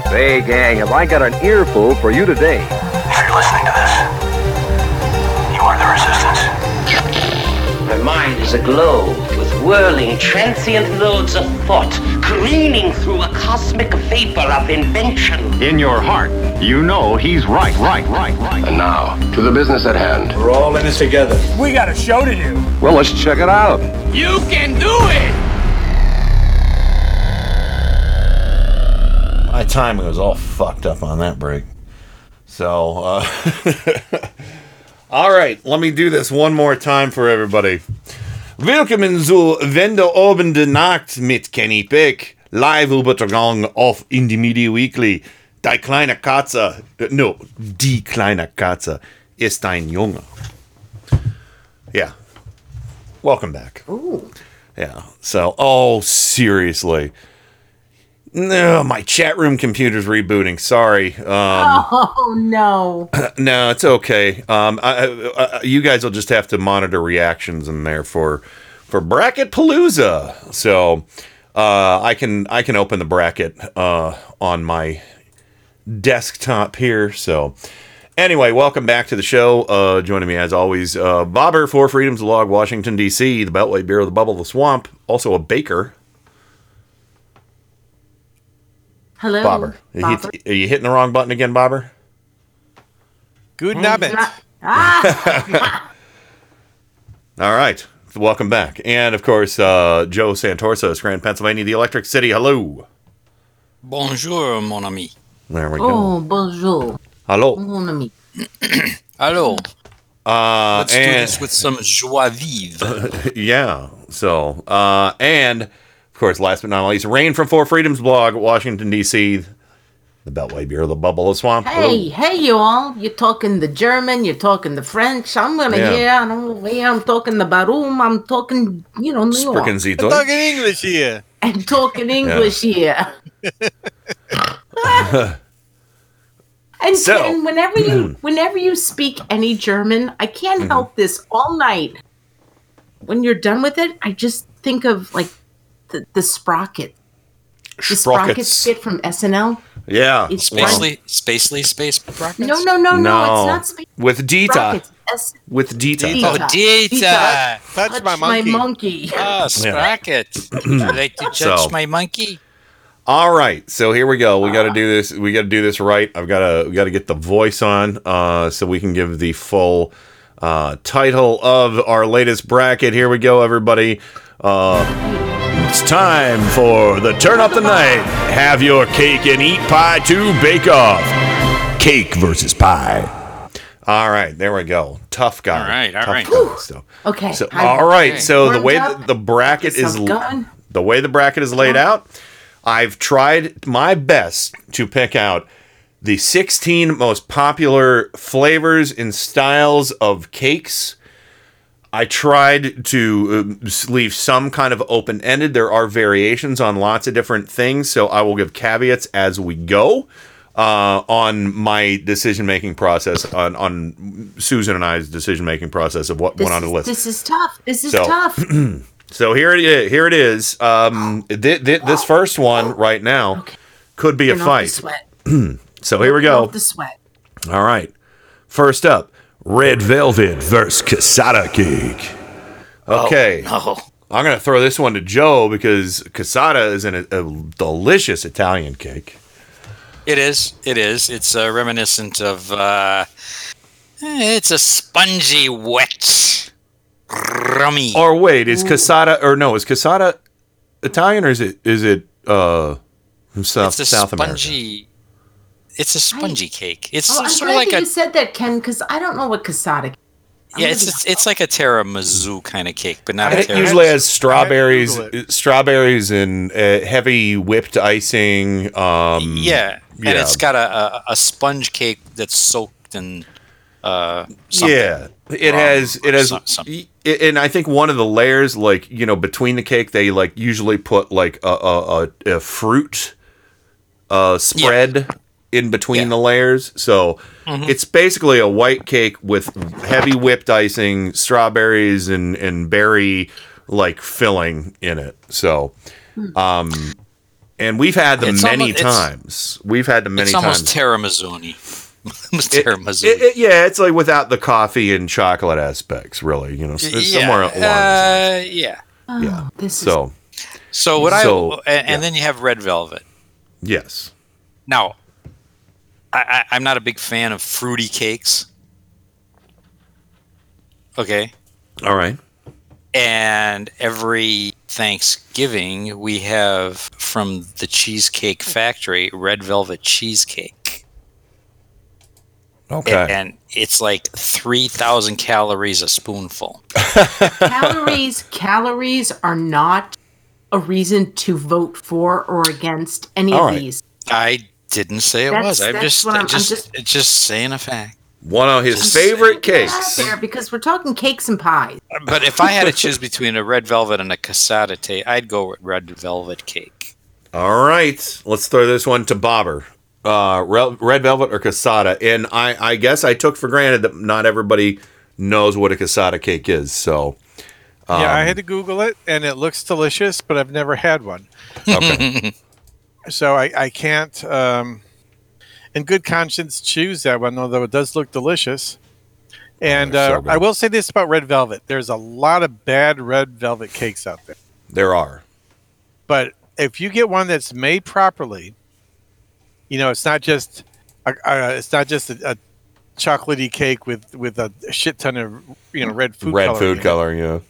Hey, gang, have I got an earful for you today? If you're listening to this, you are the resistance. My mind is aglow with whirling, transient loads of thought, careening through a cosmic vapor of invention. In your heart, you know he's right. And now, to the business at hand. We're all in this together. We got a show to do. Well, let's check it out. You can do it! My timing was all fucked up on that break. So, all right, let me do this one more time for everybody. Willkommen zu Wenn du oben die Nacht mit Kenny Pick. Live Übertragung auf Indie Media Weekly. Die kleine Katze ist ein Junge. Yeah. Welcome back. Ooh. Yeah. So, seriously. No, my chat room computer's rebooting. Sorry. No. No, it's okay. You guys will just have to monitor reactions in there for Bracket Palooza. So, I can open the bracket on my desktop here. So anyway, welcome back to the show. Joining me as always, Bobber, Four Freedoms Log, Washington DC, the Beltway Bureau, the Bubble, the Swamp, also a baker. Hello, Bobber. Are you hitting the wrong button again, Bobber? Good nabbit. All right, Welcome back. And, of course, Joe Santorsa, Scranton, Pennsylvania, the Electric City. Hello. Bonjour, mon ami. There we go. Oh, bonjour. Hello. Mon ami. Hello. Let's do this with some joie vive. Yeah. So, and, of course, last but not least, Rain from Four Freedoms blog, Washington, D.C., the Beltway Bureau, the Bubble, the Swamp. Hey, hello. Hey, you all. You're talking the German. You're talking the French. I'm going to hear. I don't know where I'm talking the Barum. I'm talking, you know, New York. I'm talking English here. I'm talking English here. And whenever you speak any German, I can't help this all night. When you're done with it, I just think of, like, the sprocket. The sprocket skit from SNL. Yeah. It's Spacely Space Sprockets? No. It's not Space with Dita. With Dita. Oh, Dita. Touch my monkey. Oh, Sprocket. Would like to touch my monkey? All right. So here we go. We got to do this. We got to do this right. We got to get the voice on so we can give the full title of our latest bracket. Here we go, everybody. It's time for the Turn Up the Night. Have your cake and eat pie too. Bake Off. Cake versus pie. All right, there we go. Tough guy. All right. So, okay. So, all right. So the way the bracket is laid out, I've tried my best to pick out the 16 most popular flavors and styles of cakes. I tried to leave some kind of open-ended. There are variations on lots of different things, so I will give caveats as we go on my decision-making process, on Susan and I's decision-making process of what went on the list. This is tough. This is tough. So here it is. This first one right now could be a fight. So here we go. The sweat. All right. First up. Red Velvet versus Cassata Cake. Okay. Oh, no. I'm going to throw this one to Joe because cassata is a delicious Italian cake. It is. It's reminiscent of... it's a spongy, wet, rummy. Or wait, is cassata Italian or is it from South America? It's a spongy cake. It's sort of like you said that, Ken, because I don't know what cassata. Yeah, it's like a tiramisu kind of cake, but not a tiramisu. It usually has strawberries and heavy whipped icing. And it's got a sponge cake that's soaked in something. Yeah, it has something. And I think one of the layers, like, you know, between the cake, they like usually put like a fruit spread. Yeah. In between the layers, so it's basically a white cake with heavy whipped icing, strawberries and berry like filling in it. So, and we've had them many times. It's almost tiramisu. It's like without the coffee and chocolate aspects, really. You know, somewhere along. Then you have Red Velvet. Yes. Now. I'm not a big fan of fruity cakes. Okay. All right. And every Thanksgiving, we have from the Cheesecake Factory, Red Velvet Cheesecake. Okay. And it's like 3,000 calories a spoonful. Calories are not a reason to vote for or against any of these. I didn't say it was. I'm just saying a fact. One of his favorite cakes. There because we're talking cakes and pies. But if I had to choose between a Red Velvet and a cassata cake, I'd go with Red Velvet cake. All right. Let's throw this one to Bobber. Red Velvet or cassata. And I guess I took for granted that not everybody knows what a cassata cake is. So I had to Google it, and it looks delicious, but I've never had one. Okay. So I can't, in good conscience, choose that one, although it does look delicious. And I will say this about Red Velvet. There's a lot of bad Red Velvet cakes out there. There are. But if you get one that's made properly, you know, it's not just a chocolatey cake with a shit ton of, you know, red food coloring.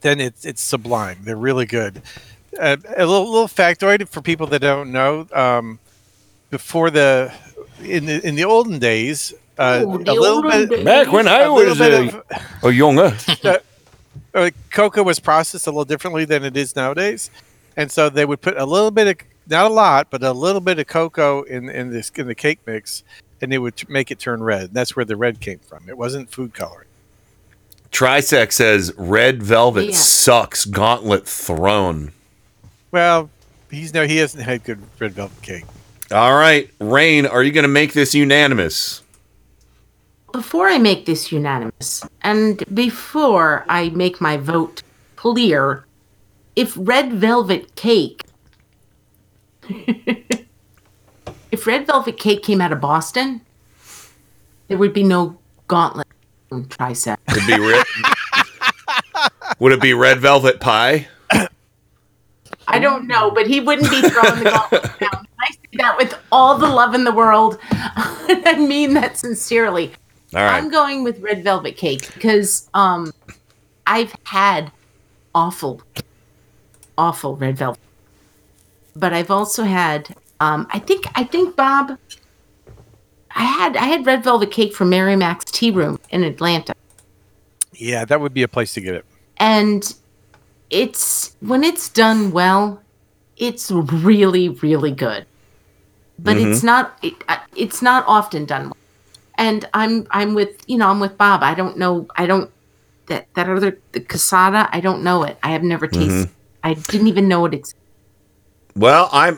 then it's sublime. They're really good. A little factoid for people that don't know: before in the olden days, back when I was a younger, cocoa was processed a little differently than it is nowadays, and so they would put a little bit of, not a lot, but a little bit of cocoa in the cake mix, and it would make it turn red. That's where the red came from. It wasn't food coloring. Trisec says red velvet sucks. Gauntlet thrown. Well, he hasn't had good red velvet cake. All right, Rain, are you going to make this unanimous? Before I make this unanimous, and before I make my vote clear, if red velvet cake came out of Boston, there would be no Gauntlet Trisec. Would it be red velvet pie? I don't know, but he wouldn't be throwing the Gauntlet down. I say that with all the love in the world. I mean that sincerely. All right. I'm going with red velvet cake because I've had awful red velvet. But I've also had I think Bob, I had red velvet cake from Mary Mac's Tea Room in Atlanta. Yeah, that would be a place to get it. And it's, when it's done well, it's really, really good. But it's not often done well. And I'm with Bob. I don't know that other, the cassata, I don't know it. I have never tasted it. I didn't even know it existed. Well, I'm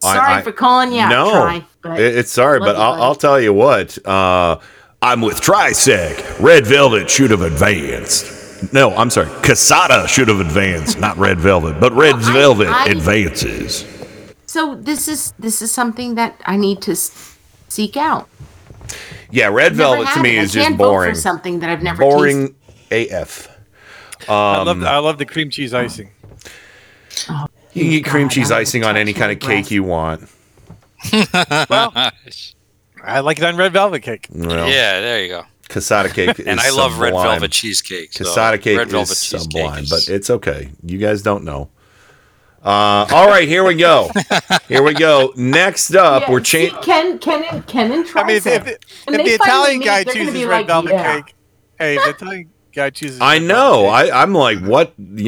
sorry for calling you out. No, it's sorry, but I'll tell you what. I'm with Trisec. Red Velvet should have advanced. No, I'm sorry. Cassata should have advanced, not Red Velvet, but Red Velvet advances. So this is something that I need to seek out. Yeah, Red Velvet to me is just boring. For something that I've never boring tasted. AF. I love the cream cheese icing. Oh. You can get cream cheese icing on any kind of cake you want. Well, I like it on red velvet cake. Well, yeah, there you go. Cassata cake is and I love sublime. Red velvet cheesecake. So cassata cake red velvet is sublime, but it's okay. You guys don't know. All right, here we go. Next up, we're changing. Ken and Trisec. I mean, if the Italian guy chooses red velvet cake, hey, the Italian guy chooses. I know. I'm like, what, and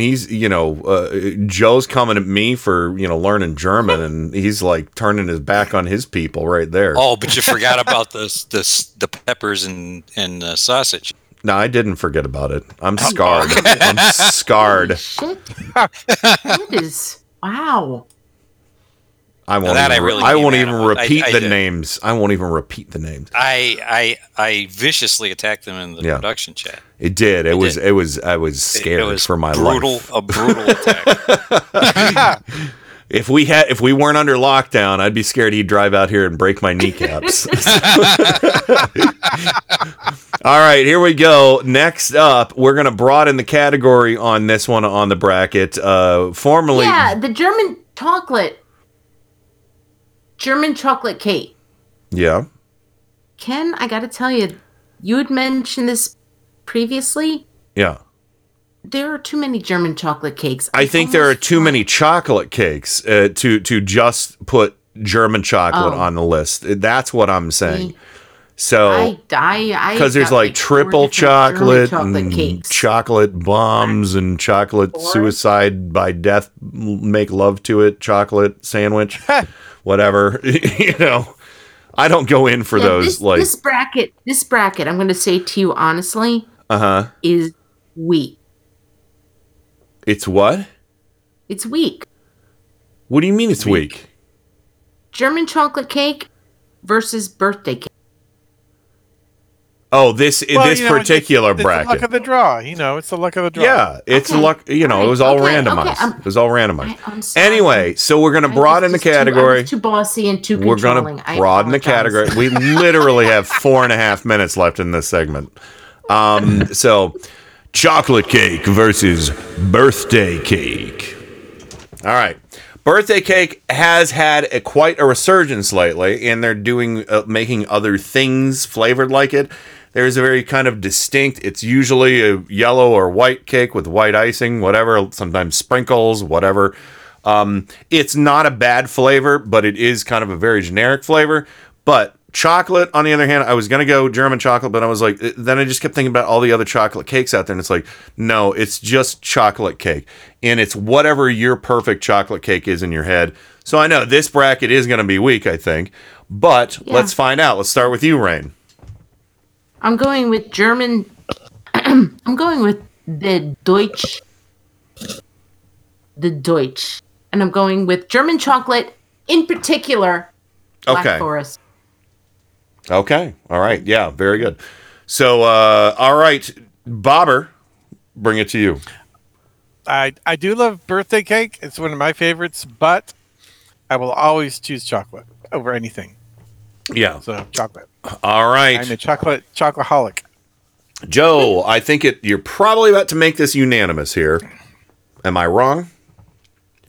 he's, Joe's coming at me for, learning German, and he's like turning his back on his people right there. Oh, but you forgot about the peppers and sausage. No, I didn't forget about it. I'm scarred. Holy shit. It is. Wow. I won't even repeat the names. I won't even repeat the names. I viciously attacked them in the production chat. It did. I was scared for my life. A brutal attack. If we weren't under lockdown, I'd be scared he'd drive out here and break my kneecaps. All right, here we go. Next up, we're going to broaden the category on this one on the bracket. Formerly, the German chocolate cake. Yeah. Ken, I got to tell you, you had mentioned this previously. Yeah. There are too many German chocolate cakes. I think there are too many chocolate cakes to just put German chocolate on the list. That's what I'm saying. So, because there's like triple chocolate and cakes. Chocolate bombs and chocolate suicide by death, make love to it, chocolate sandwich, whatever. I don't go in for those. This bracket, I'm going to say to you honestly, is weak. It's what? It's weak. What do you mean it's weak? German chocolate cake versus birthday cake. Oh, this particular bracket. It's the luck of the draw. It's the luck of the draw. Yeah, it's luck. It was all randomized. It was all randomized. Anyway, so we're going to broaden the category. Too bossy and too controlling. We're going to broaden the category. We literally have 4.5 minutes left in this segment. So, chocolate cake versus birthday cake. All right. Birthday cake has had quite a resurgence lately, and they're making other things flavored like it. There's a very kind of distinct, it's usually a yellow or white cake with white icing, whatever, sometimes sprinkles, whatever. It's not a bad flavor, but it is kind of a very generic flavor. But chocolate, on the other hand, I was going to go German chocolate, but I was like, then I just kept thinking about all the other chocolate cakes out there, and it's like, no, it's just chocolate cake. And it's whatever your perfect chocolate cake is in your head. So I know this bracket is going to be weak, I think. But let's find out. Let's start with you, Rain. I'm going with German. I'm going with the Deutsch. And I'm going with German chocolate, in particular, Black Forest. Okay. All right. Yeah, very good. So, all right, Bobber, bring it to you. I do love birthday cake. It's one of my favorites, but I will always choose chocolate over anything. Yeah. So, chocolate. All right. I'm a chocoholic. Joe, I think you're probably about to make this unanimous here. Am I wrong?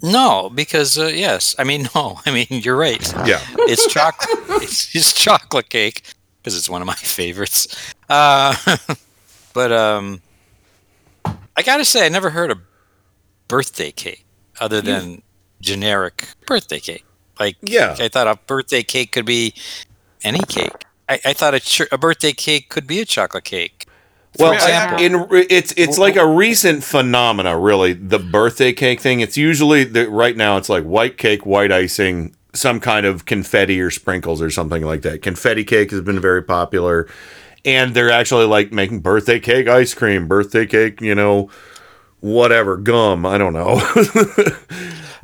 No, because you're right. Yeah, it's chocolate. It's chocolate cake because it's one of my favorites. But I gotta say, I never heard of birthday cake other than generic birthday cake. I thought a birthday cake could be any cake. I thought a birthday cake could be a chocolate cake. Well, it's like a recent phenomena, really, the birthday cake thing. It's usually, right now, it's like white cake, white icing, some kind of confetti or sprinkles or something like that. Confetti cake has been very popular, and they're actually, like, making birthday cake ice cream, birthday cake, whatever, gum, I don't know.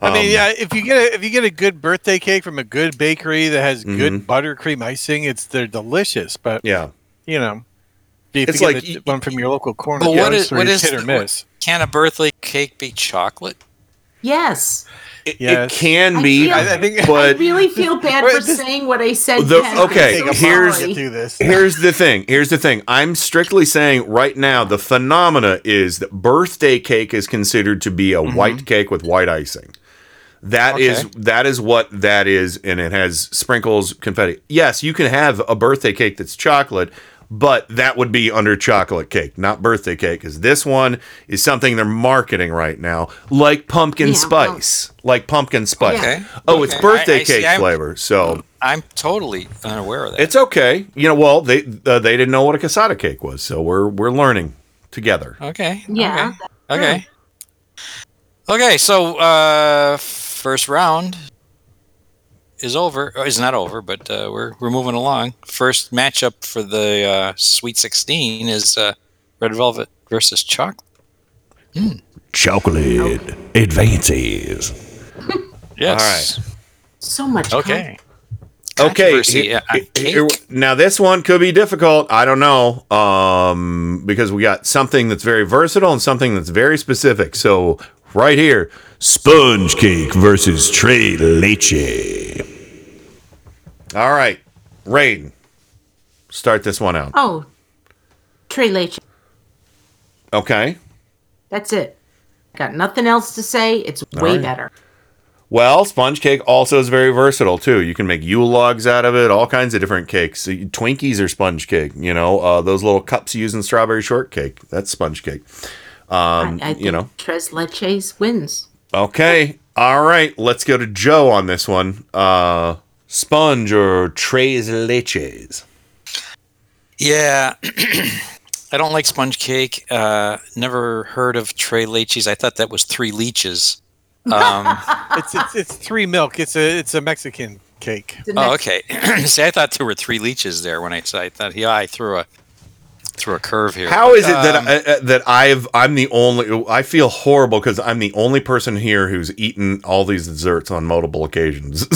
If you get a good birthday cake from a good bakery that has good buttercream icing, they're delicious, but, it's like one from your local corner. Well, what is hit or miss? Can a birthday cake be chocolate? Yes. It can be. I really feel bad for saying what I said. Here's the thing. I'm strictly saying right now the phenomena is that birthday cake is considered to be a white cake with white icing. That is what that is, and it has sprinkles, confetti. Yes, you can have a birthday cake that's chocolate, but that would be under chocolate cake, not birthday cake, because this one is something they're marketing right now, like pumpkin spice. Okay. Oh, it's birthday cake flavor, so... I'm totally unaware of that. It's okay. They didn't know what a cassata cake was, so we're learning together. Okay. Yeah. Okay. Okay, so first round is over. It's not over, but we're moving along. First matchup for the Sweet 16 is Red Velvet versus Chocolate. Chocolate advances. Yes. All right. So much. Okay. Now this one could be difficult. I don't know, because we got something that's very versatile and something that's very specific. So right here, sponge cake versus tres leche. All right, Rain, start this one out. Oh, tres leche. Okay. That's it. Got nothing else to say. It's way better. Well, sponge cake also is very versatile, too. You can make Yule logs out of it, all kinds of different cakes. Twinkies are sponge cake, those little cups you use in strawberry shortcake. That's sponge cake. I think tres leches wins. Okay. All right. Let's go to Joe on this one. Sponge or tres leches? Yeah. I don't like sponge cake. Never heard of tres leches. I thought that was three leeches. It's three milk. It's a Mexican cake. Okay. See, I thought there were three leeches there when I threw a... through a curve here. How is it I feel horrible because I'm the only person here who's eaten all these desserts on multiple occasions.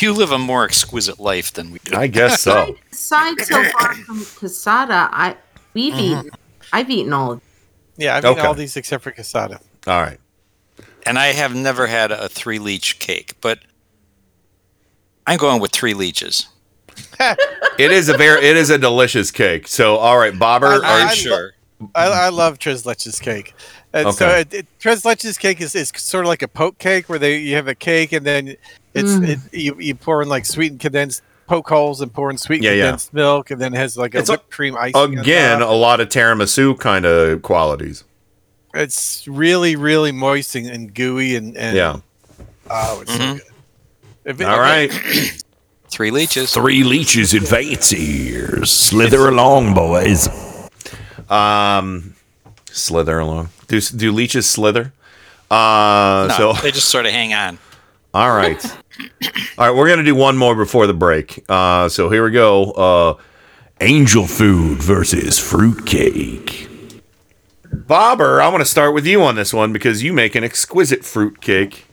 You live a more exquisite life than we do. I guess so. Aside so far from cassata, I've eaten all of them. Yeah, I've eaten all these except for cassata. All right. And I have never had a three leech cake, but I'm going with three leeches. It is a delicious cake. So, all right, Bobber, are you sure? I love tres leches cake. And so tres leches cake is sort of like a poke cake where you have a cake and then you pour in like sweetened condensed poke holes and pouring sweet condensed milk, and then has like a whipped cream icing. Again, a lot of tiramisu kind of qualities. It's really, really moist and gooey and oh, it's so good. All right. 3 leeches. 3 leeches advance here. Slither along, boys. Slither along. Do leeches slither? No, so they just sort of hang on. All right. All right, we're going to do one more before the break. So here we go. Angel food versus fruitcake. Bobber, I want to start with you on this one because you make an exquisite fruitcake.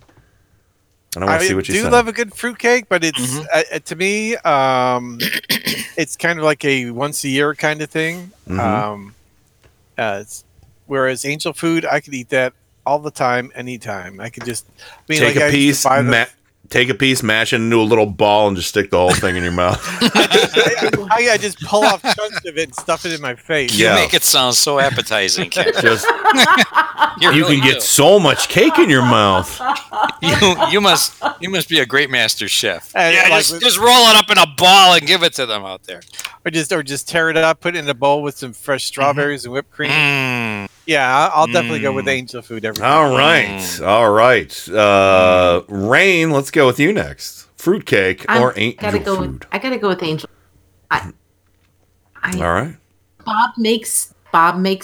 And I want to see what you say. I do love a good fruitcake, but it's to me, it's kind of like a once a year kind of thing. Whereas angel food, I could eat that all the time, anytime. I could just take a piece, mash it into a little ball, and just stick the whole thing in your mouth. I just pull off chunks of it and stuff it in my face. You make it sound so appetizing, Ken. You really can get so much cake in your mouth. You must be a great master chef. And just roll it up in a ball and give it to them out there. Or just tear it up, put it in a bowl with some fresh strawberries and whipped cream. Yeah, I'll definitely go with angel food every time. All right. Rain, let's go with you next. Fruitcake or angel food? I gotta go with angel. All right. Bob makes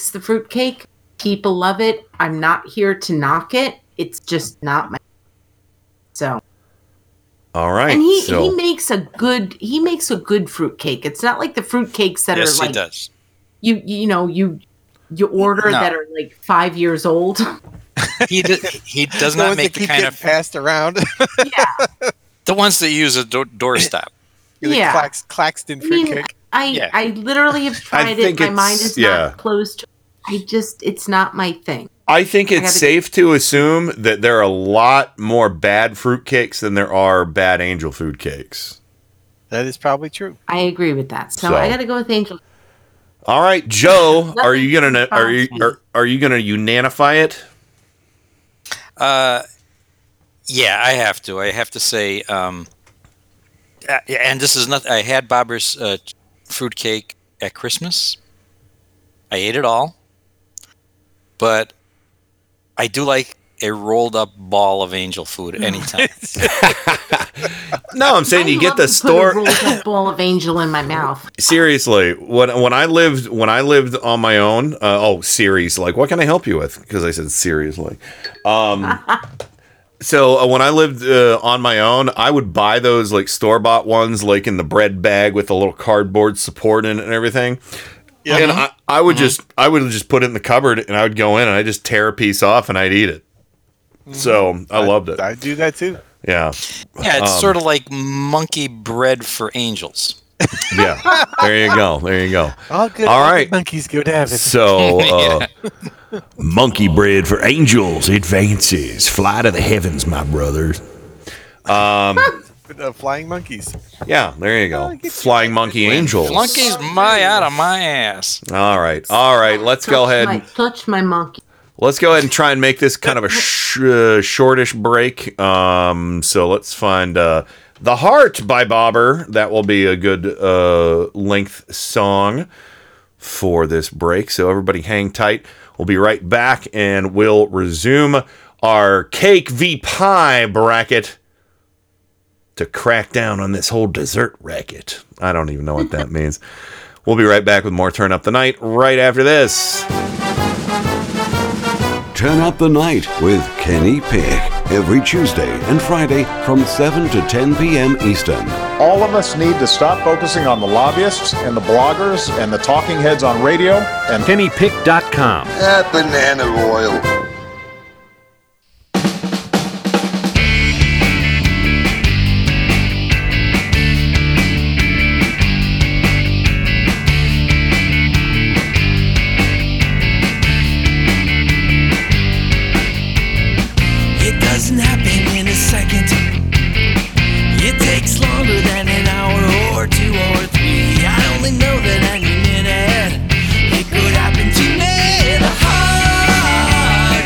the fruitcake. People love it. I'm not here to knock it. It's just not my. So. All right. And he makes a good fruitcake. It's not like the fruitcakes that are like. Yes, he does. You order that are like 5 years old. He does not make the kind of passed around. The ones that use a doorstop. Claxton fruitcake. I literally have tried it. My mind is not closed. It's not my thing. I think it's safe to assume that there are a lot more bad fruitcakes than there are bad angel food cakes. That is probably true. I agree with that. So. I got to go with angel. All right, Joe, are you gonna unanify it? Yeah, I have to. I have to say, and this is not. I had Bobber's fruitcake at Christmas. I ate it all, but I do like a rolled up ball of angel food anytime. No, I'm saying you get the store. A ball of angel in my mouth. Seriously, when I lived on my own. Seriously, like, what can I help you with? Because I said seriously. So when I lived on my own, I would buy those like store bought ones, like in the bread bag with a little cardboard support in it and everything. Yeah. And I would just put it in the cupboard, and I would go in and I just tear a piece off and I'd eat it. So I loved it. I do that too. Yeah. Yeah, it's sort of like monkey bread for angels. Yeah. There you go. All good. All right. Monkeys go to heaven. So, monkey bread for angels advances. Fly to the heavens, my brothers. Flying monkeys. Yeah, there you go. Flying monkey angels. Monkeys, out of my ass. All right. Let's go ahead. Touch my monkey. Let's go ahead and try and make this kind of a shortish break. So let's find The Heart by Bobber. That will be a good length song for this break. So everybody hang tight. We'll be right back and we'll resume our cake v pie bracket to crack down on this whole dessert racket. I don't even know what that means. We'll be right back with more Turn Up the Night right after this. Turn Up the Night with Kenny Pick every Tuesday and Friday from 7 to 10 p.m. Eastern. All of us need to stop focusing on the lobbyists and the bloggers and the talking heads on radio and KennyPick.com. That banana oil. It could happen to me. The heart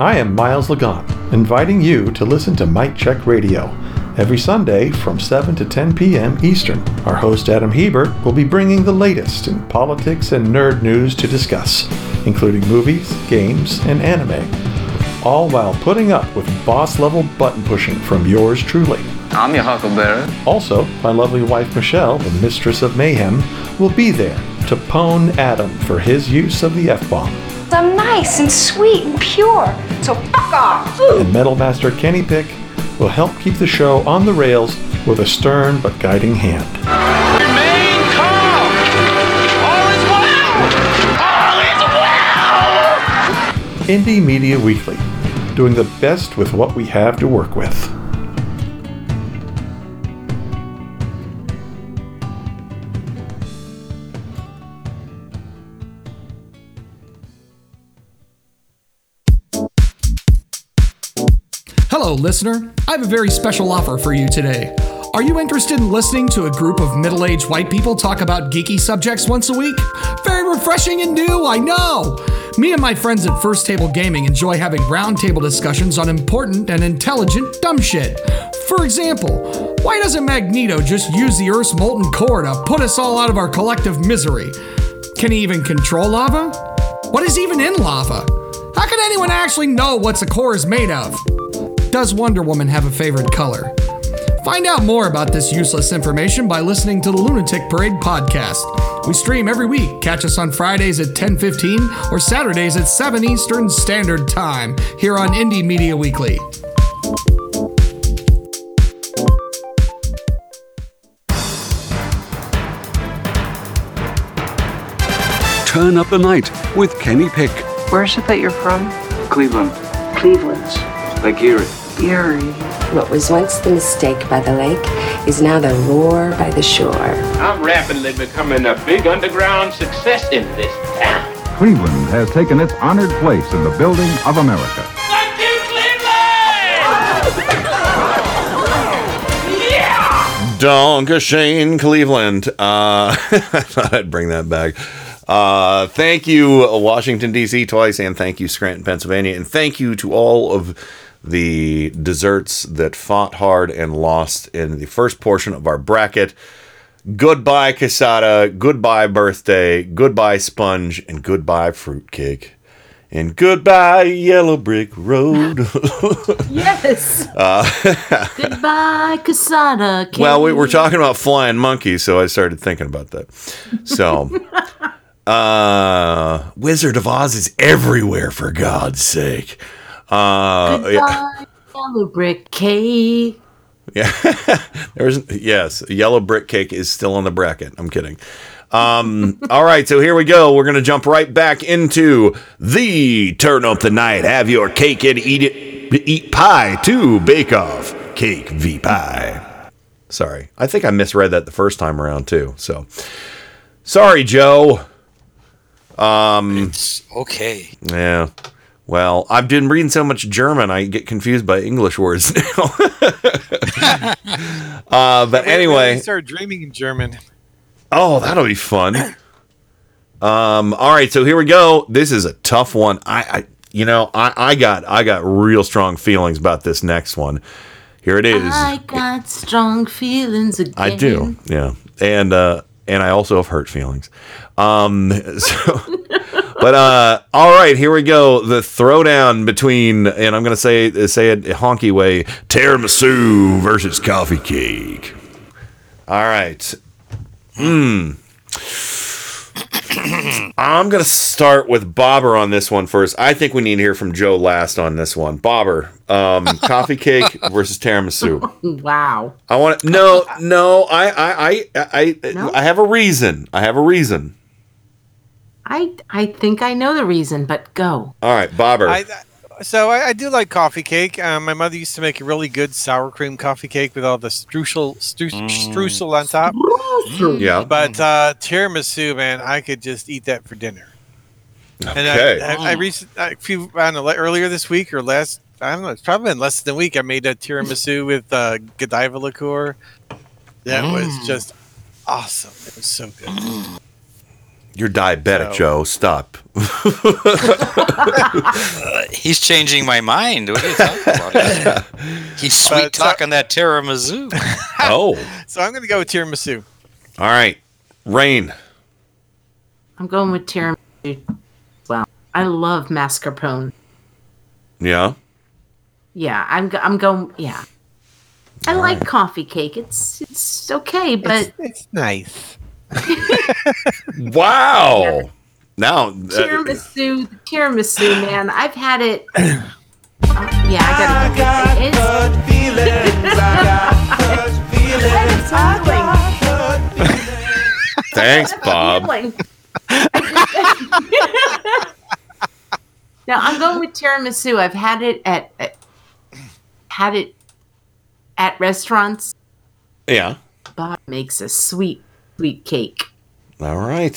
I am Miles Ligon, inviting you to listen to Mic Check Radio. Every Sunday from 7 to 10 p.m. Eastern, our host Adam Hebert will be bringing the latest in politics and nerd news to discuss, including movies, games, and anime, all while putting up with boss-level button-pushing from yours truly. I'm your Huckleberry. Also, my lovely wife Michelle, the Mistress of Mayhem, will be there to pwn Adam for his use of the F-bomb. I'm nice and sweet and pure, so fuck off! Ooh. And Metal Master Kenny Pick will help keep the show on the rails with a stern but guiding hand. Remain calm! All is well! All is well! Indie Media Weekly, doing the best with what we have to work with. Hello, listener. I have a very special offer for you today. Are you interested in listening to a group of middle-aged white people talk about geeky subjects once a week? Very refreshing and new, I know! Me and my friends at First Table Gaming enjoy having roundtable discussions on important and intelligent dumb shit. For example, why doesn't Magneto just use the Earth's molten core to put us all out of our collective misery? Can he even control lava? What is even in lava? How can anyone actually know what the core is made of? Does Wonder Woman have a favorite color? Find out more about this useless information by listening to the Lunatic Parade podcast. We stream every week. Catch us on Fridays at 10:15 or Saturdays at 7 Eastern Standard Time here on Indie Media Weekly. Turn Up the Night with Kenny Pick. Where is it that you're from? Cleveland. Cleveland's. Lake Erie. Erie. What was once the mistake by the lake is now the roar by the shore. I'm rapidly becoming a big underground success in this town. Cleveland has taken its honored place in the building of America. Thank you, Cleveland! Yeah! Donkashane Cleveland. I thought I'd bring that back. Thank you, Washington, D.C. twice, and thank you, Scranton, Pennsylvania, and thank you to all of the desserts that fought hard and lost in the first portion of our bracket. Goodbye, Quesada. Goodbye, birthday. Goodbye, sponge. And goodbye, fruitcake. And goodbye, Yellow Brick Road. Yes. Goodbye, Quesada. Well, we were talking about flying monkeys, so I started thinking about that. So... Wizard of Oz is everywhere, for God's sake. Goodbye, yeah. Yellow Brick Cake. Yeah. Yes, Yellow Brick Cake is still on the bracket. I'm kidding. All right, so here we go. We're going to jump right back into the Turn Up the Night. Have your cake and eat it. Eat pie, too. Bake Off. Cake v. pie. Sorry. I think I misread that the first time around, too. So, sorry, Joe. It's okay. Yeah. Well, I've been reading so much German, I get confused by English words now. But anyway, I started dreaming in German. Oh, that'll be fun. All right, so here we go. This is a tough one. I got real strong feelings about this next one. Here it is. I got strong feelings again. I do. Yeah, and I also have hurt feelings. All right, here we go. The throwdown between, and I'm going to say it a honky way, tiramisu versus coffee cake. All right. I'm going to start with Bobber on this one first. I think we need to hear from Joe last on this one. Bobber, coffee cake versus tiramisu. Wow. I want to, no? I have a reason. I think I know the reason, but go. All right, Bobber. I do like coffee cake. My mother used to make a really good sour cream coffee cake with all the streusel on top. Streusel. Yeah. But tiramisu, man, I could just eat that for dinner. Okay. And earlier this week or last, I don't know, it's probably been less than a week, I made a tiramisu with Godiva liqueur. That was just awesome. It was so good. You're diabetic, Joe. Stop. He's changing my mind. What are you talking about? He's sweet talking that tiramisu. Oh. So I'm going to go with tiramisu. All right. Rain. I'm going with tiramisu. Wow. I love mascarpone. Yeah? Yeah. I'm going. Yeah. I like coffee cake. It's okay, but... It's nice. Wow. Yeah. Now tiramisu, man. I've had it. Yeah, I got it. I got good feelings. Thanks, Bob. Now I'm going with tiramisu. I've had it at restaurants. Yeah. Bob makes a sweet cake. All right.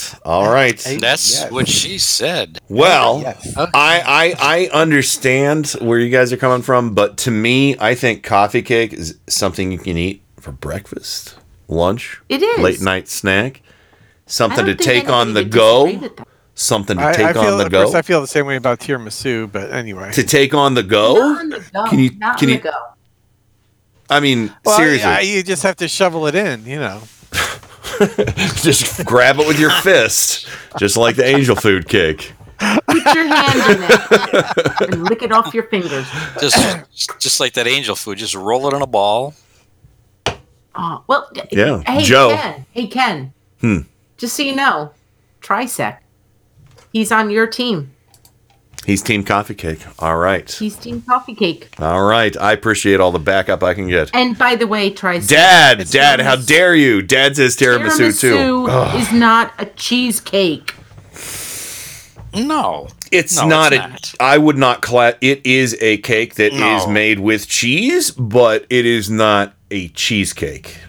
That's what she said. Well, yes. I understand where you guys are coming from, but to me, I think coffee cake is something you can eat for breakfast, lunch, late night snack, something to take on the go. Something to take on the go. I feel the same way about tiramisu, but anyway. To take on the go? Not on the go. I mean, seriously. You just have to shovel it in, you know. Just grab it with your fist, just like the angel food cake. Put your hand in it and lick it off your fingers. Just like that angel food, just roll it in a ball. Oh, well, yeah. Hey, Joe. Ken. Just so you know, Trisec. He's on your team. He's team coffee cake. All right. All right. I appreciate all the backup I can get. And by the way, Trisec. Dad, how dare you? Dad says tiramisu too. Tiramisu is not a cheesecake. No. It's not. I would not it is a cake that is made with cheese, but it is not a cheesecake.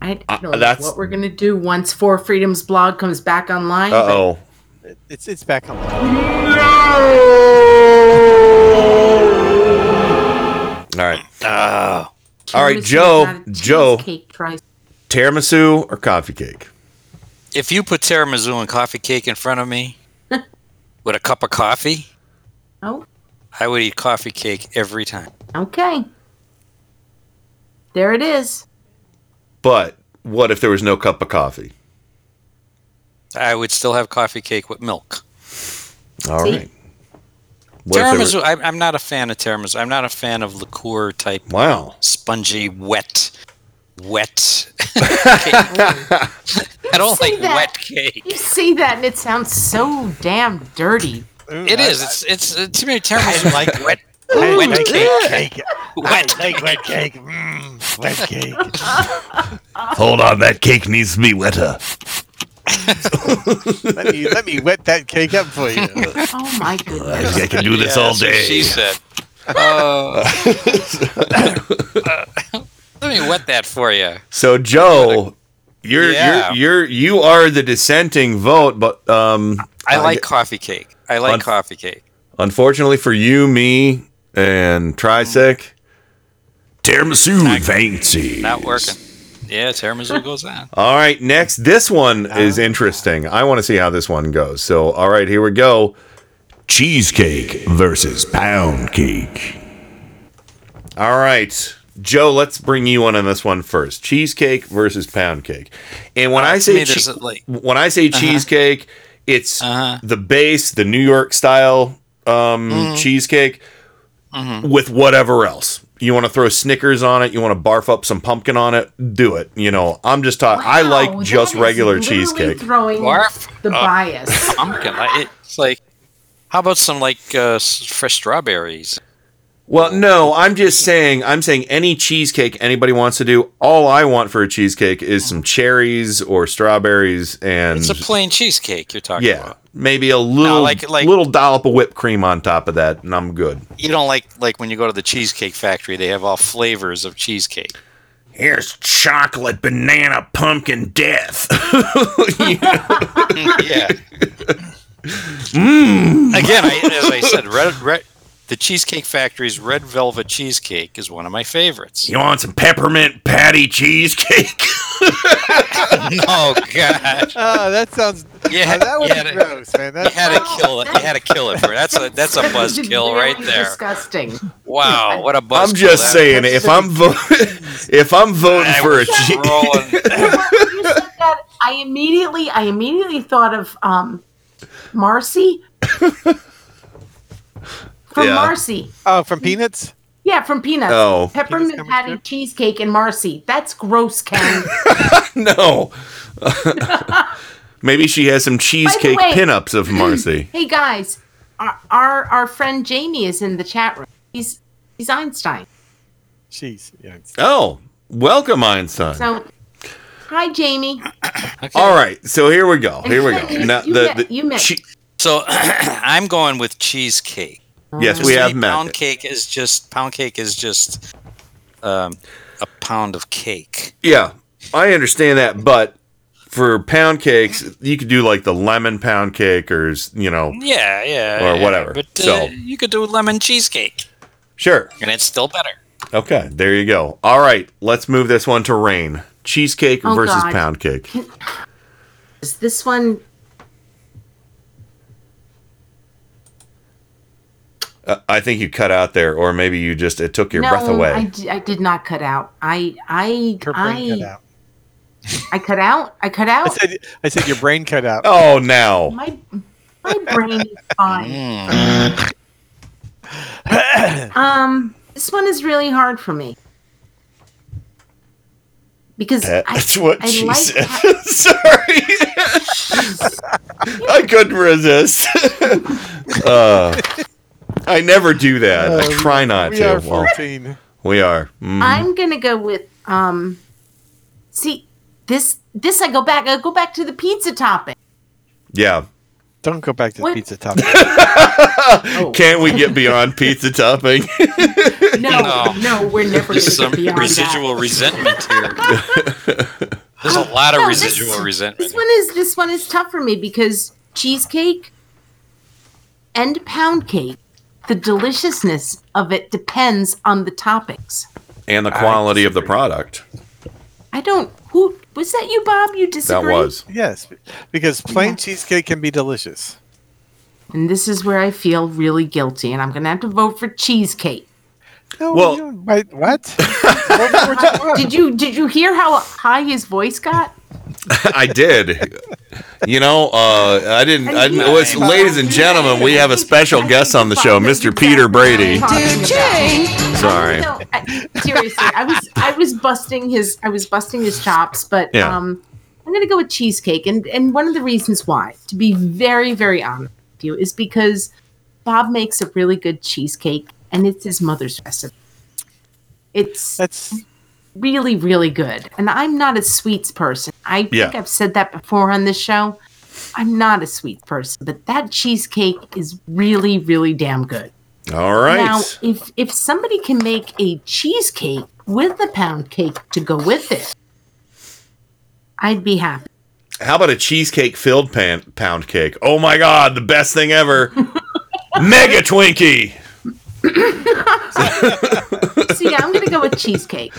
I don't know what we're going to do once Four Freedoms blog comes back online. Uh-oh. It's back on. No! All right. All right, Joe. Tiramisu or coffee cake? If you put tiramisu and coffee cake in front of me with a cup of coffee, I would eat coffee cake every time. Okay. There it is. But what if there was no cup of coffee? I would still have coffee cake with milk. All right. Tiramisu. I'm not a fan of tiramisu. I'm not a fan of liqueur type. Wow. Spongy, wet. I don't like wet cake. You see that, and it sounds so damn dirty. It is. It's too many tiramisu. I like wet. Wet cake. Wet cake. Hold on, that cake needs to be wetter. let me wet that cake up for you. Oh my goodness! I can do this all day. She said. Let me wet that for you. So Joe, you are the dissenting vote, but I like coffee cake. I like coffee cake. Unfortunately for you, me, and Trisec, tiramisu fancy. Not working. Yeah, tiramisu goes on. All right, next. This one is interesting. I want to see how this one goes. So, all right, here we go. Cheesecake versus pound cake. All right, Joe, let's bring you on this one first. Cheesecake versus pound cake. And when I say cheesecake, it's the base, the New York style cheesecake with whatever else. You want to throw Snickers on it? You want to barf up some pumpkin on it? Do it. You know, I'm just talking. Wow, I like just regular cheesecake. Barf the bias. Pumpkin. It's like, how about some like fresh strawberries? Well, no. I'm saying any cheesecake anybody wants to do. All I want for a cheesecake is some cherries or strawberries, and it's a plain cheesecake you're talking about. Maybe a little little dollop of whipped cream on top of that, and I'm good. You don't like when you go to the Cheesecake Factory, they have all flavors of cheesecake. Here's chocolate, banana, pumpkin, death. Yeah. Again, as I said, the Cheesecake Factory's Red Velvet Cheesecake is one of my favorites. You want some peppermint patty cheesecake? Oh, God. Oh, that sounds... That was gross, man. You had to kill it. That's a buzzkill right there. Disgusting. Wow, what a buzzkill! I'm just saying, if I'm voting for a cheat, I immediately thought of Marcy. Marcy. Oh, from Peanuts? Yeah, from Peanuts. Oh. Peppermint patty, cheesecake, and Marcy. That's gross, Ken. No. Maybe she has some cheesecake pinups of Marcy. Hey, guys. Our friend Jamie is in the chat room. He's Einstein. She's Einstein. Oh, welcome, Einstein. So, hi, Jamie. Okay. All right. So here we go. Now, so I'm going with cheesecake. Yes, we have met. Pound cake is just a pound of cake. Yeah, I understand that, but for pound cakes, you could do like the lemon pound cake, or whatever. But you could do lemon cheesecake. Sure, and it's still better. Okay, there you go. All right, let's move this one to Rain. Cheesecake versus pound cake. Is this one? I think you cut out there, or maybe you just it took your breath away. I did not cut out. I cut out. I said your brain cut out. Oh, now my brain is fine. This one is really hard for me because that's what she said. Sorry, I couldn't resist. I never do that. I try not to. We are 14. Well, we are. Mm. I'm gonna go with this. I go back to the pizza topping. Yeah. Don't go back to the pizza topping. Oh. Can't we get beyond pizza topping? No, we're never going to get beyond residual resentment here. There's a lot of residual resentment. This one is tough for me because cheesecake and pound cake, the deliciousness of it depends on the toppings and the quality of the product. Who was that? You, Bob? You disagree? That was, yes, because plain cheesecake can be delicious. And this is where I feel really guilty, and I'm going to have to vote for cheesecake. No, what? Did you hear how high his voice got? I did. Ladies and gentlemen, we have a special guest on the show, Mr. Peter Brady. Sorry. Seriously, I was busting his chops, but I'm going to go with cheesecake, and one of the reasons why, to be very, very honest with you, is because Bob makes a really good cheesecake, and it's his mother's recipe. That's really, really good. And I'm not a sweets person. I think I've said that before on this show. I'm not a sweets person, but that cheesecake is really, really damn good. All right. Now, if somebody can make a cheesecake with a pound cake to go with it, I'd be happy. How about a cheesecake filled pound cake? Oh my God, the best thing ever. Mega Twinkie. So I'm going to go with cheesecake.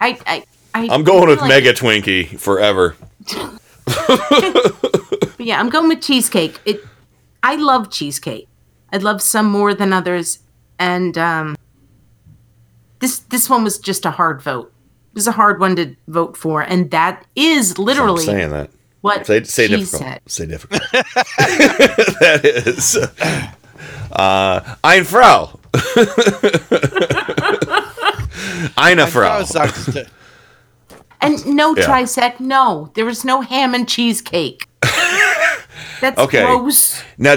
I'm going with Mega Twinkie forever. But yeah, I'm going with cheesecake. I love cheesecake. I love some more than others, and this one was just a hard vote. It was a hard one to vote for, and that is literally saying that. What say she difficult. Said. Say difficult. That is Ein Frau. Eine Frau. And Trisec, no. There was no ham and cheesecake. That's okay. Gross. Now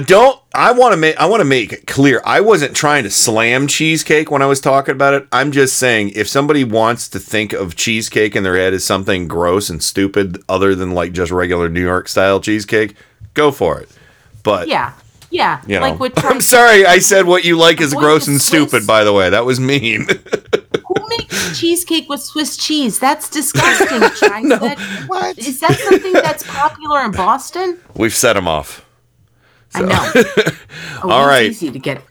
I want to make it clear. I wasn't trying to slam cheesecake when I was talking about it. I'm just saying if somebody wants to think of cheesecake in their head as something gross and stupid other than like just regular New York style cheesecake, go for it. But yeah. You know. Like what I'm sorry I said what you like is gross and stupid, by the way. That was mean. Who makes cheesecake with Swiss cheese? That's disgusting. No. What? Is that something that's popular in Boston? We've set him off. So. I know. All right. Easy to get.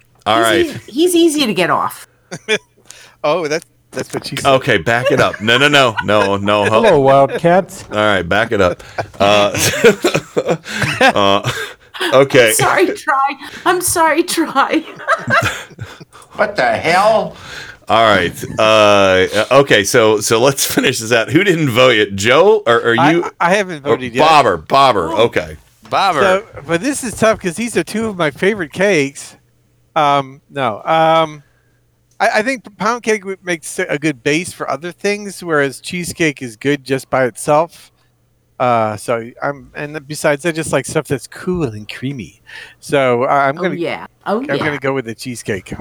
He's easy to get off. That's what she said. Okay, back it up. No. Hello, Wildcats. All right, back it up. Okay. I'm sorry, Troy. What the hell? All right. Okay. So let's finish this out. Who didn't vote yet? Joe or you? I haven't voted yet. Bobber. Okay. Bobber. So, but this is tough because these are two of my favorite cakes. I think pound cake makes a good base for other things, whereas cheesecake is good just by itself. And besides, I just like stuff that's cool and creamy. So I'm gonna go with the cheesecake.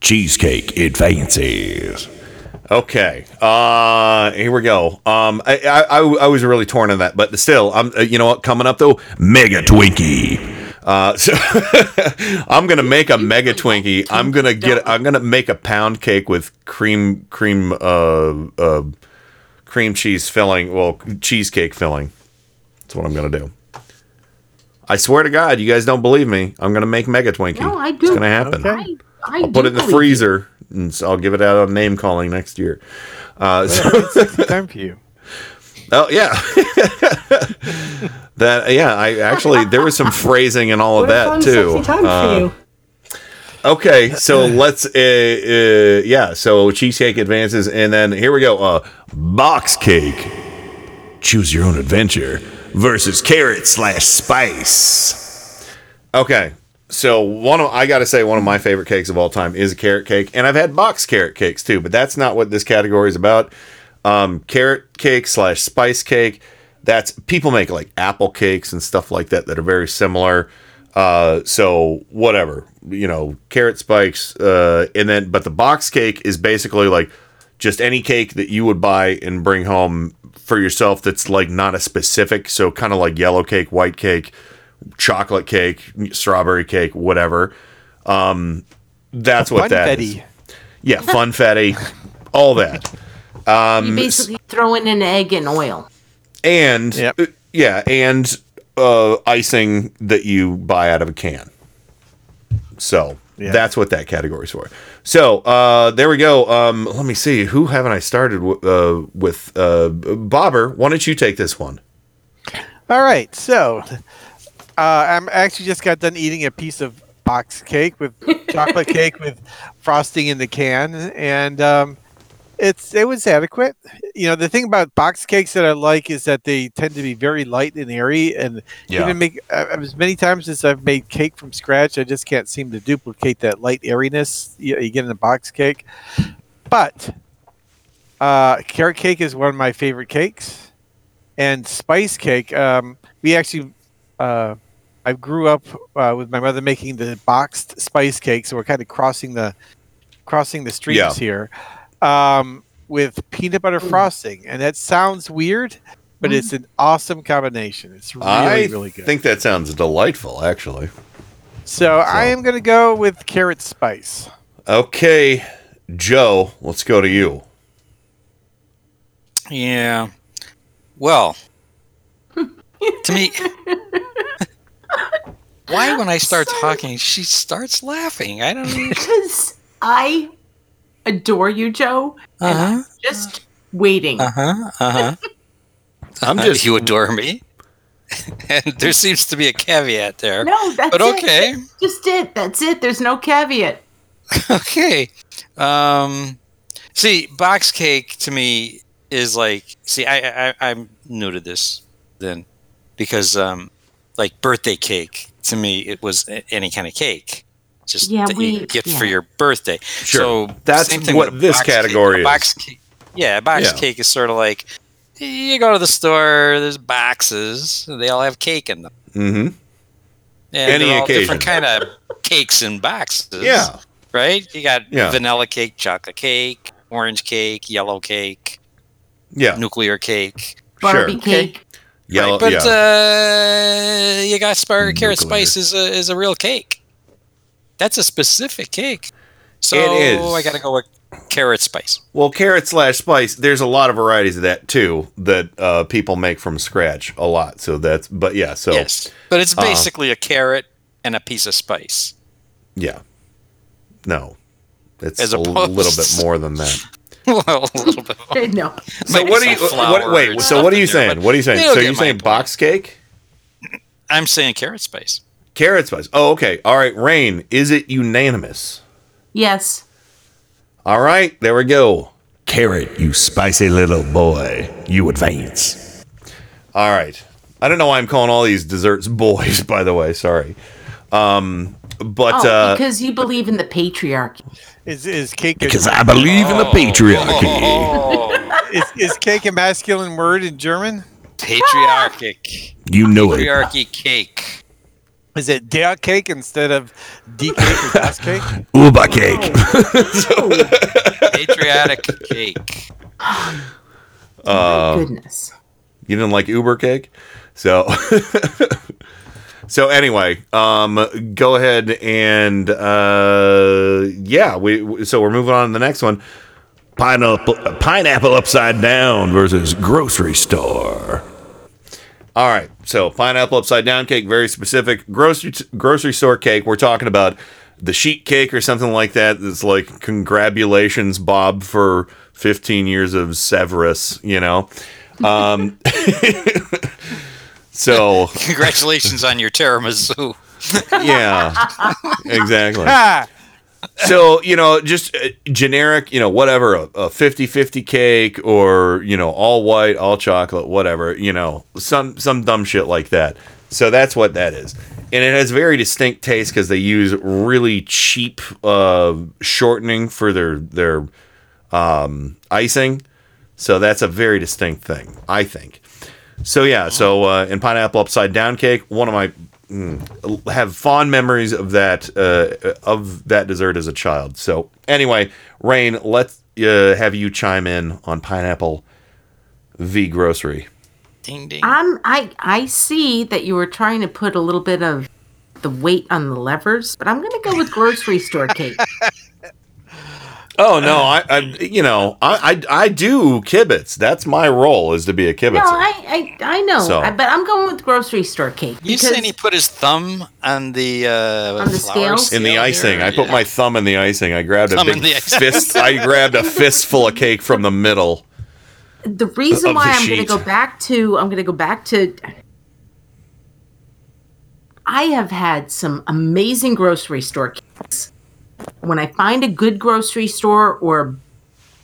Cheesecake advances. Okay. Here we go. I was really torn on that, but still, I'm. You know what? Coming up though, Mega Twinkie. So I'm gonna make a Mega Twinkie. I'm gonna make a pound cake with cream cheese filling. Well, cheesecake filling. That's what I'm gonna do. I swear to God, you guys don't believe me. I'm gonna make Mega Twinkie. No, I do. It's gonna happen. Okay. I'll put it in the freezer, and so I'll give it out on name calling next year. Thank you. Oh yeah, that yeah. I actually there was some phrasing and all of that too. Sexy time for you. Okay, so let's yeah. So cheesecake advances, and then here we go. Box cake, choose your own adventure versus carrot/spice. Okay. So I gotta say one of my favorite cakes of all time is a carrot cake, and I've had box carrot cakes too, but that's not what this category is about. Carrot cake / spice cake. That's people make like apple cakes and stuff like that that are very similar. So whatever, carrot spikes, but the box cake is basically like just any cake that you would buy and bring home for yourself that's like not a specific, so kind of like yellow cake, white cake, chocolate cake, strawberry cake, whatever. That's what that is. Yeah, funfetti, all that. You basically throw in an egg and oil. And icing that you buy out of a can. So that's what that category is for. So there we go. Let me see. Who haven't I started with? Bobber, why don't you take this one? All right. So... I'm actually just got done eating a piece of box cake with chocolate cake with frosting in the can, and it was adequate. The thing about box cakes that I like is that they tend to be very light and airy, and even make as many times as I've made cake from scratch, I just can't seem to duplicate that light airiness you get in a box cake. But carrot cake is one of my favorite cakes, and spice cake. We actually. I grew up with my mother making the boxed spice cake, so we're kind of crossing the streams here with peanut butter frosting, and that sounds weird, but it's an awesome combination. It's really good. I think that sounds delightful, actually. So I am going to go with carrot spice. Okay, Joe, let's go to you. Yeah. Well, to me. Why, when I start talking, she starts laughing? I don't know. Because I adore you, Joe. And I'm just waiting. I'm just. You adore me. And there seems to be a caveat there. No, that's it. But okay. That's just it. That's it. There's no caveat. Okay. See, box cake to me is like. See, I'm new to this then. Because, like birthday cake, to me, it was any kind of cake, just that you get for your birthday. Sure, so that's what this category is. Yeah, box cake is sort of like you go to the store. There's boxes; they all have cake in them. Mm-hmm. Yeah, any all different kind of cakes in boxes. Yeah, right. You got vanilla cake, chocolate cake, orange cake, yellow cake. Yeah, nuclear cake, Barbie cake. Yellow, right, but you got carrot spice is a real cake. That's a specific cake. So it is. I got to go with carrot spice. Well, carrot/spice. There's a lot of varieties of that too that people make from scratch a lot. So that's. But yeah. So yes, but it's basically a carrot and a piece of spice. Yeah. No, it's a little bit more than that. Well, a little bit. No. So what are you saying? What are you saying? So you're saying box cake? I'm saying Carrot Space. Carrot Space. Oh, okay. All right, Rain, is it unanimous? Yes. All right, there we go. Carrot, you spicy little boy, you advance. All right. I don't know why I'm calling all these desserts boys, by the way. Sorry. Because you believe in the patriarchy. Is cake? Because I believe in the patriarchy. Is cake a masculine word in German? Patriarchic. You know it. Patriarchy cake. Is it der cake instead of D cake or das cake? Uber cake. Patriotic cake. My goodness. You didn't like Uber cake? So anyway, go ahead and we're moving on to the next one. Pineapple upside down versus grocery store. All right, so pineapple upside down cake, very specific. Grocery store cake, we're talking about the sheet cake or something like that. It's like congratulations, Bob, for 15 years of Severus. You know. So congratulations on your tiramisu. Yeah, exactly. So, you know, just generic, you know, whatever, a 50-50 cake or, you know, all white, all chocolate, whatever, you know, some dumb shit like that. So that's what that is. And it has very distinct taste because they use really cheap shortening for their icing. So that's a very distinct thing, I think. So, yeah, in Pineapple Upside Down Cake, one of my have fond memories of that dessert as a child. So, anyway, Rain, let's have you chime in on Pineapple v. Grocery. Ding, ding. I see that you were trying to put a little bit of the weight on the levers, but I'm going to go with grocery store cake. Oh, no, I do kibitz. That's my role, is to be a kibitzer. No, I know, so. But I'm going with grocery store cake. You saying he put his thumb on the scales? In the icing. I put my thumb in the icing. I grabbed a fistful of cake from the middle. The reason why I'm going to go back to I have had some amazing grocery store cakes. When I find a good grocery store or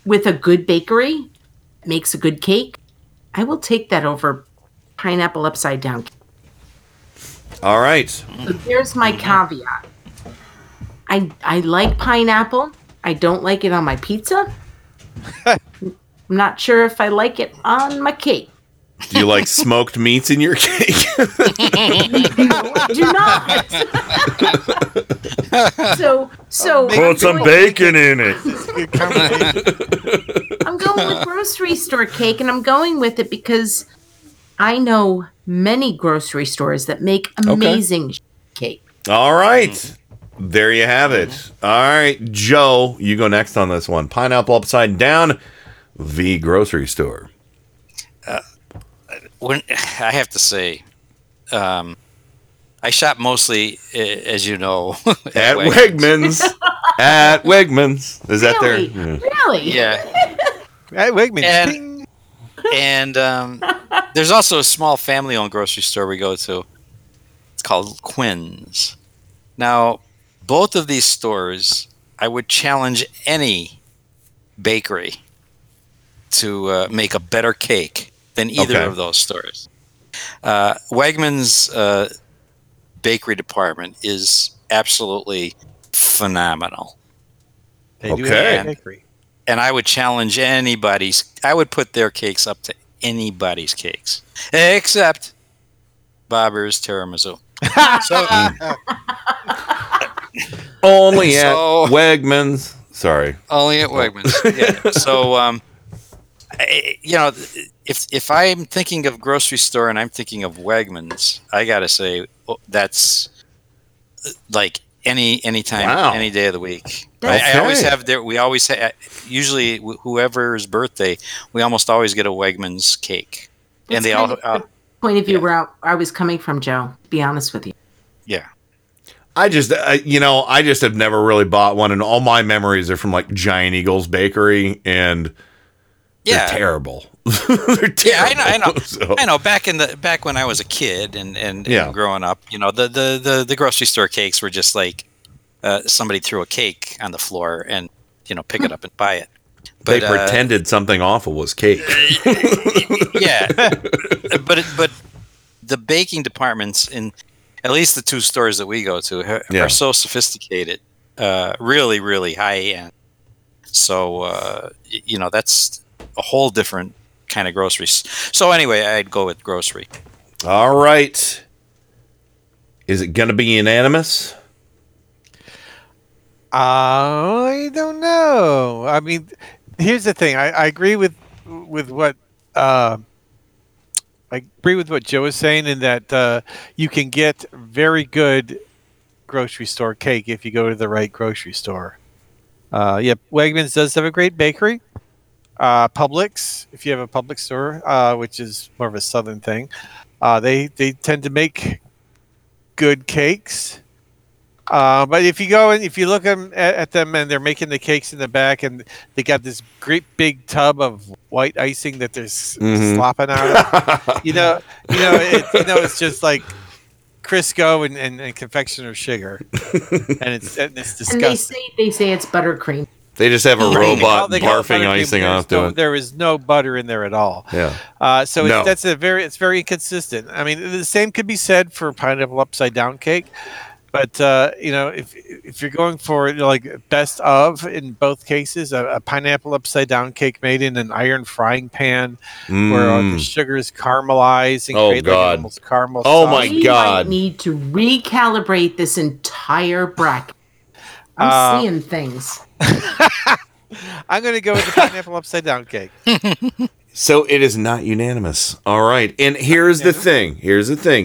with a good bakery that makes a good cake, I will take that over pineapple upside down cake. All right. So here's my caveat. I like pineapple. I don't like it on my pizza. I'm not sure if I like it on my cake. Do you like smoked meats in your cake? No, I do not. So put some bacon in it. I'm going with grocery store cake, and I'm going with it because I know many grocery stores that make amazing cake. All right. There you have it. All right, Joe, you go next on this one. Pineapple upside down, the grocery store. When I have to say, I shop mostly, as you know, at Wegmans. At Wegmans, is that there? Yeah. Really? Yeah. At Wegmans. And there's also a small family-owned grocery store we go to. It's called Quinn's. Now, both of these stores, I would challenge any bakery to make a better cake than either of those stores. Wegman's bakery department is absolutely phenomenal. They do have a bakery. And I would challenge anybody's. I would put their cakes up to anybody's cakes, except Bobber's tiramisu. Only at Wegman's. Sorry. Only at Wegman's. Yeah. So, If I'm thinking of grocery store and I'm thinking of Wegmans, I gotta say that's like anytime, any day of the week. I always have there. We always have. Usually, whoever's birthday, we almost always get a Wegmans cake, and they all. The point of view where I was coming from, Joe. To be honest with you. Yeah. I just have never really bought one, and all my memories are from like Giant Eagle's Bakery and. Yeah. They're terrible. They're terrible. Yeah, I know. So. I know. Back when I was a kid and growing up, you know, the grocery store cakes were just like somebody threw a cake on the floor and, you know, pick it up and buy it. But, they pretended something awful was cake. Yeah, but the baking departments in at least the two stores that we go to are so sophisticated, really, really high end. So you know, that's a whole different kind of grocery. So anyway, I'd go with grocery. All right. Is it going to be unanimous? I don't know. I mean, here's the thing. I agree with what Joe was saying in that you can get very good grocery store cake if you go to the right grocery store. Wegmans does have a great bakery. Publix, if you have a Publix store, which is more of a southern thing, they tend to make good cakes. But if you go and if you look at them and they're making the cakes in the back and they got this great big tub of white icing that they're slopping out of, it's just like Crisco and confectioner's sugar, and it's disgusting. And they say it's buttercream. They just have a robot barfing icing off to it. There is no butter in there at all. Yeah. It's very inconsistent. I mean, the same could be said for pineapple upside down cake. But, if you're going for, like, best of in both cases, a pineapple upside-down cake made in an iron frying pan where the sugar is caramelized and create like almost caramel sauce. Oh, my God. We need to recalibrate this entire bracket. I'm seeing things. I'm going to go with the pineapple upside-down cake. So it is not unanimous. All right. And here's the thing.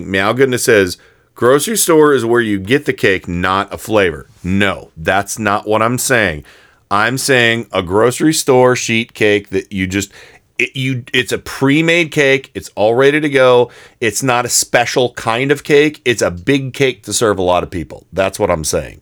Meow Goodness says... Grocery store is where you get the cake, not a flavor. No, that's not what I'm saying. I'm saying a grocery store sheet cake that you just, it's a pre-made cake. It's all ready to go. It's not a special kind of cake. It's a big cake to serve a lot of people. That's what I'm saying.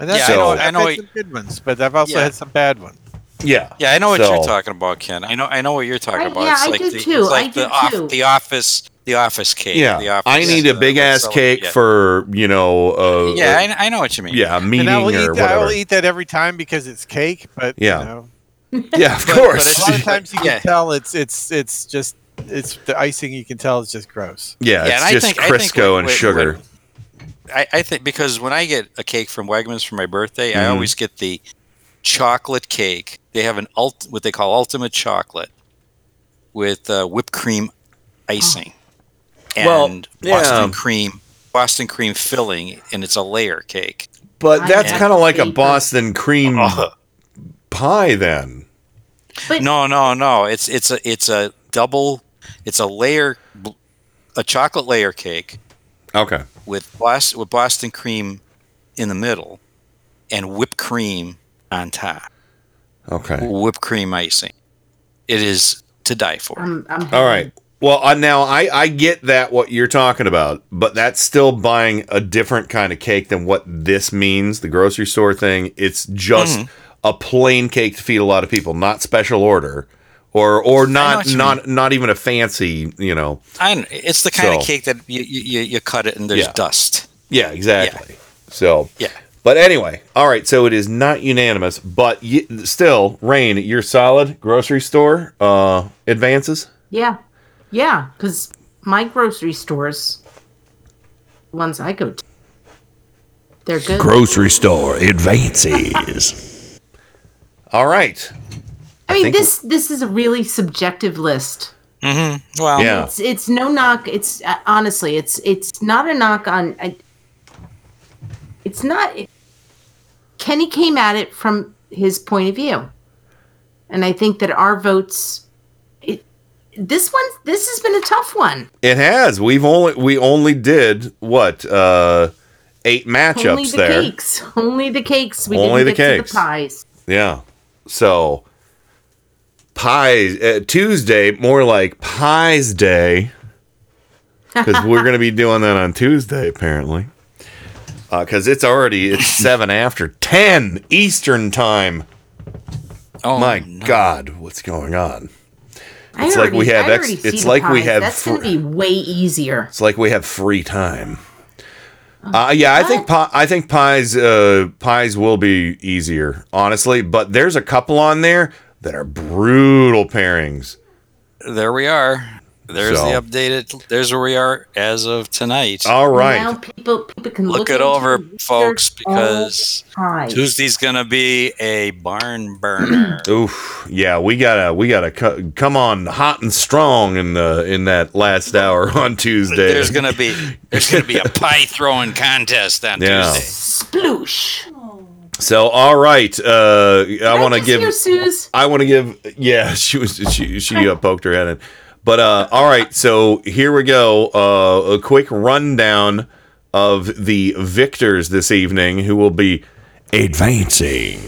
And that's I know I've had some good ones, but I've also had some bad ones. Yeah. Yeah, I know what you're talking about, Ken. I know what you're talking about. Yeah, the office. The office cake. Yeah, I need a big-ass cake for, I know what you mean. Yeah, a meeting or whatever. I will eat that every time because it's cake, but, Yeah, of course. But a lot of times you can tell it's just, it's the icing you can tell is just gross. Yeah, it's just Crisco and sugar. I think because when I get a cake from Wegmans for my birthday, I always get the chocolate cake. They have what they call ultimate chocolate with whipped cream icing. And Boston cream filling, and it's a layer cake. But that's kind of like a Boston cream pie, then. But no. It's a chocolate layer cake. Okay. With Boston cream in the middle, and whipped cream on top. Okay. Whipped cream icing. It is to die for. All right. Well, now I get that what you're talking about, but that's still buying a different kind of cake than what this means, the grocery store thing. It's just a plain cake to feed a lot of people, not special order or not even a fancy, it's the kind of cake that you cut it and there's dust. Yeah, exactly. Yeah. So, yeah. But anyway, all right, so it is not unanimous, but still, Rain, you're solid grocery store advances? Yeah. Yeah, because my grocery stores, ones I go to, they're good. Grocery store advances. All right. I mean, this is a really subjective list. Mm-hmm. Wow. Yeah. It's no knock. It's honestly, it's not a knock on. It's not. Kenny came at it from his point of view, and I think that our votes. This has been a tough one. It has. We only did what 8 matchups only the there. Cakes. Only the cakes. We only didn't get to the pies. Yeah. So pies Tuesday, more like Pies Day, because we're going to be doing that on Tuesday apparently. Because it's 7:10 Eastern time. Oh my God, what's going on? It's like we have That's going to be way easier. It's like we have free time. Yeah, what? I think pies will be easier, honestly. But there's a couple on there that are brutal pairings. There we are. There's the updated. There's where we are as of tonight. All right. Now people can look it over, folks, because Tuesday's gonna be a barn burner. Oof. Yeah, we gotta come on hot and strong in that last hour on Tuesday. There's gonna be a pie throwing contest on Tuesday. Sploosh. So, all right, I want to give. Yeah, she poked her head in. But, all right, so here we go. A quick rundown of the victors this evening who will be advancing.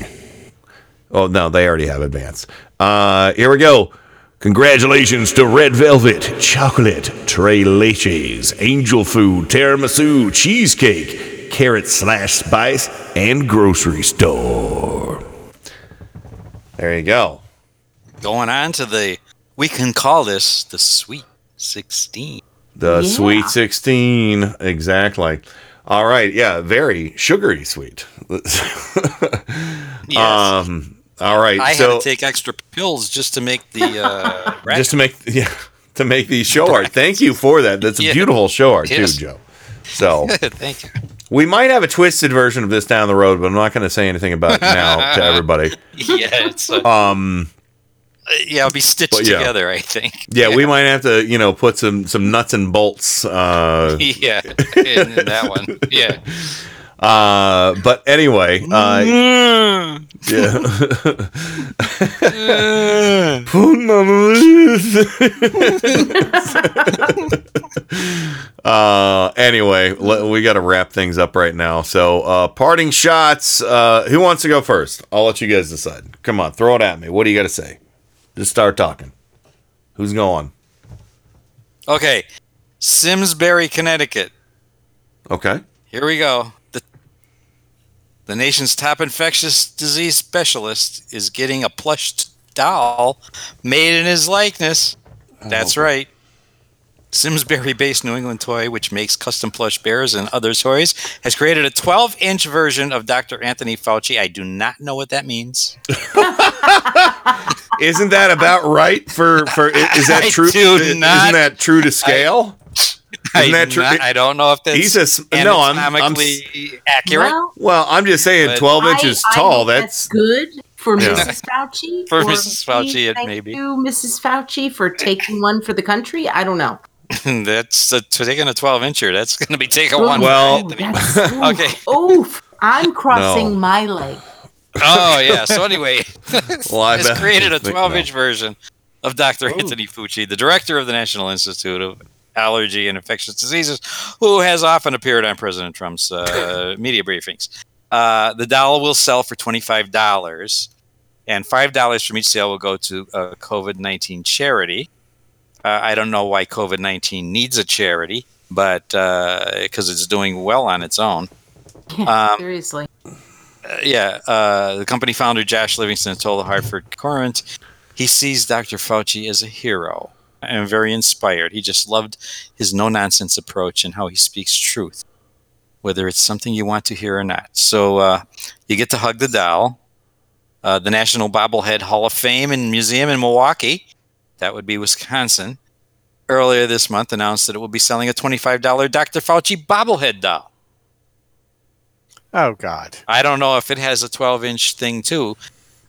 Oh, no, they already have advanced. Here we go. Congratulations to Red Velvet, Chocolate, Tres Leches, Angel Food, Tiramisu, Cheesecake, Carrot/Spice, and Grocery Store. There you go. Going on to the... We can call this the Sweet 16. Sweet 16, exactly. All right, yeah, very sugary sweet. Yes. All right, I had to take extra pills just to make the to make the show art. Thank you for that. That's a beautiful show art too, Joe. So thank you. We might have a twisted version of this down the road, but I'm not going to say anything about it now to everybody. Yeah, it's yeah, it'll be stitched together, I think. Yeah, we might have to, put some nuts and bolts. Yeah, in that one. Yeah. But anyway. Anyway, we got to wrap things up right now. So, parting shots. Who wants to go first? I'll let you guys decide. Come on, throw it at me. What do you got to say? Just start talking. Who's going? Okay. Simsbury, Connecticut. Okay. Here we go. The nation's top infectious disease specialist is getting a plush doll made in his likeness. That's right. Simsbury-based New England Toy, which makes custom plush bears and other toys, has created a 12-inch version of Dr. Anthony Fauci. I do not know what that means. Isn't that about right? Is that true? Isn't that true to scale? I don't know if that's anatomically accurate. Well, I'm just saying 12 inches tall. That's good for Mrs. Fauci. For Mrs. Fauci, it may be. Thank you, Mrs. Fauci, for taking one for the country. I don't know. That's taking a 12-incher. That's going to be taking one. Well, okay. Oof! I'm crossing my leg. Oh, yeah. So anyway, it's created a 12-inch version of Dr. Anthony Fauci, the director of the National Institute of Allergy and Infectious Diseases, who has often appeared on President Trump's media briefings. The doll will sell for $25, and $5 from each sale will go to a COVID-19 charity. I don't know why COVID-19 needs a charity, but because it's doing well on its own. Seriously. The company founder, Josh Livingston, told the Hartford Courant, he sees Dr. Fauci as a hero and very inspired. He just loved his no-nonsense approach and how he speaks truth, whether it's something you want to hear or not. So you get to hug the doll. The National Bobblehead Hall of Fame and Museum in Milwaukee, that would be Wisconsin, earlier this month announced that it will be selling a $25 Dr. Fauci bobblehead doll. Oh, God. I don't know if it has a 12-inch thing, too.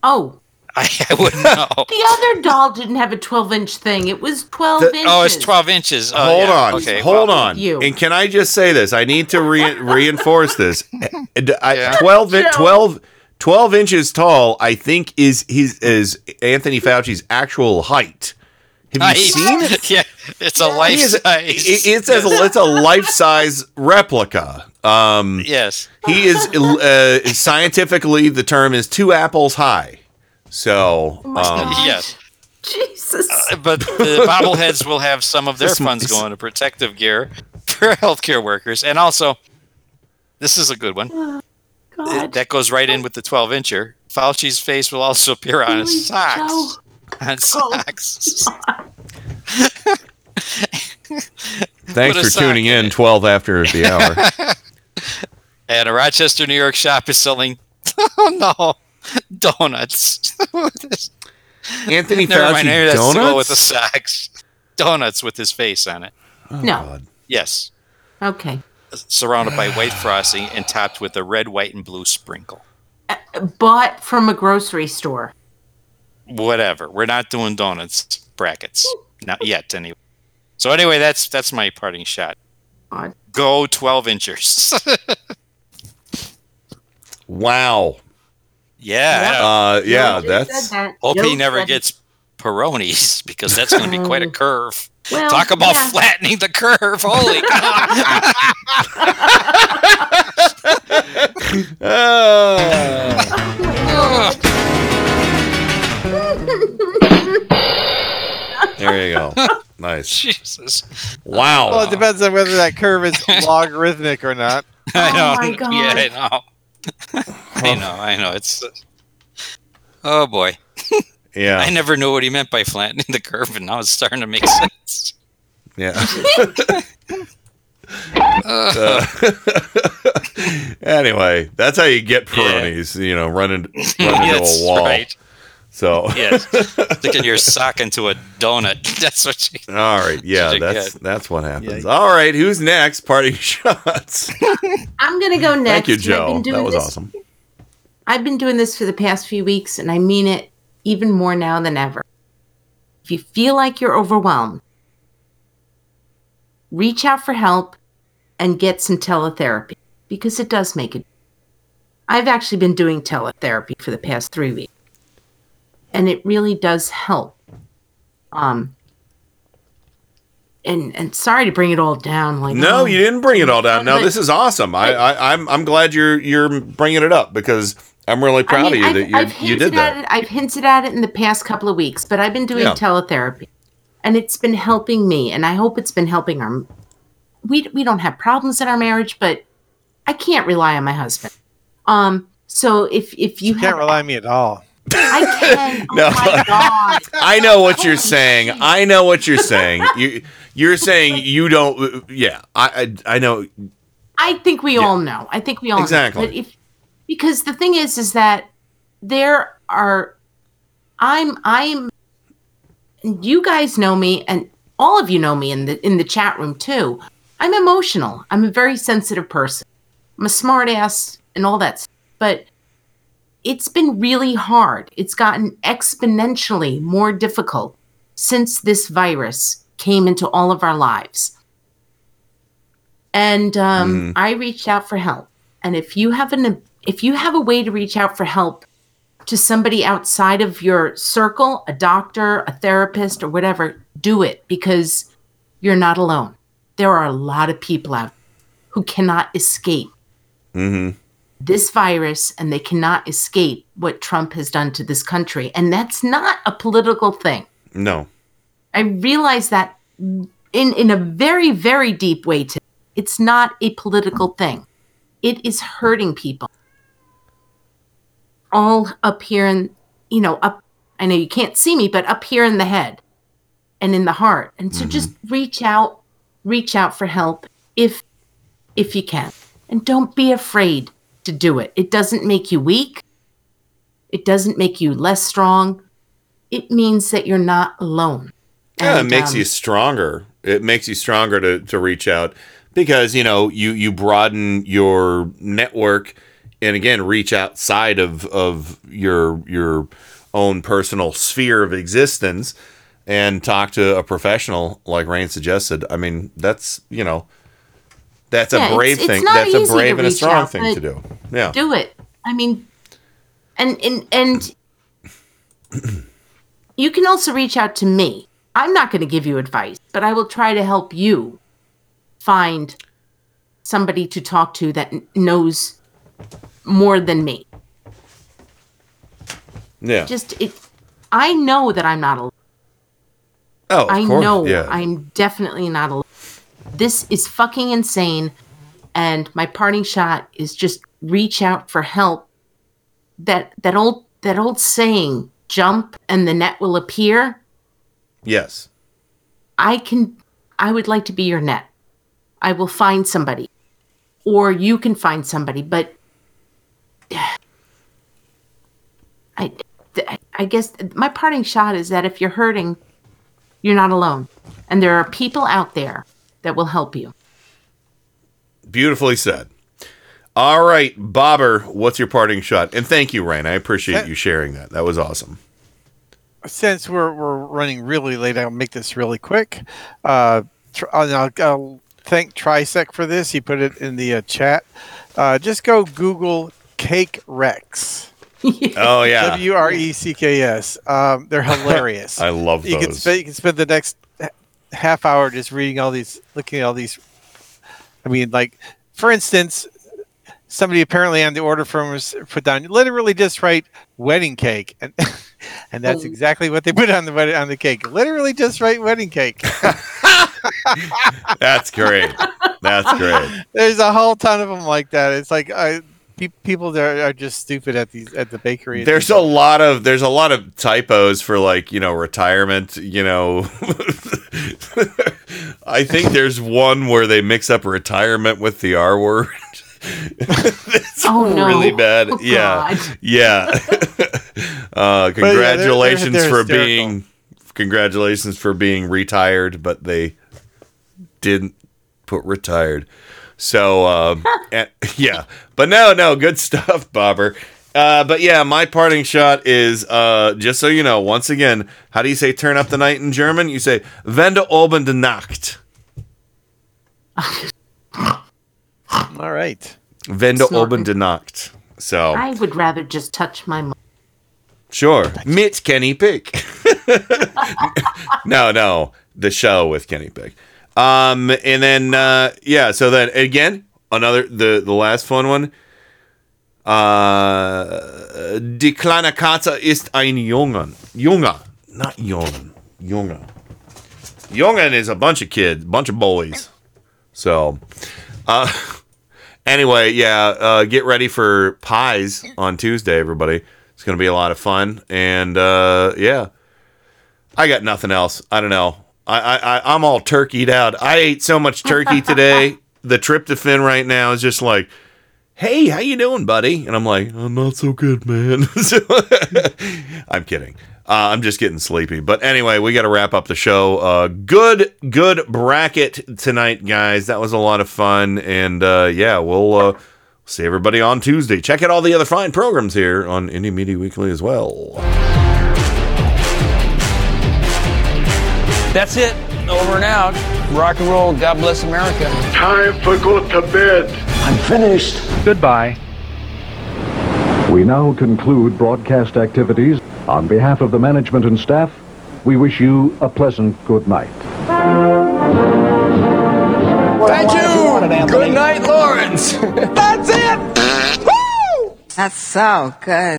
Oh. I wouldn't know. The other doll didn't have a 12-inch thing. It was 12 inches. Oh, it's 12 inches. Oh, hold on. Okay, hold on. And can I just say this? I need to reinforce this. 12 inches tall, I think, is Anthony Fauci's actual height. Have you seen it? Yeah, it's a life size. It's a life size replica. Yes, he is scientifically. The term is 2 apples high. So yes, Jesus. But the bobbleheads will have some of their funds going to protective gear for healthcare workers, and also this is a good one. That goes right in with the 12-incher. Fauci's face will also appear on his socks. Thanks for tuning in 12 after the hour. And a Rochester, New York shop is selling donuts. Anthony Fauci donuts with the socks. Donuts with his face on it. Oh, no. God. Yes. Okay. Surrounded by white frosting and topped with a red, white, and blue sprinkle. Bought from a grocery store. Whatever. We're not doing donuts brackets. Not yet, anyway. So anyway, that's my parting shot. Go 12 inchers. Wow. Yeah. Yeah. That's. Hope he never gets pepperonis because that's going to be quite a curve. Well, talk about flattening the curve. Holy God. There you go. Nice. Jesus. Wow. Well, it depends on whether that curve is logarithmic or not. I know. Oh my God. Yeah, I know. I know. It's oh boy. Yeah. I never knew what he meant by flattening the curve, and now it's starting to make sense. Yeah. Anyway, that's how you get pepperonis. Yeah. You know, running into a wall. Right. So yeah, sticking your sock into a donut. That's what you. All right. Yeah. That's what happens. Yeah. All right. Who's next? Parting shots. I'm gonna go next. Thank you, Joe. That was awesome. I've been doing this for the past few weeks, and I mean it. Even more now than ever. If you feel like you're overwhelmed, reach out for help and get some teletherapy because it does make a difference. I've actually been doing teletherapy for the past 3 weeks, and it really does help. And sorry to bring it all down. Like no, you didn't bring it all down. No, this is awesome. I'm glad you're bringing it up because. I'm really proud of you that you did that. I've hinted at it in the past couple of weeks, but I've been doing teletherapy, and it's been helping me, and I hope it's been helping our. We don't have problems in our marriage, but I can't rely on my husband. So if you can't rely on me at all, I can. No. Oh my God. I know what you're saying. I know what you're saying. You're saying you don't. Yeah, I know. I think we all know. I think we all know. Exactly. Because the thing is that there are, I'm, you guys know me, and all of you know me in the chat room too. I'm emotional. I'm a very sensitive person. I'm a smart ass and all that stuff. But it's been really hard. It's gotten exponentially more difficult since this virus came into all of our lives. And I reached out for help. And if you have a way to reach out for help to somebody outside of your circle, a doctor, a therapist, or whatever, do it because you're not alone. There are a lot of people out who cannot escape this virus, and they cannot escape what Trump has done to this country. And that's not a political thing. No. I realize that in a very, very deep way today. It's not a political thing. It is hurting people all up here in, you know, up. I know you can't see me, but up here in the head and in the heart. And so just reach out for help if you can, and don't be afraid to do it. It doesn't make you weak. It doesn't make you less strong. It means that you're not alone. Yeah, and, it makes you stronger. It makes you stronger to reach out. Because, you know, you broaden your network and, again, reach outside of your own personal sphere of existence and talk to a professional, like Rain suggested. I mean, that's, you know, that's a brave thing. That's a brave and a strong thing to do. Yeah. Do it. I mean, and you can also reach out to me. I'm not going to give you advice, but I will try to help you. Find somebody to talk to that knows more than me. Yeah. I know that I'm not alone. Oh, of course. I know I'm definitely not alone. This is fucking insane. And my parting shot is just reach out for help. That old that old saying, jump and the net will appear? Yes. I would like to be your net. I will find somebody. Or you can find somebody, but I guess my parting shot is that if you're hurting, you're not alone. And there are people out there that will help you. Beautifully said. All right, Bobber, what's your parting shot? And thank you, Ryan. I appreciate you sharing that. That was awesome. Since we're running really late, I'll make this really quick. I'll thank Trisec for this. He put it in the chat. Just go Google Cake Rex. Oh, yeah. WRECKS. They're hilarious. I love those. You can spend the next half hour just reading all these, looking at all these. I mean, like, for instance, somebody apparently on the order form was put down, literally just write wedding cake. And that's exactly what they put on the cake. Literally just write wedding cake. That's great. That's great. There's a whole ton of them like that. It's like people there are just stupid at the bakery. There's a lot of typos for, like, you know, retirement, you know. I think there's one where they mix up retirement with the R word. That's really bad. Oh, yeah. God. Yeah. Congratulations they're for being retired, but they didn't put retired. So, yeah, but no, good stuff, Bobber. But yeah, my parting shot is, just so you know, once again, how do you say turn up the night in German? You say, Wende oben die Nacht. All right. Wende oben die Nacht. So I would rather just touch my mom. Sure. Mit Kenny Pick. No, the show with Kenny Pick. And then, yeah, so then again, the last fun one. Die kleine Katze ist ein Jungen. Junger, not Jungen. Junger. Jungen is a bunch of kids, bunch of boys. So, anyway, yeah, get ready for pies on Tuesday, everybody. It's going to be a lot of fun. And, yeah, I got nothing else. I don't know. I'm all turkeyed out. I ate so much turkey today. The tryptophan right now is just like, hey, how you doing, buddy? And I'm like, I'm not so good, man. So, I'm kidding. I'm just getting sleepy. But anyway, we got to wrap up the show. Good bracket tonight, guys. That was a lot of fun. And, yeah, we'll see everybody on Tuesday. Check out all the other fine programs here on Indie Media Weekly as well. That's it. Over and out. Rock and roll. God bless America. Time for go to bed. I'm finished. Goodbye. We now conclude broadcast activities. On behalf of the management and staff, we wish you a pleasant good night. Thank you. Good night, Lawrence. That's it. Woo! That's so good.